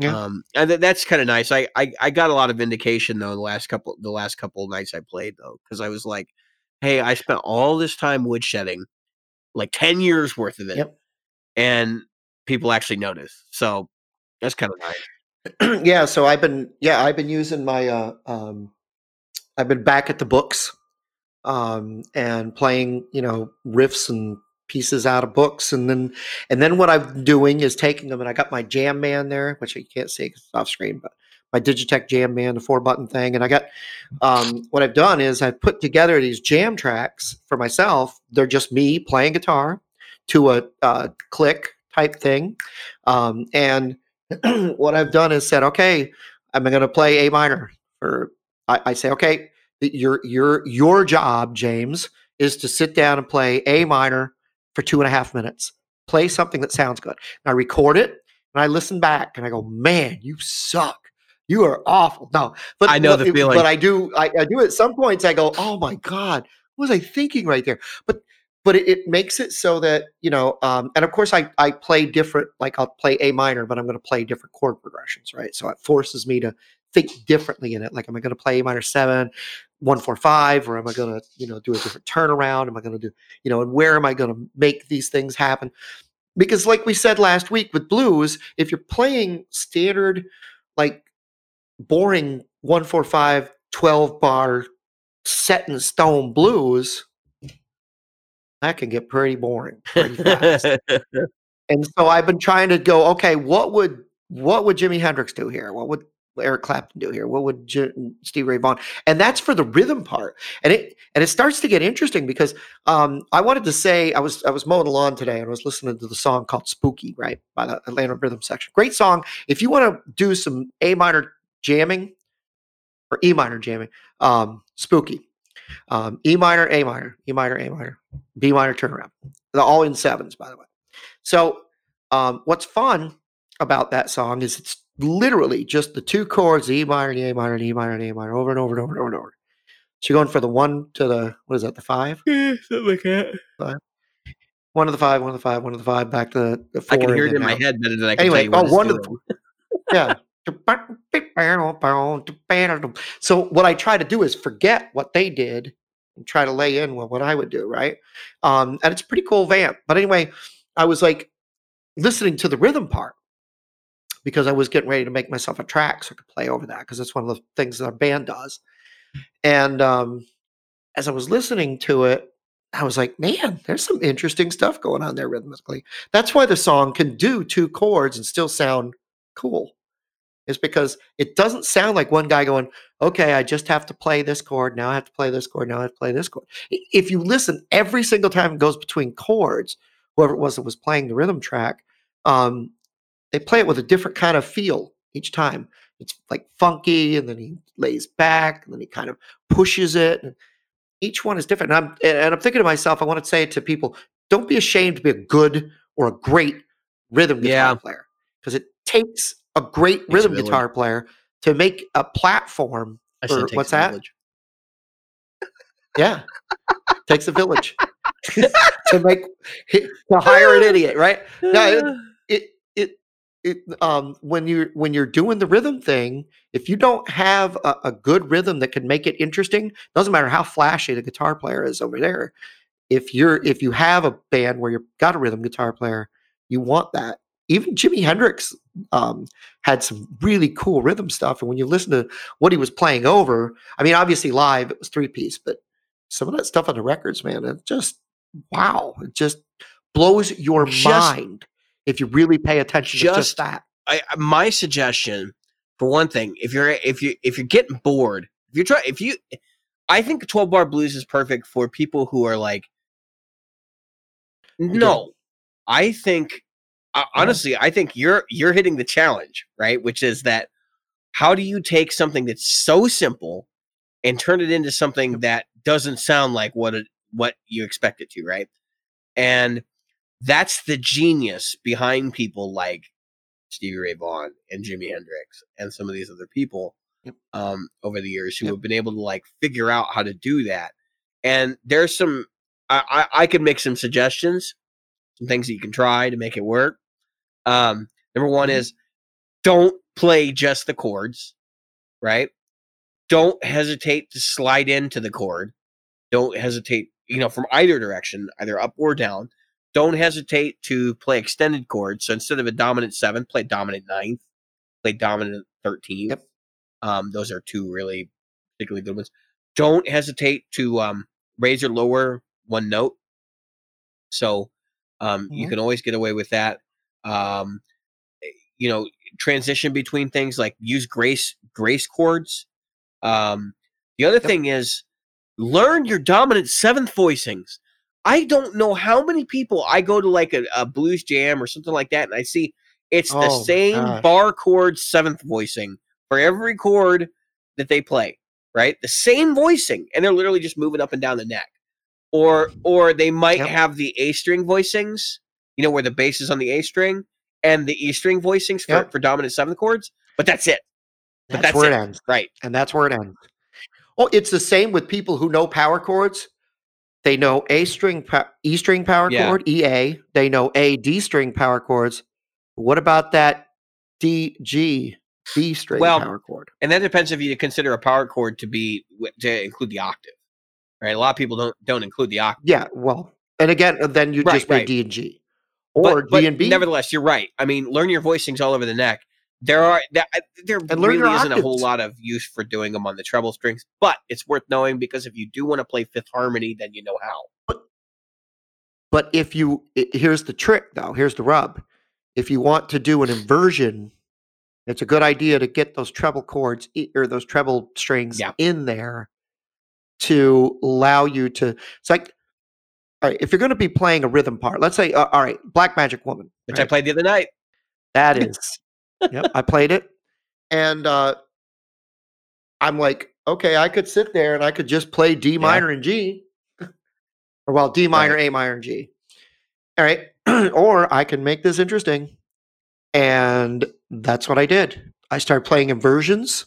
and that's kind of nice. I got a lot of vindication though the last couple nights I played though, because I was like, hey, I spent all this time woodshedding, like 10 years worth of it. Yep. And people actually notice. So that's kind of nice. Yeah. So I've been using my, I've been back at the books, and playing, you know, riffs and pieces out of books. And then what I'm doing is taking them, and I got my Jam Man there, which you can't see because it's off screen, but my Digitech Jam Man, the 4-button thing. And I got, what I've done is I've put together these jam tracks for myself. They're just me playing guitar to a click type thing. And what I've done is said, okay, I'm going to play A minor. Or I say, okay, your job, James, is to sit down and play A minor for 2.5 minutes. Play something that sounds good. And I record it and I listen back and I go, man, you suck. You are awful. No, but I know the feeling. But I do at some points I go, oh my God, what was I thinking right there? But it makes it so that, you know, and of course I play different, like I'll play A minor, but I'm going to play different chord progressions, right? So it forces me to think differently in it. Like, am I going to play A minor 7, 1, 4, 5, or am I going to, you know, do a different turnaround? Am I going to do, you know, and where am I going to make these things happen? Because like we said last week with blues, if you're playing standard, like boring 1, 4, 5, 12 bar set in stone blues, that can get pretty boring pretty fast. And so I've been trying to go, okay, what would Jimi Hendrix do here? What would Eric Clapton do here? What would Stevie Ray Vaughan? And that's for the rhythm part. And it starts to get interesting because I wanted to say I was mowing the lawn today and I was listening to the song called Spooky, right, by the Atlanta Rhythm Section. Great song. If you want to do some A minor jamming or E minor jamming, Spooky. E minor, A minor, E minor, A minor, B minor turnaround. They're all in sevens, by the way. So what's fun about that song is it's literally just the two chords, the E minor, the A minor, the E minor, the A minor, over and over and over and over and over. So you're going for the one to the, what is that, the five? Yeah, something like that. Five. One to the five, one to the five, one to the five, back to the four. I can hear it in my head better than I can tell you one to the yeah. So what I try to do is forget what they did and try to lay in what I would do, right? And it's a pretty cool vamp. But anyway, I was like listening to the rhythm part because I was getting ready to make myself a track so I could play over that because that's one of the things that our band does. And as I was listening to it, I was like, man, there's some interesting stuff going on there rhythmically. That's why the song can do two chords and still sound cool. Is because it doesn't sound like one guy going, okay, I just have to play this chord. Now I have to play this chord. Now I have to play this chord. If you listen every single time it goes between chords, whoever it was that was playing the rhythm track, they play it with a different kind of feel each time. It's like funky, and then he lays back, and then he kind of pushes it. And each one is different. And I'm thinking to myself, I want to say to people, don't be ashamed to be a good or a great rhythm guitar player, because it takes a great rhythm guitar player to make a platform for what's that? Village. Yeah. Takes a village to hire an idiot, right? No, when you're doing the rhythm thing, if you don't have a good rhythm that can make it interesting, doesn't matter how flashy the guitar player is over there. If you have a band where you've got a rhythm guitar player, you want that. Even Jimi Hendrix had some really cool rhythm stuff. And when you listen to what he was playing over, I mean, obviously live, it was 3-piece, but some of that stuff on the records, man, it just, wow. It just blows your mind if you really pay attention to just that. My suggestion, for one thing, if you're getting bored, I think 12-bar blues is perfect for people who are like, no, I think... Honestly, I think you're hitting the challenge, right? Which is that how do you take something that's so simple and turn it into something that doesn't sound like what you expect it to, right? And that's the genius behind people like Stevie Ray Vaughan and Jimi Hendrix and some of these other people over the years who have been able to like figure out how to do that. And there's some, I could make some suggestions, some things that you can try to make it work. Number one is don't play just the chords, right? Don't hesitate to slide into the chord. Don't hesitate, you know, from either direction, either up or down. Don't hesitate to play extended chords. So instead of a dominant seventh, play dominant ninth, play dominant 13th. Yep. Those are two really particularly good ones. Don't hesitate to raise or lower one note. So you can always get away with that. You know, transition between things, like use grace chords. The other thing is learn your dominant seventh voicings. I don't know how many people I go to like a blues jam or something like that, and I see it's the same bar chord seventh voicing for every chord that they play, right? The same voicing, and they're literally just moving up and down the neck. Or they might have the A string voicings, you know, where the bass is on the A string, and the E string voicings for dominant seventh chords, but that's it. But that's where it ends. Right. And that's where it ends. Oh, it's the same with people who know power chords. They know A string, E string power chord, EA. They know A, D string power chords. What about that D, G, B string power chord? And that depends if you consider a power chord to be, to include the octave, right? A lot of people don't include the octave. Yeah, well, and again, then you just play D and G. Or D and B. Nevertheless, you're right. I mean, learn your voicings all over the neck. There really isn't a whole lot of use for doing them on the treble strings, but it's worth knowing because if you do want to play fifth harmony, then you know how. But if you, here's the trick though, here's the rub. If you want to do an inversion, it's a good idea to get those treble chords or those treble strings in there to allow you to, it's like, all right, if you're going to be playing a rhythm part, let's say, all right, Black Magic Woman. Which I played the other night. That is. Yep, I played it, and I'm like, okay, I could sit there and I could just play D minor and G, or well, D minor, A minor, and G. All right, or I can make this interesting, and that's what I did. I started playing inversions,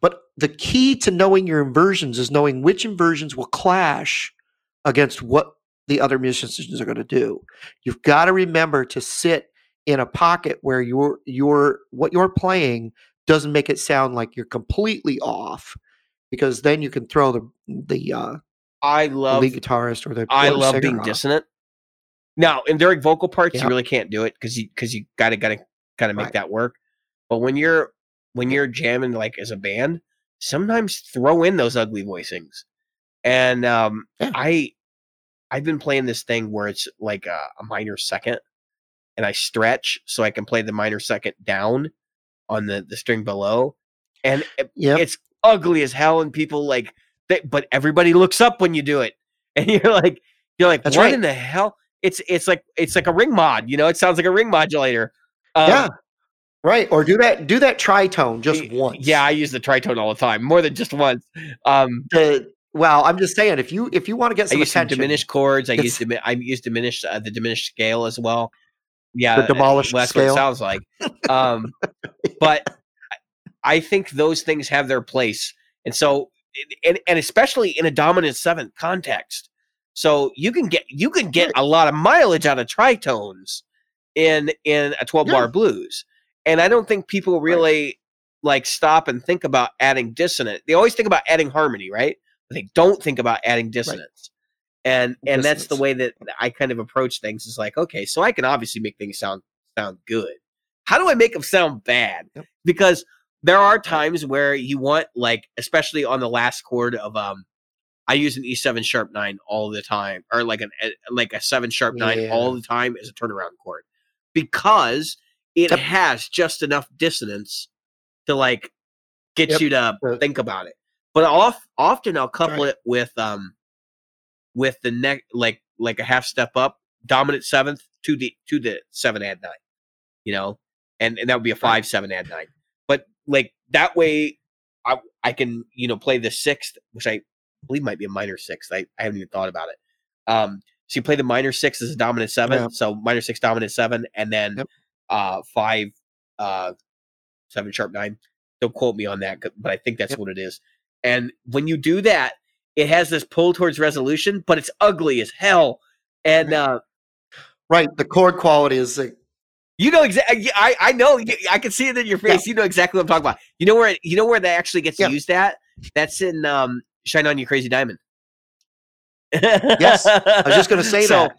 but the key to knowing your inversions is knowing which inversions will clash against what the other musicians are going to do. You've got to remember to sit in a pocket where your what you're playing doesn't make it sound like you're completely off, because then you can throw the lead guitarist or the singer being off. Dissonant. Now in during vocal parts, you really can't do it because you gotta kind of make that work. But when you're jamming like as a band, sometimes throw in those ugly voicings. And I've been playing this thing where it's like a minor second. And I stretch so I can play the minor second down on the string below. And it's ugly as hell. And people but everybody looks up when you do it. And you're like, that's what in the hell? It's like a ring mod, you know, it sounds like a ring modulator. Yeah. Right. Or do that tritone just once. Yeah. I use the tritone all the time, more than just once. Well, I'm just saying, if you want to get some attention, diminished chords, I use the diminished scale as well. Yeah, the demolished scale. What it sounds like. But I think those things have their place. And so, and especially in a dominant seventh context. So you can get a lot of mileage out of tritones in a 12-bar blues. And I don't think people really like stop and think about adding dissonant. They always think about adding harmony, right? But they don't think about adding dissonance. Right. And that's the way that I kind of approach things is like, okay, so I can obviously make things sound good. How do I make them sound bad? Yep. Because there are times where you want, like, especially on the last chord of, I use an E7 sharp 9 all the time, or like a 7 sharp 9 all the time as a turnaround chord, because it has just enough dissonance to like get you to think about it. But often I'll couple it with the neck, like a half step up, dominant seventh to the 7 add 9, you know, and that would be a 5 7 add 9. But like that way I can, you know, play the sixth, which I believe might be a minor sixth. I haven't even thought about it. So you play the minor six as a dominant seven. Yeah. So minor six, dominant seven, and then five, 7 sharp 9. Don't quote me on that, but I think that's what it is. And when you do that, it has this pull towards resolution, but it's ugly as hell. And the chord quality is like, you know exactly. I know. I can see it in your face. Yeah. You know exactly what I'm talking about. You know where that actually gets used at? That's in Shine On You Crazy Diamond. Yes, I was just going to say that.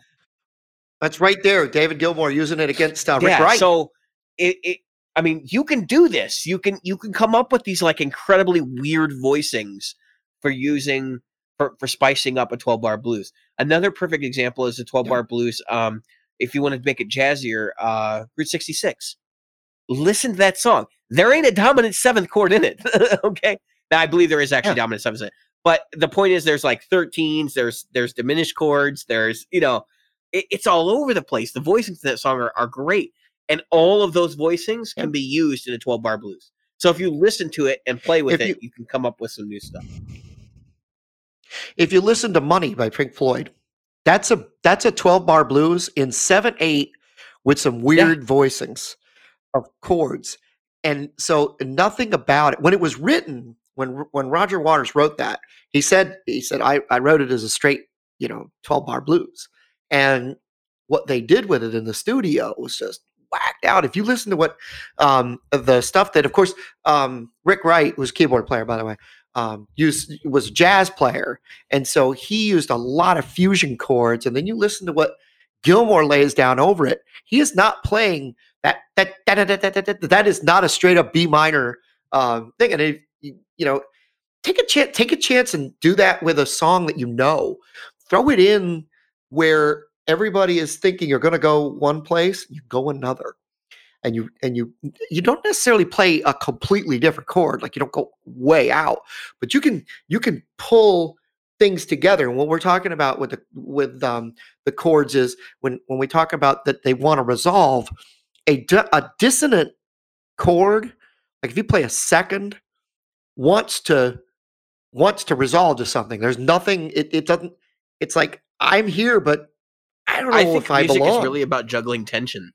That's right there. David Gilmour using it against Rick Wright. So it I mean, you can do this. You can come up with these like incredibly weird voicings for using for spicing up a 12-bar blues. Another perfect example is the 12-bar blues. If you want to make it jazzier, Route 66. Listen to that song. There ain't a dominant seventh chord in it. Okay, now I believe there is actually dominant seventh. But the point is, there's like 13s. There's diminished chords. There's it's all over the place. The voicings to that song are great. And all of those voicings can be used in a 12-bar blues. So if you listen to it and play with you can come up with some new stuff. If you listen to Money by Pink Floyd, that's a 12-bar blues in 7/8 with some weird voicings of chords. And so nothing about it. When it was written, when Roger Waters wrote that, he said, I wrote it as a straight, 12-bar blues. And what they did with it in the studio was just whacked out. If you listen to what the stuff that, of course, Rick Wright was a keyboard player, by the way, was a jazz player. And so he used a lot of fusion chords. And then you listen to what Gilmour lays down over it. He is not playing that is not a straight up B minor thing. And if, take a chance and do that with a song that, throw it in where everybody is thinking you're going to go one place, you go another, and you don't necessarily play a completely different chord. Like you don't go way out, but you can pull things together. And what we're talking about with the chords is when we talk about that, they want to resolve a dissonant chord. Like if you play a second, wants to resolve to something. There's nothing. It doesn't. It's like I'm here, but I don't know if I belong. I think music is really about juggling tension.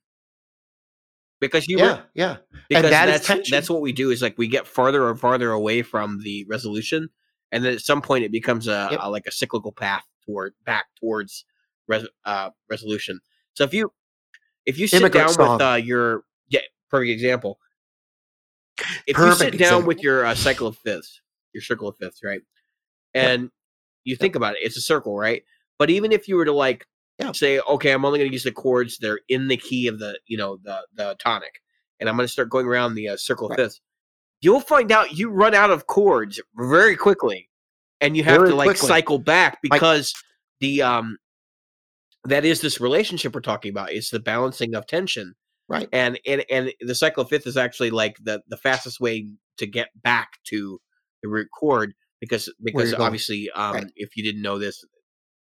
Because because and that's tension. That's what we do is like we get farther and farther away from the resolution, and then at some point it becomes a cyclical path back towards resolution. So if you sit down with your perfect example, with your cycle of fifths, your circle of fifths, right, and you think about it, it's a circle, right? But even if you were to like say, okay, I'm only going to use the chords that are in the key of the, the tonic, and I'm going to start going around the circle of fifths. You'll find out you run out of chords very quickly, and you have to cycle back because that is this relationship we're talking about. It's the balancing of tension, right? And the cycle of fifth is actually like the fastest way to get back to the root chord because obviously if you didn't know this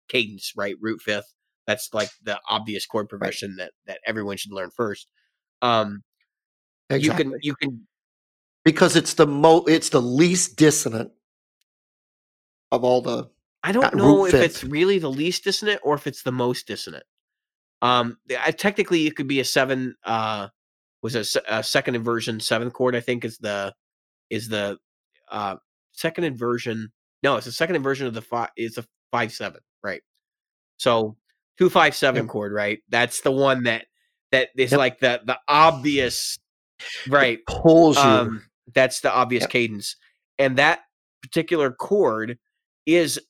cadence, right, root fifth. That's like the obvious chord progression that everyone should learn first. Exactly. You can because it's the least dissonant of all the. I don't know if it's really the least dissonant or if it's the most dissonant. Technically, it could be a seven. A second inversion seventh chord? I think is the second inversion. No, it's the second inversion of the five. It's a 5/7, right? So. 2-5-7 chord, right? That's the one that is like the obvious, right? It pulls you. That's the obvious cadence, and that particular chord is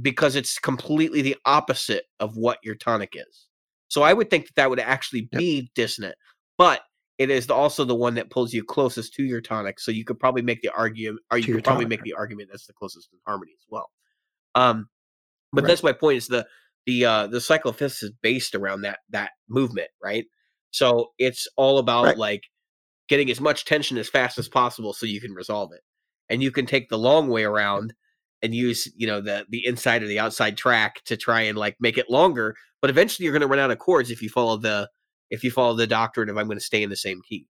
because it's completely the opposite of what your tonic is. So I would think that would actually be dissonant, but it is also the one that pulls you closest to your tonic. So you could probably make the argument, or you could probably make the argument that's the closest in harmony as well. But that's my point. Is the cycle of fifths is based around that movement, right? So it's all about like getting as much tension as fast as possible so you can resolve it. And you can take the long way around and use, the inside or the outside track to try and like make it longer, but eventually you're going to run out of chords if you follow the doctrine of I'm going to stay in the same key.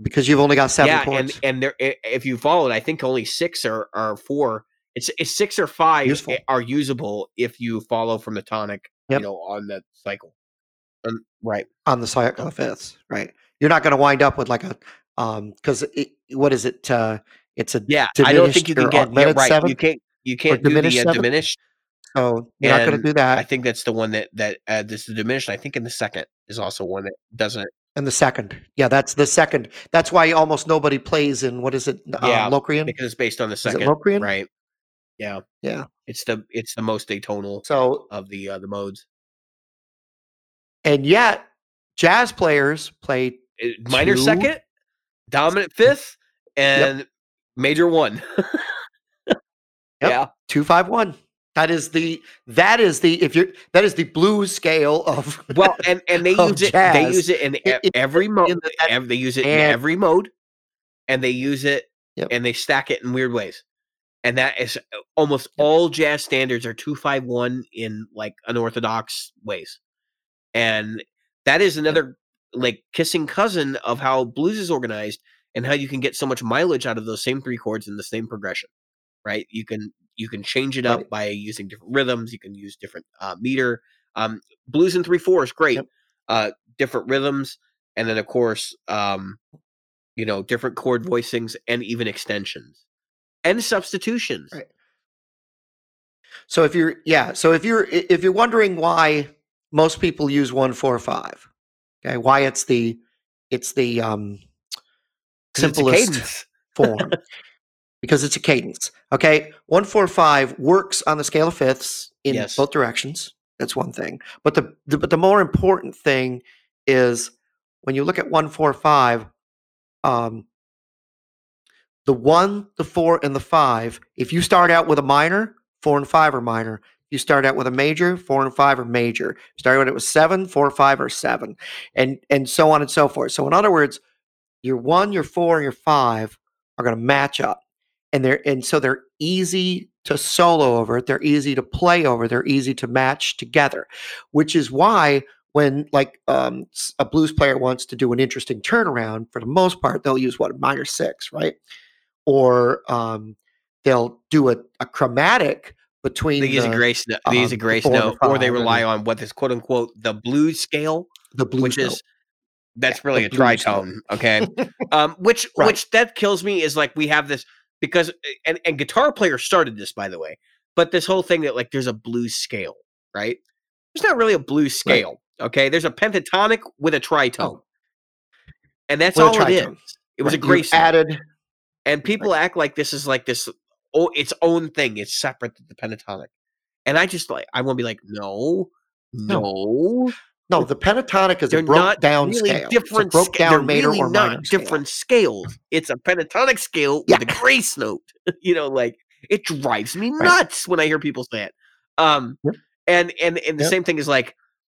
because you've only got seven chords. And there, if you follow it, I think only six or four. It's 6 or 5 Useful. Are usable if you follow from the tonic, you know, on the cycle. Right. On the cycle of fifths, right. You're not going to wind up with like a, because what is it? It's a I don't think you can get right. Seven? You can't do the diminished. So you're not going to do that. I think that's the one that this is diminished. I think in the second is also one that doesn't. And the second. Yeah, that's the second. That's why almost nobody plays in, what is it, Locrian? Because it's based on the second. Is it Locrian? Right. Yeah. Yeah. It's the most atonal of the modes. And yet, jazz players play minor second, dominant fifth, and major one. Yeah. 2-5-1. That is the blues scale of they use it in every mode and they use it and they stack it in weird ways. And that is almost all jazz standards are 2-5-1 in like unorthodox ways. And that is another like kissing cousin of how blues is organized and how you can get so much mileage out of those same three chords in the same progression. Right. You can change it up by using different rhythms. You can use different meter. Blues in 3/4, great. Yep. Different rhythms, and then of course, different chord voicings and even extensions and substitutions. Right. So if you're wondering why most people use 1-4-5, okay, why it's the simplest form. Because it's a cadence. Okay. 1-4-5 works on the scale of fifths in both directions. That's one thing. But the more important thing is when you look at 1-4-5, the 1, the 4, and the 5, if you start out with a minor, 4 and 5 are minor. If you start out with a major, 4 and 5 are major. Start out with 7, 4, 5, or 7. And so on and so forth. So in other words, your 1, your 4, and your 5 are going to match up. And so they're easy to solo over. They're easy to play over. They're easy to match together, which is why when like a blues player wants to do an interesting turnaround, for the most part, they'll use minor six, right? Or they'll do a chromatic between the easy grace note, or they rely on what is quote unquote the blues scale, which is really a tritone, okay? Which that kills me is like we have this. Because and guitar players started this, by the way, but this whole thing that like there's a blues scale, right? There's not really a blues scale, okay? There's a pentatonic with a tritone, and that's all it is. It was a grace added, and people act like this is like this its own thing. It's separate to the pentatonic, and I just like I want to be like no. The pentatonic is a broke down scale. Different broke down major or minor. Different scales. It's a pentatonic scale with a grace note. It drives me nuts when I hear people say it. And the same thing is like,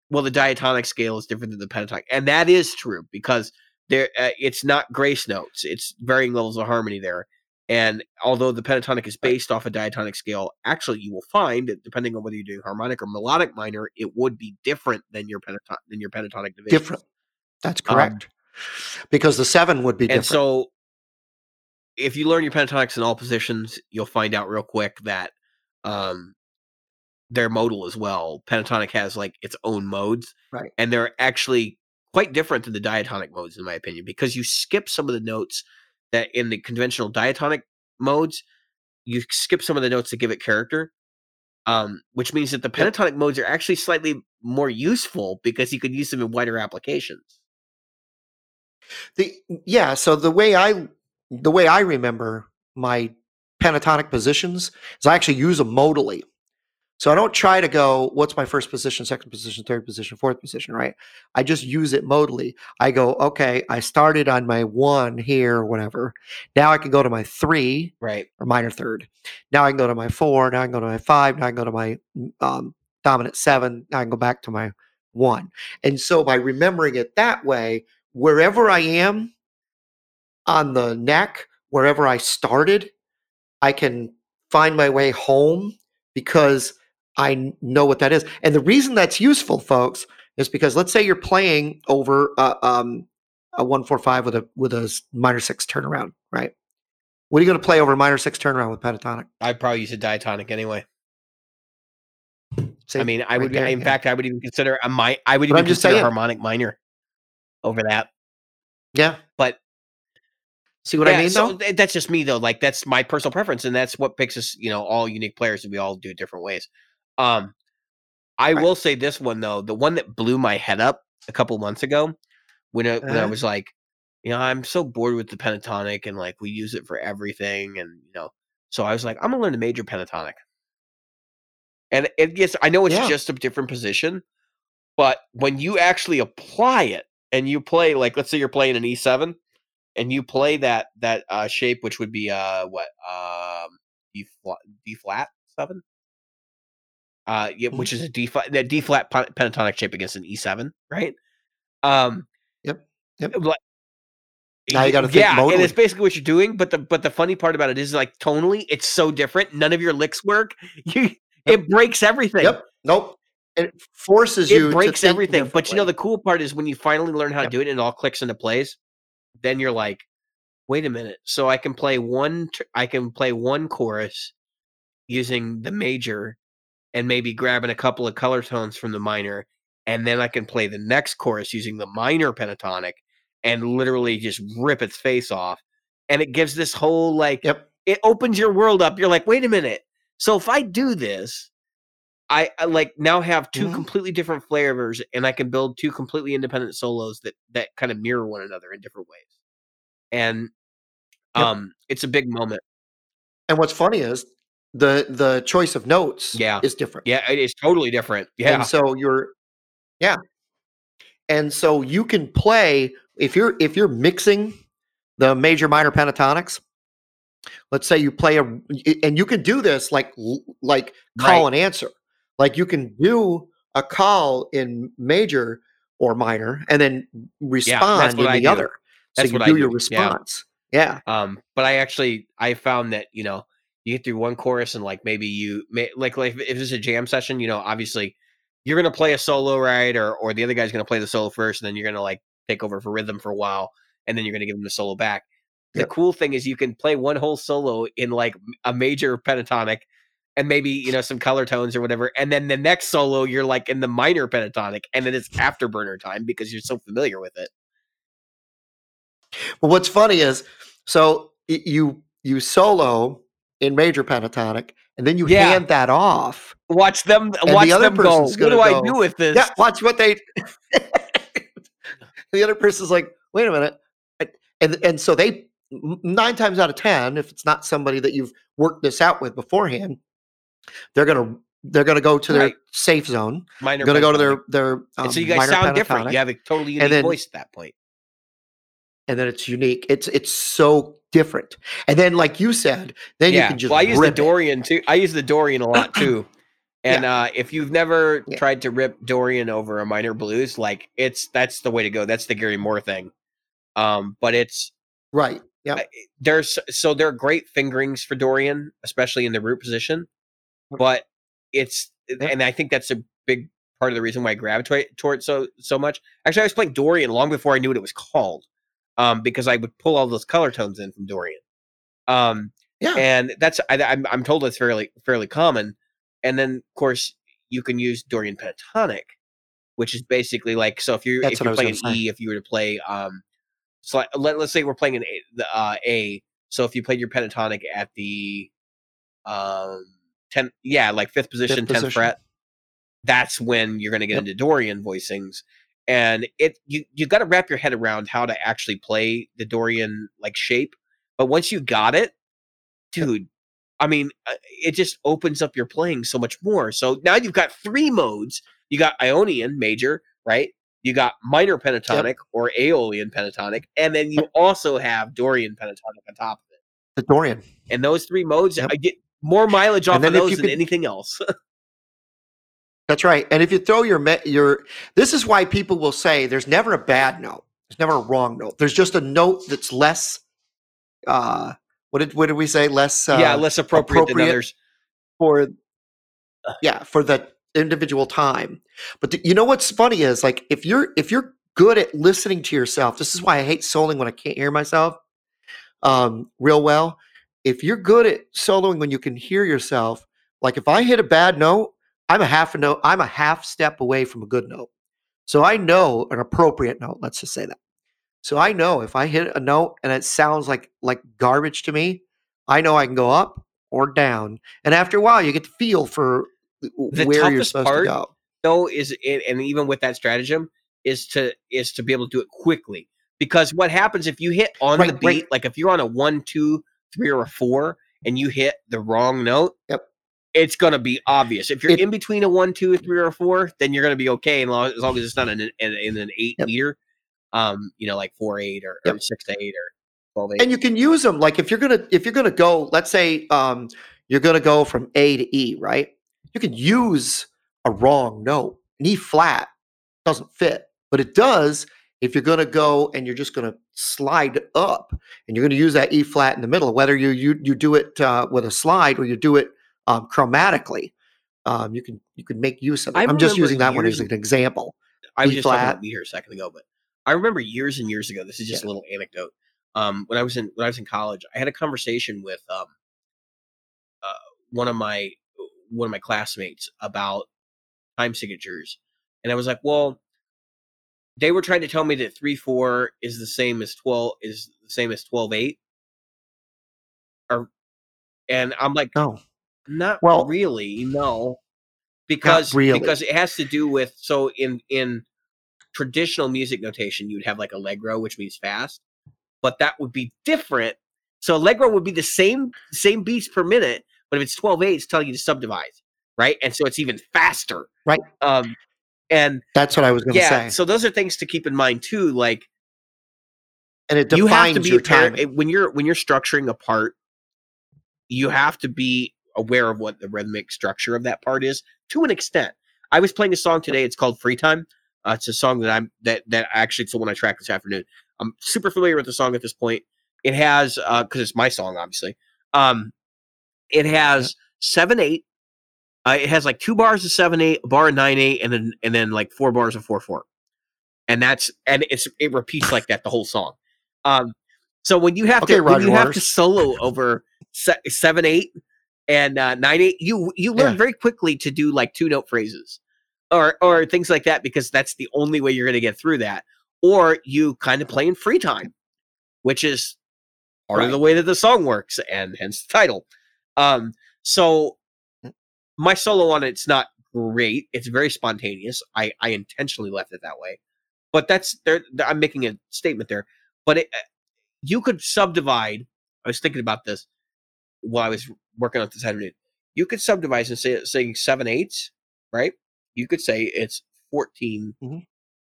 well, the diatonic scale is different than the pentatonic, and that is true because there it's not grace notes. It's varying levels of harmony there. And although the pentatonic is based off a diatonic scale, actually you will find that depending on whether you're doing harmonic or melodic minor, it would be different than your pentatonic division. Different. That's correct. Because the 7 would be different. And so if you learn your pentatonics in all positions, you'll find out real quick that they're modal as well. Pentatonic has like its own modes. Right. And they're actually quite different than the diatonic modes, in my opinion, because you skip some of the notes that in the conventional diatonic modes, you skip some of the notes that give it character, which means that the pentatonic modes are actually slightly more useful because you could use them in wider applications. So the way I remember my pentatonic positions is I actually use them modally. So I don't try to go, what's my first position, second position, third position, fourth position, right? I just use it modally. I go, okay, I started on my 1 here or whatever. Now I can go to my 3, right, or minor third. Now I can go to my 4. Now I can go to my 5. Now I can go to my dominant 7. Now I can go back to my 1. And so by remembering it that way, wherever I am on the neck, wherever I started, I can find my way home because I know what that is. And the reason that's useful, folks, is because let's say you're playing over a 145 with a minor six turnaround, right? What are you going to play over minor six turnaround with pentatonic? I'd probably use a diatonic anyway. Same, I mean, I right would. There, in yeah. fact, I would even consider a my. I would but even I'm consider just harmonic minor over that. Yeah, but see what I mean. So though? That's just me, though. Like that's my personal preference, and that's what makes us, you know, all unique players, and we all do it different ways. I will say this one though, the one that blew my head up a couple months ago, when I was like, you know, I'm so bored with the pentatonic, and like we use it for everything, and you know, so I was like, I'm gonna learn to major pentatonic. And yes, I know it's just a different position, but when you actually apply it and you play, like, let's say you're playing an E7 and you play that shape, which would be D flat seven, which is a D flat pentatonic shape against an E7, right? Yep. Like, now you got to think modally. And it's basically what you're doing. But the funny part about it is, like, tonally, it's so different. None of your licks work. It breaks everything. Yep. Nope. It forces you. It breaks everything. But you know, the cool part is when you finally learn how to do it and it all clicks into place. Then you're like, wait a minute. So I can play one chorus using the major, and maybe grabbing a couple of color tones from the minor, and then I can play the next chorus using the minor pentatonic, and literally just rip its face off. And it gives this whole it opens your world up. You're like, wait a minute. So if I do this, I like now have two completely different flavors, and I can build two completely independent solos that kind of mirror one another in different ways. And it's a big moment. And what's funny is the choice of notes is different. Yeah, it is totally different. Yeah. And so you can play if you're mixing the major minor pentatonics. Let's say you play and you can do this like call and answer. Like you can do a call in major or minor and then respond in the other. So you do your response. Yeah. But I found that, you know, you get through one chorus and like maybe you may like if it's a jam session, you know, obviously you're going to play a solo, right? Or the other guy's going to play the solo first, and then you're going to like take over for rhythm for a while, and then you're going to give him the solo back. The cool thing is you can play one whole solo in like a major pentatonic and maybe, you know, some color tones or whatever. And then the next solo, you're like in the minor pentatonic, and then it's afterburner time because you're so familiar with it. Well, what's funny is, so you solo in major pentatonic, and then you hand that off. Watch them. Watch the other them go. What do I do with this? Yeah, watch what they. The other person's like, wait a minute, and so they. 9 times out of 10, if it's not somebody that you've worked this out with beforehand, they're gonna go to their safe zone. Minor gonna pentatonic. Go to their and so you guys sound pentatonic. Different. You have a totally unique voice at that point. And then it's unique. It's so different. And then, like you said, then you can just. Well, I use the Dorian too. I use the Dorian a lot too. And if you've never tried to rip Dorian over a minor blues, like that's the way to go. That's the Gary Moore thing. But it's right. Yeah, there are great fingerings for Dorian, especially in the root position. But and I think that's a big part of the reason why I gravitate toward it so much. Actually, I was playing Dorian long before I knew what it was called, because I would pull all those color tones in from Dorian. And that's I'm told it's fairly common. And then of course you can use Dorian pentatonic, which is basically like so if you're playing an E, if you were to play. So let's say we're playing an A. So if you played your pentatonic at the 5th position, 10th fret, that's when you're going to get into Dorian voicings. And you got to wrap your head around how to actually play the Dorian like shape. But once you got it, dude, I mean, it just opens up your playing so much more. So now you've got 3 modes. You got Ionian major, right? You got minor pentatonic or Aeolian pentatonic, and then you also have Dorian pentatonic on top of it. The Dorian. And those 3 modes, I get more mileage off of those than anything else. That's right. And if you throw your this is why people will say there's never a bad note. There's never a wrong note. There's just a note that's less what did we say? Less less appropriate than others. For the individual time. But you know what's funny is, like, if you're good at listening to yourself. This is why I hate soloing when I can't hear myself real well. If you're good at soloing when you can hear yourself, like if I hit a bad note, I'm a half step away from a good note. So I know an appropriate note. Let's just say that. So I know if I hit a note and it sounds like garbage to me, I know I can go up or down. And after a while, you get the feel for where you're supposed to go. Though is it, and even with that stratagem, is to be able to do it quickly, because what happens if you hit on the beat, like if you're on a 1, 2, 3, or a 4, and you hit the wrong note, yep, it's gonna be obvious. If you're in between a 1, 2, 3, or 4, then you're gonna be okay, as long as it's not in an 8 meter, you know, like 4/8 or, or 6/8 or 12/8. And you can use them like if you're gonna go, let's say you're gonna go from A to E, right? You can use a wrong note. An E flat doesn't fit, but it does if you're going to go and you're just going to slide up, and you're going to use that E flat in the middle, whether you do it with a slide or you do it chromatically. You can make use of it. I'm just using that one as an example. I was just talking about here a second ago, but I remember years and years ago, this is just a little anecdote. When I was in college, I had a conversation with one of my classmates about time signatures. And I was like, well, they were trying to tell me that 3/4 is the same as 12/8, and I'm like, no, not really, because it has to do with, so in traditional music notation, you'd have like allegro, which means fast, but that would be different. So allegro would be the same beats per minute, but if it's 12/8, it's telling you to subdivide, right? And so it's even faster, right? And that's what I was going to say. So those are things to keep in mind too. Like, and it defines, you have to be when you're structuring a part, you have to be aware of what the rhythmic structure of that part is to an extent. I was playing a song today. It's called Free Time. It's a song that actually, it's the one I tracked this afternoon. I'm super familiar with the song at this point. It has, cause it's my song, obviously. It has 7/8. It has like 2 bars of 7/8, a bar of 9/8, and then like 4 bars of 4/4, and it repeats like that the whole song. So when you have to solo over 7/8 and 9/8, you learn very quickly to do like 2-note phrases or things like that, because that's the only way you're going to get through that. Or you kind of play in free time, which is part of the way that the song works, and hence the title. So. My solo on it's not great. It's very spontaneous. I intentionally left it that way, but that's there. I'm making a statement there. But you could subdivide. I was thinking about this while I was working on this afternoon. You could subdivide and say 7/8, right? You could say it's 14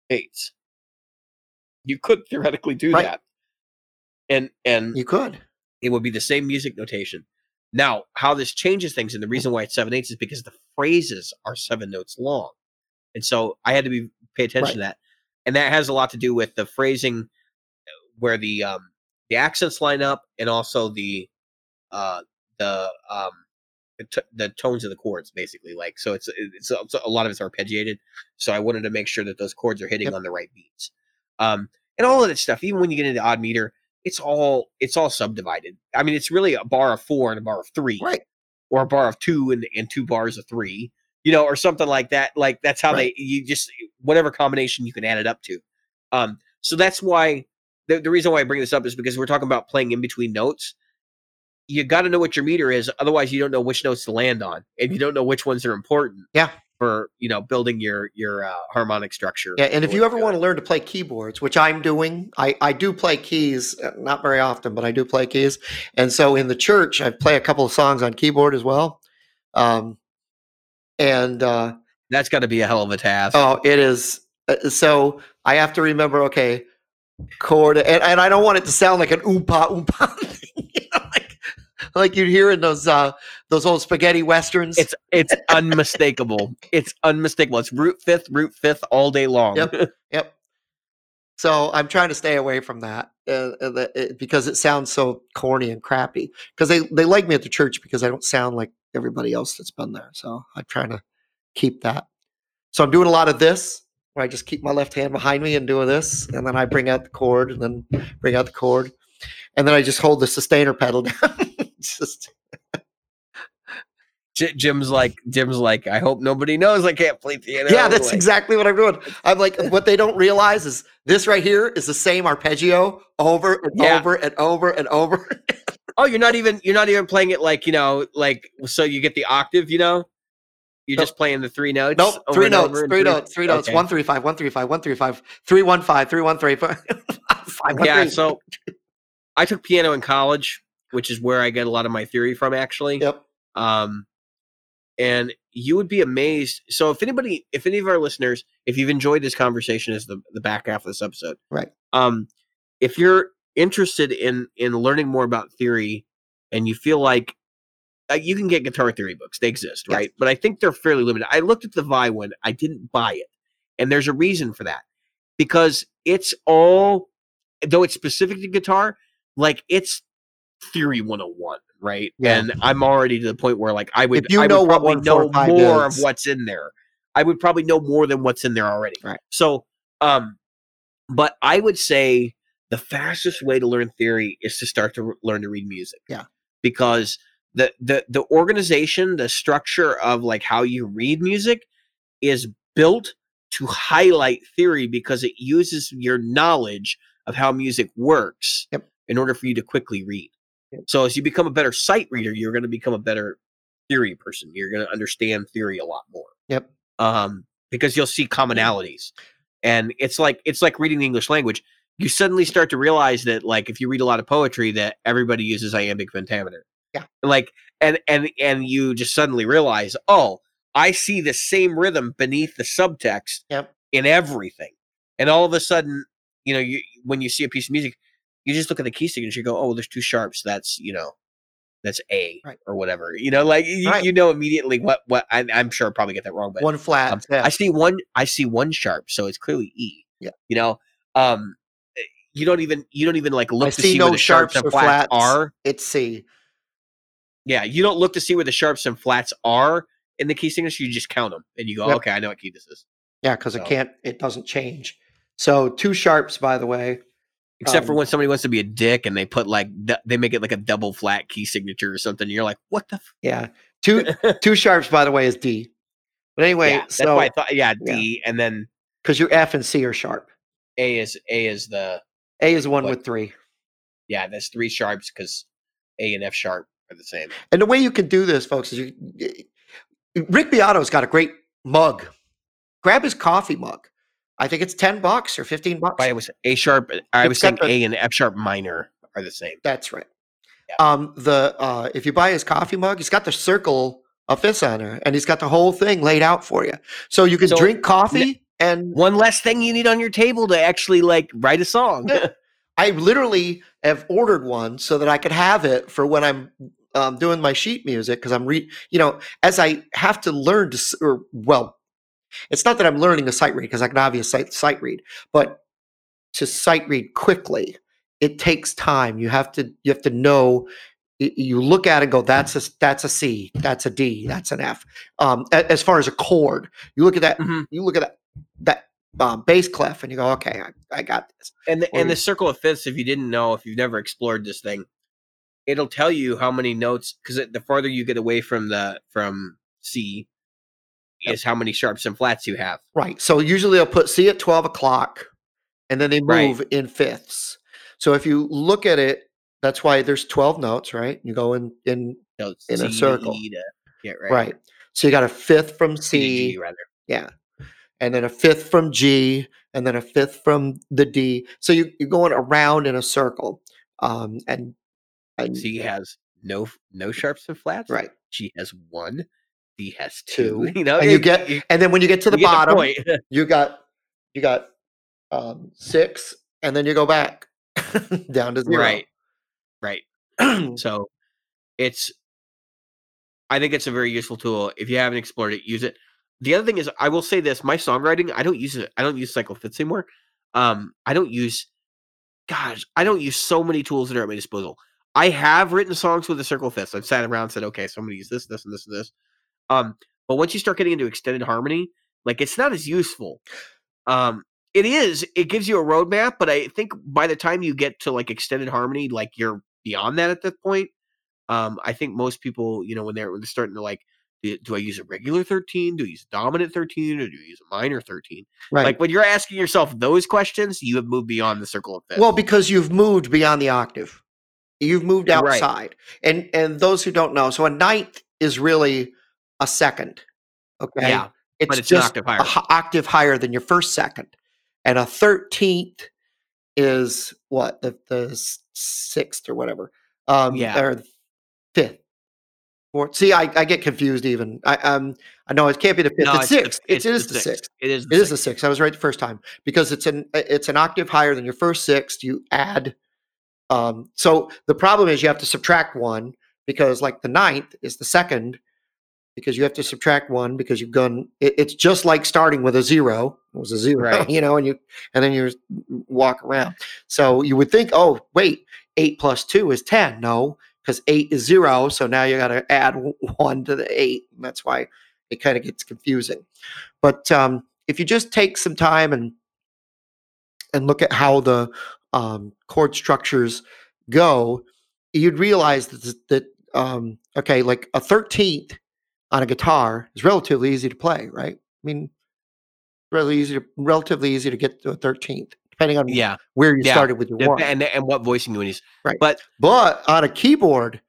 eighths. You could theoretically do that, and you could. It would be the same music notation. Now, how this changes things, and the reason why it's 7/8 is because the phrases are 7 notes long. And so I had to pay attention to that. And that has a lot to do with the phrasing, where the accents line up, and also the tones of the chords, basically. Like, so it's a lot of it's arpeggiated. So I wanted to make sure that those chords are hitting on the right beats. And all of that stuff, even when you get into odd meter, it's all subdivided. I mean, it's really a bar of 4 and a bar of 3, or a bar of 2 and 2 bars of 3, you know, or something like that. Like, that's how you just, whatever combination you can add it up to. So that's why the reason why I bring this up is because we're talking about playing in between notes. You got to know what your meter is. Otherwise you don't know which notes to land on, and you don't know which ones are important. Yeah. For, you know, building your harmonic structure. Yeah, and if you ever want to learn to play keyboards, which I'm doing, I do play keys, not very often, but I do play keys. And so in the church, I play a couple of songs on keyboard as well. And that's got to be a hell of a task. Oh, it is. So I have to remember, okay, chord, and I don't want it to sound like an oompa. Like you'd hear in those old spaghetti westerns. It's unmistakable. It's unmistakable. It's root fifth all day long. Yep. So I'm trying to stay away from that because it sounds so corny and crappy. Because they like me at the church because I don't sound like everybody else that's been there. So I'm trying to keep that. So I'm doing a lot of this. where I just keep my left hand behind me and doing this, and then I bring out the chord, and then bring out the chord, and then I just hold the sustainer pedal down. Just Jim's like, I hope nobody knows I can't play piano. Yeah, that's like, exactly what I'm doing. I'm like, what they don't realize is this right here is the same arpeggio over and over and over and over. Oh, you're not even playing it like, you know, like, so you get the octave, you know? You're just playing the three notes. Nope, three notes. 1, 3, 5, 1, 3, 5, 1, 3, 5, 3, 1, 5, 3, 1, 3, 5, 5, 1, 3. Yeah, so I took piano in college, which is where I get a lot of my theory from, actually. Yep. And you would be amazed. So if any of our listeners, if you've enjoyed this conversation as the back half of this episode, right? If you're interested in learning more about theory and you feel like you can get guitar theory books, they exist, right? Yes. But I think they're fairly limited. I looked at the Vi one, I didn't buy it. And there's a reason for that, because it's all, though it's specific to guitar, like it's theory 101. Right. Yeah. And I'm already to the point where, like, I would probably know more of what's in there. I would probably know more than what's in there already. Right. So, but I would say the fastest way to learn theory is to start to learn to read music. Yeah. Because the organization, the structure of like how you read music is built to highlight theory, because it uses your knowledge of how music works in order for you to quickly read. So as you become a better sight reader, you're going to become a better theory person. You're going to understand theory a lot more. Yep. Because you'll see commonalities, and it's like reading the English language. You suddenly start to realize that, like, if you read a lot of poetry, that everybody uses iambic pentameter. Yeah. Like, and you just suddenly realize, oh, I see the same rhythm beneath the subtext in everything. And all of a sudden, you know, when you see a piece of music, you just look at the key signature, you go, oh, well, there's two sharps. That's, you know, that's A or whatever. You know, like you know immediately what I'm sure I probably get that wrong, but one flat. I see one sharp, so it's clearly E. Yeah. You know, you don't even like look to see where the sharps and flats are. It's C. Yeah, you don't look to see where the sharps and flats are in the key signature. You just count them and you go, okay, I know what key this is. Yeah, because it doesn't change. So two sharps, by the way. Except for when somebody wants to be a dick and they put like they make it like a double flat key signature or something. And you're like, what the? Two sharps, by the way, is D. But anyway, that's so why I thought, D, and then because your F and C are sharp. A is the one with three. Yeah, that's three sharps because A and F sharp are the same. And the way you can do this, folks, is Rick Beato's got a great mug. Grab his coffee mug. I think it's $10 or $15. But it was A sharp. I was saying A and F sharp minor are the same. That's right. Yeah. If you buy his coffee mug, he's got the circle of this on her, and he's got the whole thing laid out for you, so you can drink coffee and one less thing you need on your table to actually like write a song. I literally have ordered one so that I could have it for when I'm doing my sheet music, because I'm as I have to learn to it's not that I'm learning to sight read, because I can obviously sight read, but to sight read quickly, it takes time. You have to know. You look at it and go, that's a C, that's a D, that's an F. As far as a chord, you look at that. Mm-hmm. You look at that bass clef, and you go, okay, I got this. And the circle of fifths, if you didn't know, if you've never explored this thing, it'll tell you how many notes, because the farther you get away from C. is how many sharps and flats you have. Right. So usually they'll put C at 12 o'clock and then they move in fifths. So if you look at it, that's why there's 12 notes, right? You go in a circle. Right. So you got a fifth from C. G, rather. Yeah. And then a fifth from G, and then a fifth from the D. So you're going around in a circle. And C has no sharps and flats. Right. G has one. D has two, you know, and then when you get to the bottom, you got six, and then you go back down to zero. Right. So I think it's a very useful tool. If you haven't explored it, use it. The other thing is, I will say this: my songwriting, I don't use it. I don't use cycle fifths anymore. I don't use so many tools that are at my disposal. I have written songs with a circle fifth. I've sat around and said, okay, so I'm going to use this, this, and this, and this. But once you start getting into extended harmony, like, it's not as useful. It gives you a roadmap, but I think by the time you get to like extended harmony, like you're beyond that at that point. I think most people, you know, when they're starting to like, do I use a regular 13? Do I use a dominant 13? Or do I use a minor 13? Right. Like when you're asking yourself those questions, you have moved beyond the circle of fifths. Well, because you've moved beyond the octave. You've moved outside. Right. And those who don't know, so a ninth is really a second. Okay. Yeah. It's just an octave higher than your first second. And a 13th is what? The sixth or whatever. Or fifth. See, I get confused even. I know it can't be the fifth. No, it's sixth. It is the sixth. It is the sixth. I was right the first time because it's an octave higher than your first sixth. You add. So the problem is you have to subtract one because like the ninth is the second because you have to subtract one because you've gone. It's just like starting with a zero. It was a zero, right. You know, and then you walk around. So you would think, oh wait, 8 + 2 is 10. No. Because 8 is 0, so now you got to add 1 to the 8. And that's why it kind of gets confusing. But if you just take some time and look at how the chord structures go, you'd realize that like a 13th on a guitar is relatively easy to play, right? I mean, relatively easy to get to a 13th. Depending on where you started with your warm up and what voicing you use, right? But on a keyboard,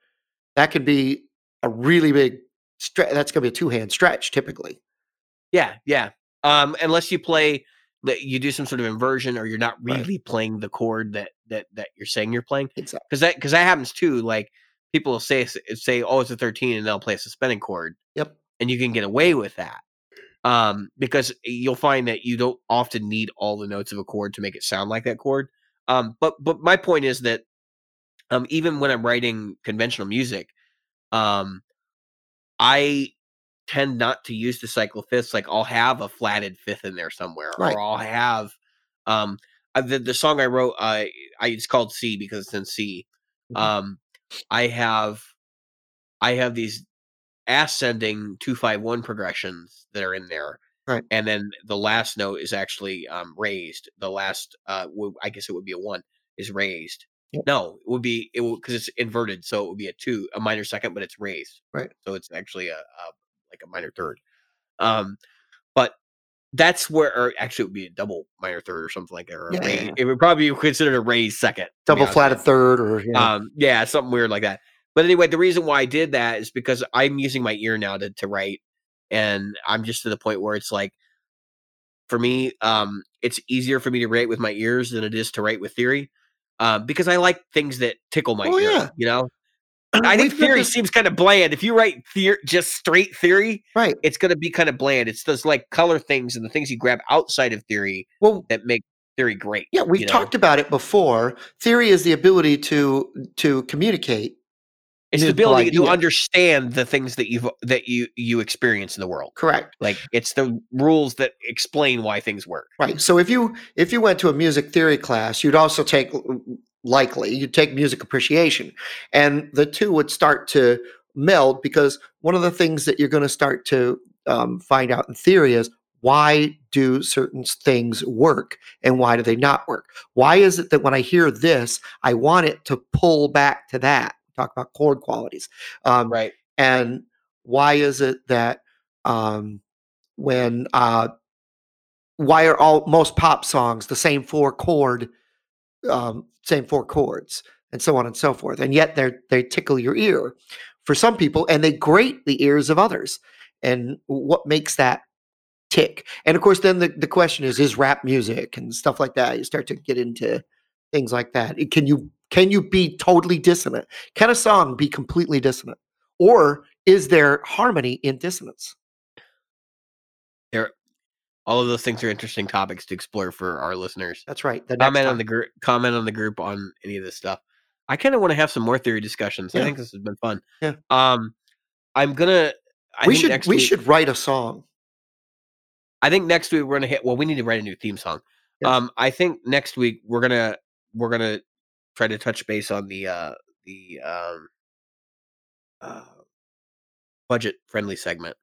that could be a really big stretch. That's going to be a 2-hand stretch typically. Yeah. Unless you play, you do some sort of inversion, or you're not really playing the chord that you're saying you're playing. Exactly. Because that happens too. Like people will say, oh, it's a 13, and they'll play a suspended chord. Yep. And you can get away with that. Because you'll find that you don't often need all the notes of a chord to make it sound like that chord. But my point is that even when I'm writing conventional music, I tend not to use the cycle fifths. Like I'll have a flatted fifth in there somewhere, right. Or I'll have the song I wrote. It's called C because it's in C. Mm-hmm. I have these ascending 2-5-1 progressions that are in there, right? And then the last note is actually raised. The last, I guess it would be a 1, is raised. Yep. No, it would be because it's inverted, so it would be a 2, a minor second, but it's raised, right? So it's actually a minor third. But that's where, or actually, it would be a double minor third or something like that. Or it would probably be considered a raised second, double flatted third, or something weird like that. But anyway, the reason why I did that is because I'm using my ear now to write, and I'm just to the point where it's like, for me, it's easier for me to write with my ears than it is to write with theory, because I like things that tickle my ear. Yeah. You know, I think theory seems kind of bland. If you write just straight theory, right, it's going to be kind of bland. It's those like color things and the things you grab outside of theory that make theory great. Yeah, we've talked about it before. Theory is the ability to communicate. It's the ability to understand the things that you experience in the world. Correct. Like it's the rules that explain why things work. Right. So if you went to a music theory class, you'd also take music appreciation, and the two would start to meld, because one of the things that you're going to start to find out in theory is, why do certain things work and why do they not work? Why is it that when I hear this, I want it to pull back to that? Talk about chord qualities. Right. And why is it that why are all most pop songs the same four chords and so on and so forth? And yet they tickle your ear for some people, and they grate the ears of others. And what makes that tick? And of course, then the question is rap music and stuff like that. You start to get into things like that. Can you be totally dissonant? Can a song be completely dissonant? Or is there harmony in dissonance? All of those things are interesting topics to explore for our listeners. That's right. Comment on the group on any of this stuff. I kind of want to have some more theory discussions. Yeah. I think this has been fun. Yeah. We should write a song. I think next week we're going to we need to write a new theme song. Yes. I think next week we're going to try to touch base on the budget friendly segment,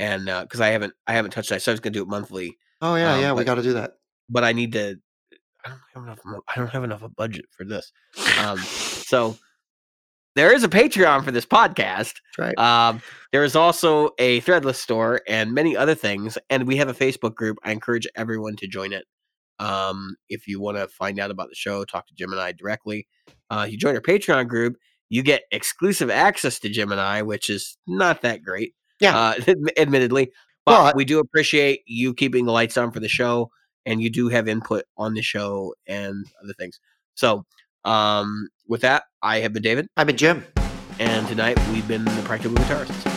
and because I haven't touched that, so I was gonna do it monthly. Oh yeah, yeah, we got to do that. But I need to. I don't have enough of a budget for this. So there is a Patreon for this podcast. That's right. There is also a Threadless store and many other things, and we have a Facebook group. I encourage everyone to join it. If you want to find out about the show, talk to Jim and I directly. You join our Patreon group, you get exclusive access to Jim and I, which is not that great. Yeah, admittedly, but we do appreciate you keeping the lights on for the show, and you do have input on the show and other things. So, with that, I have been David. I've been Jim. And tonight we've been the Practical Guitarists.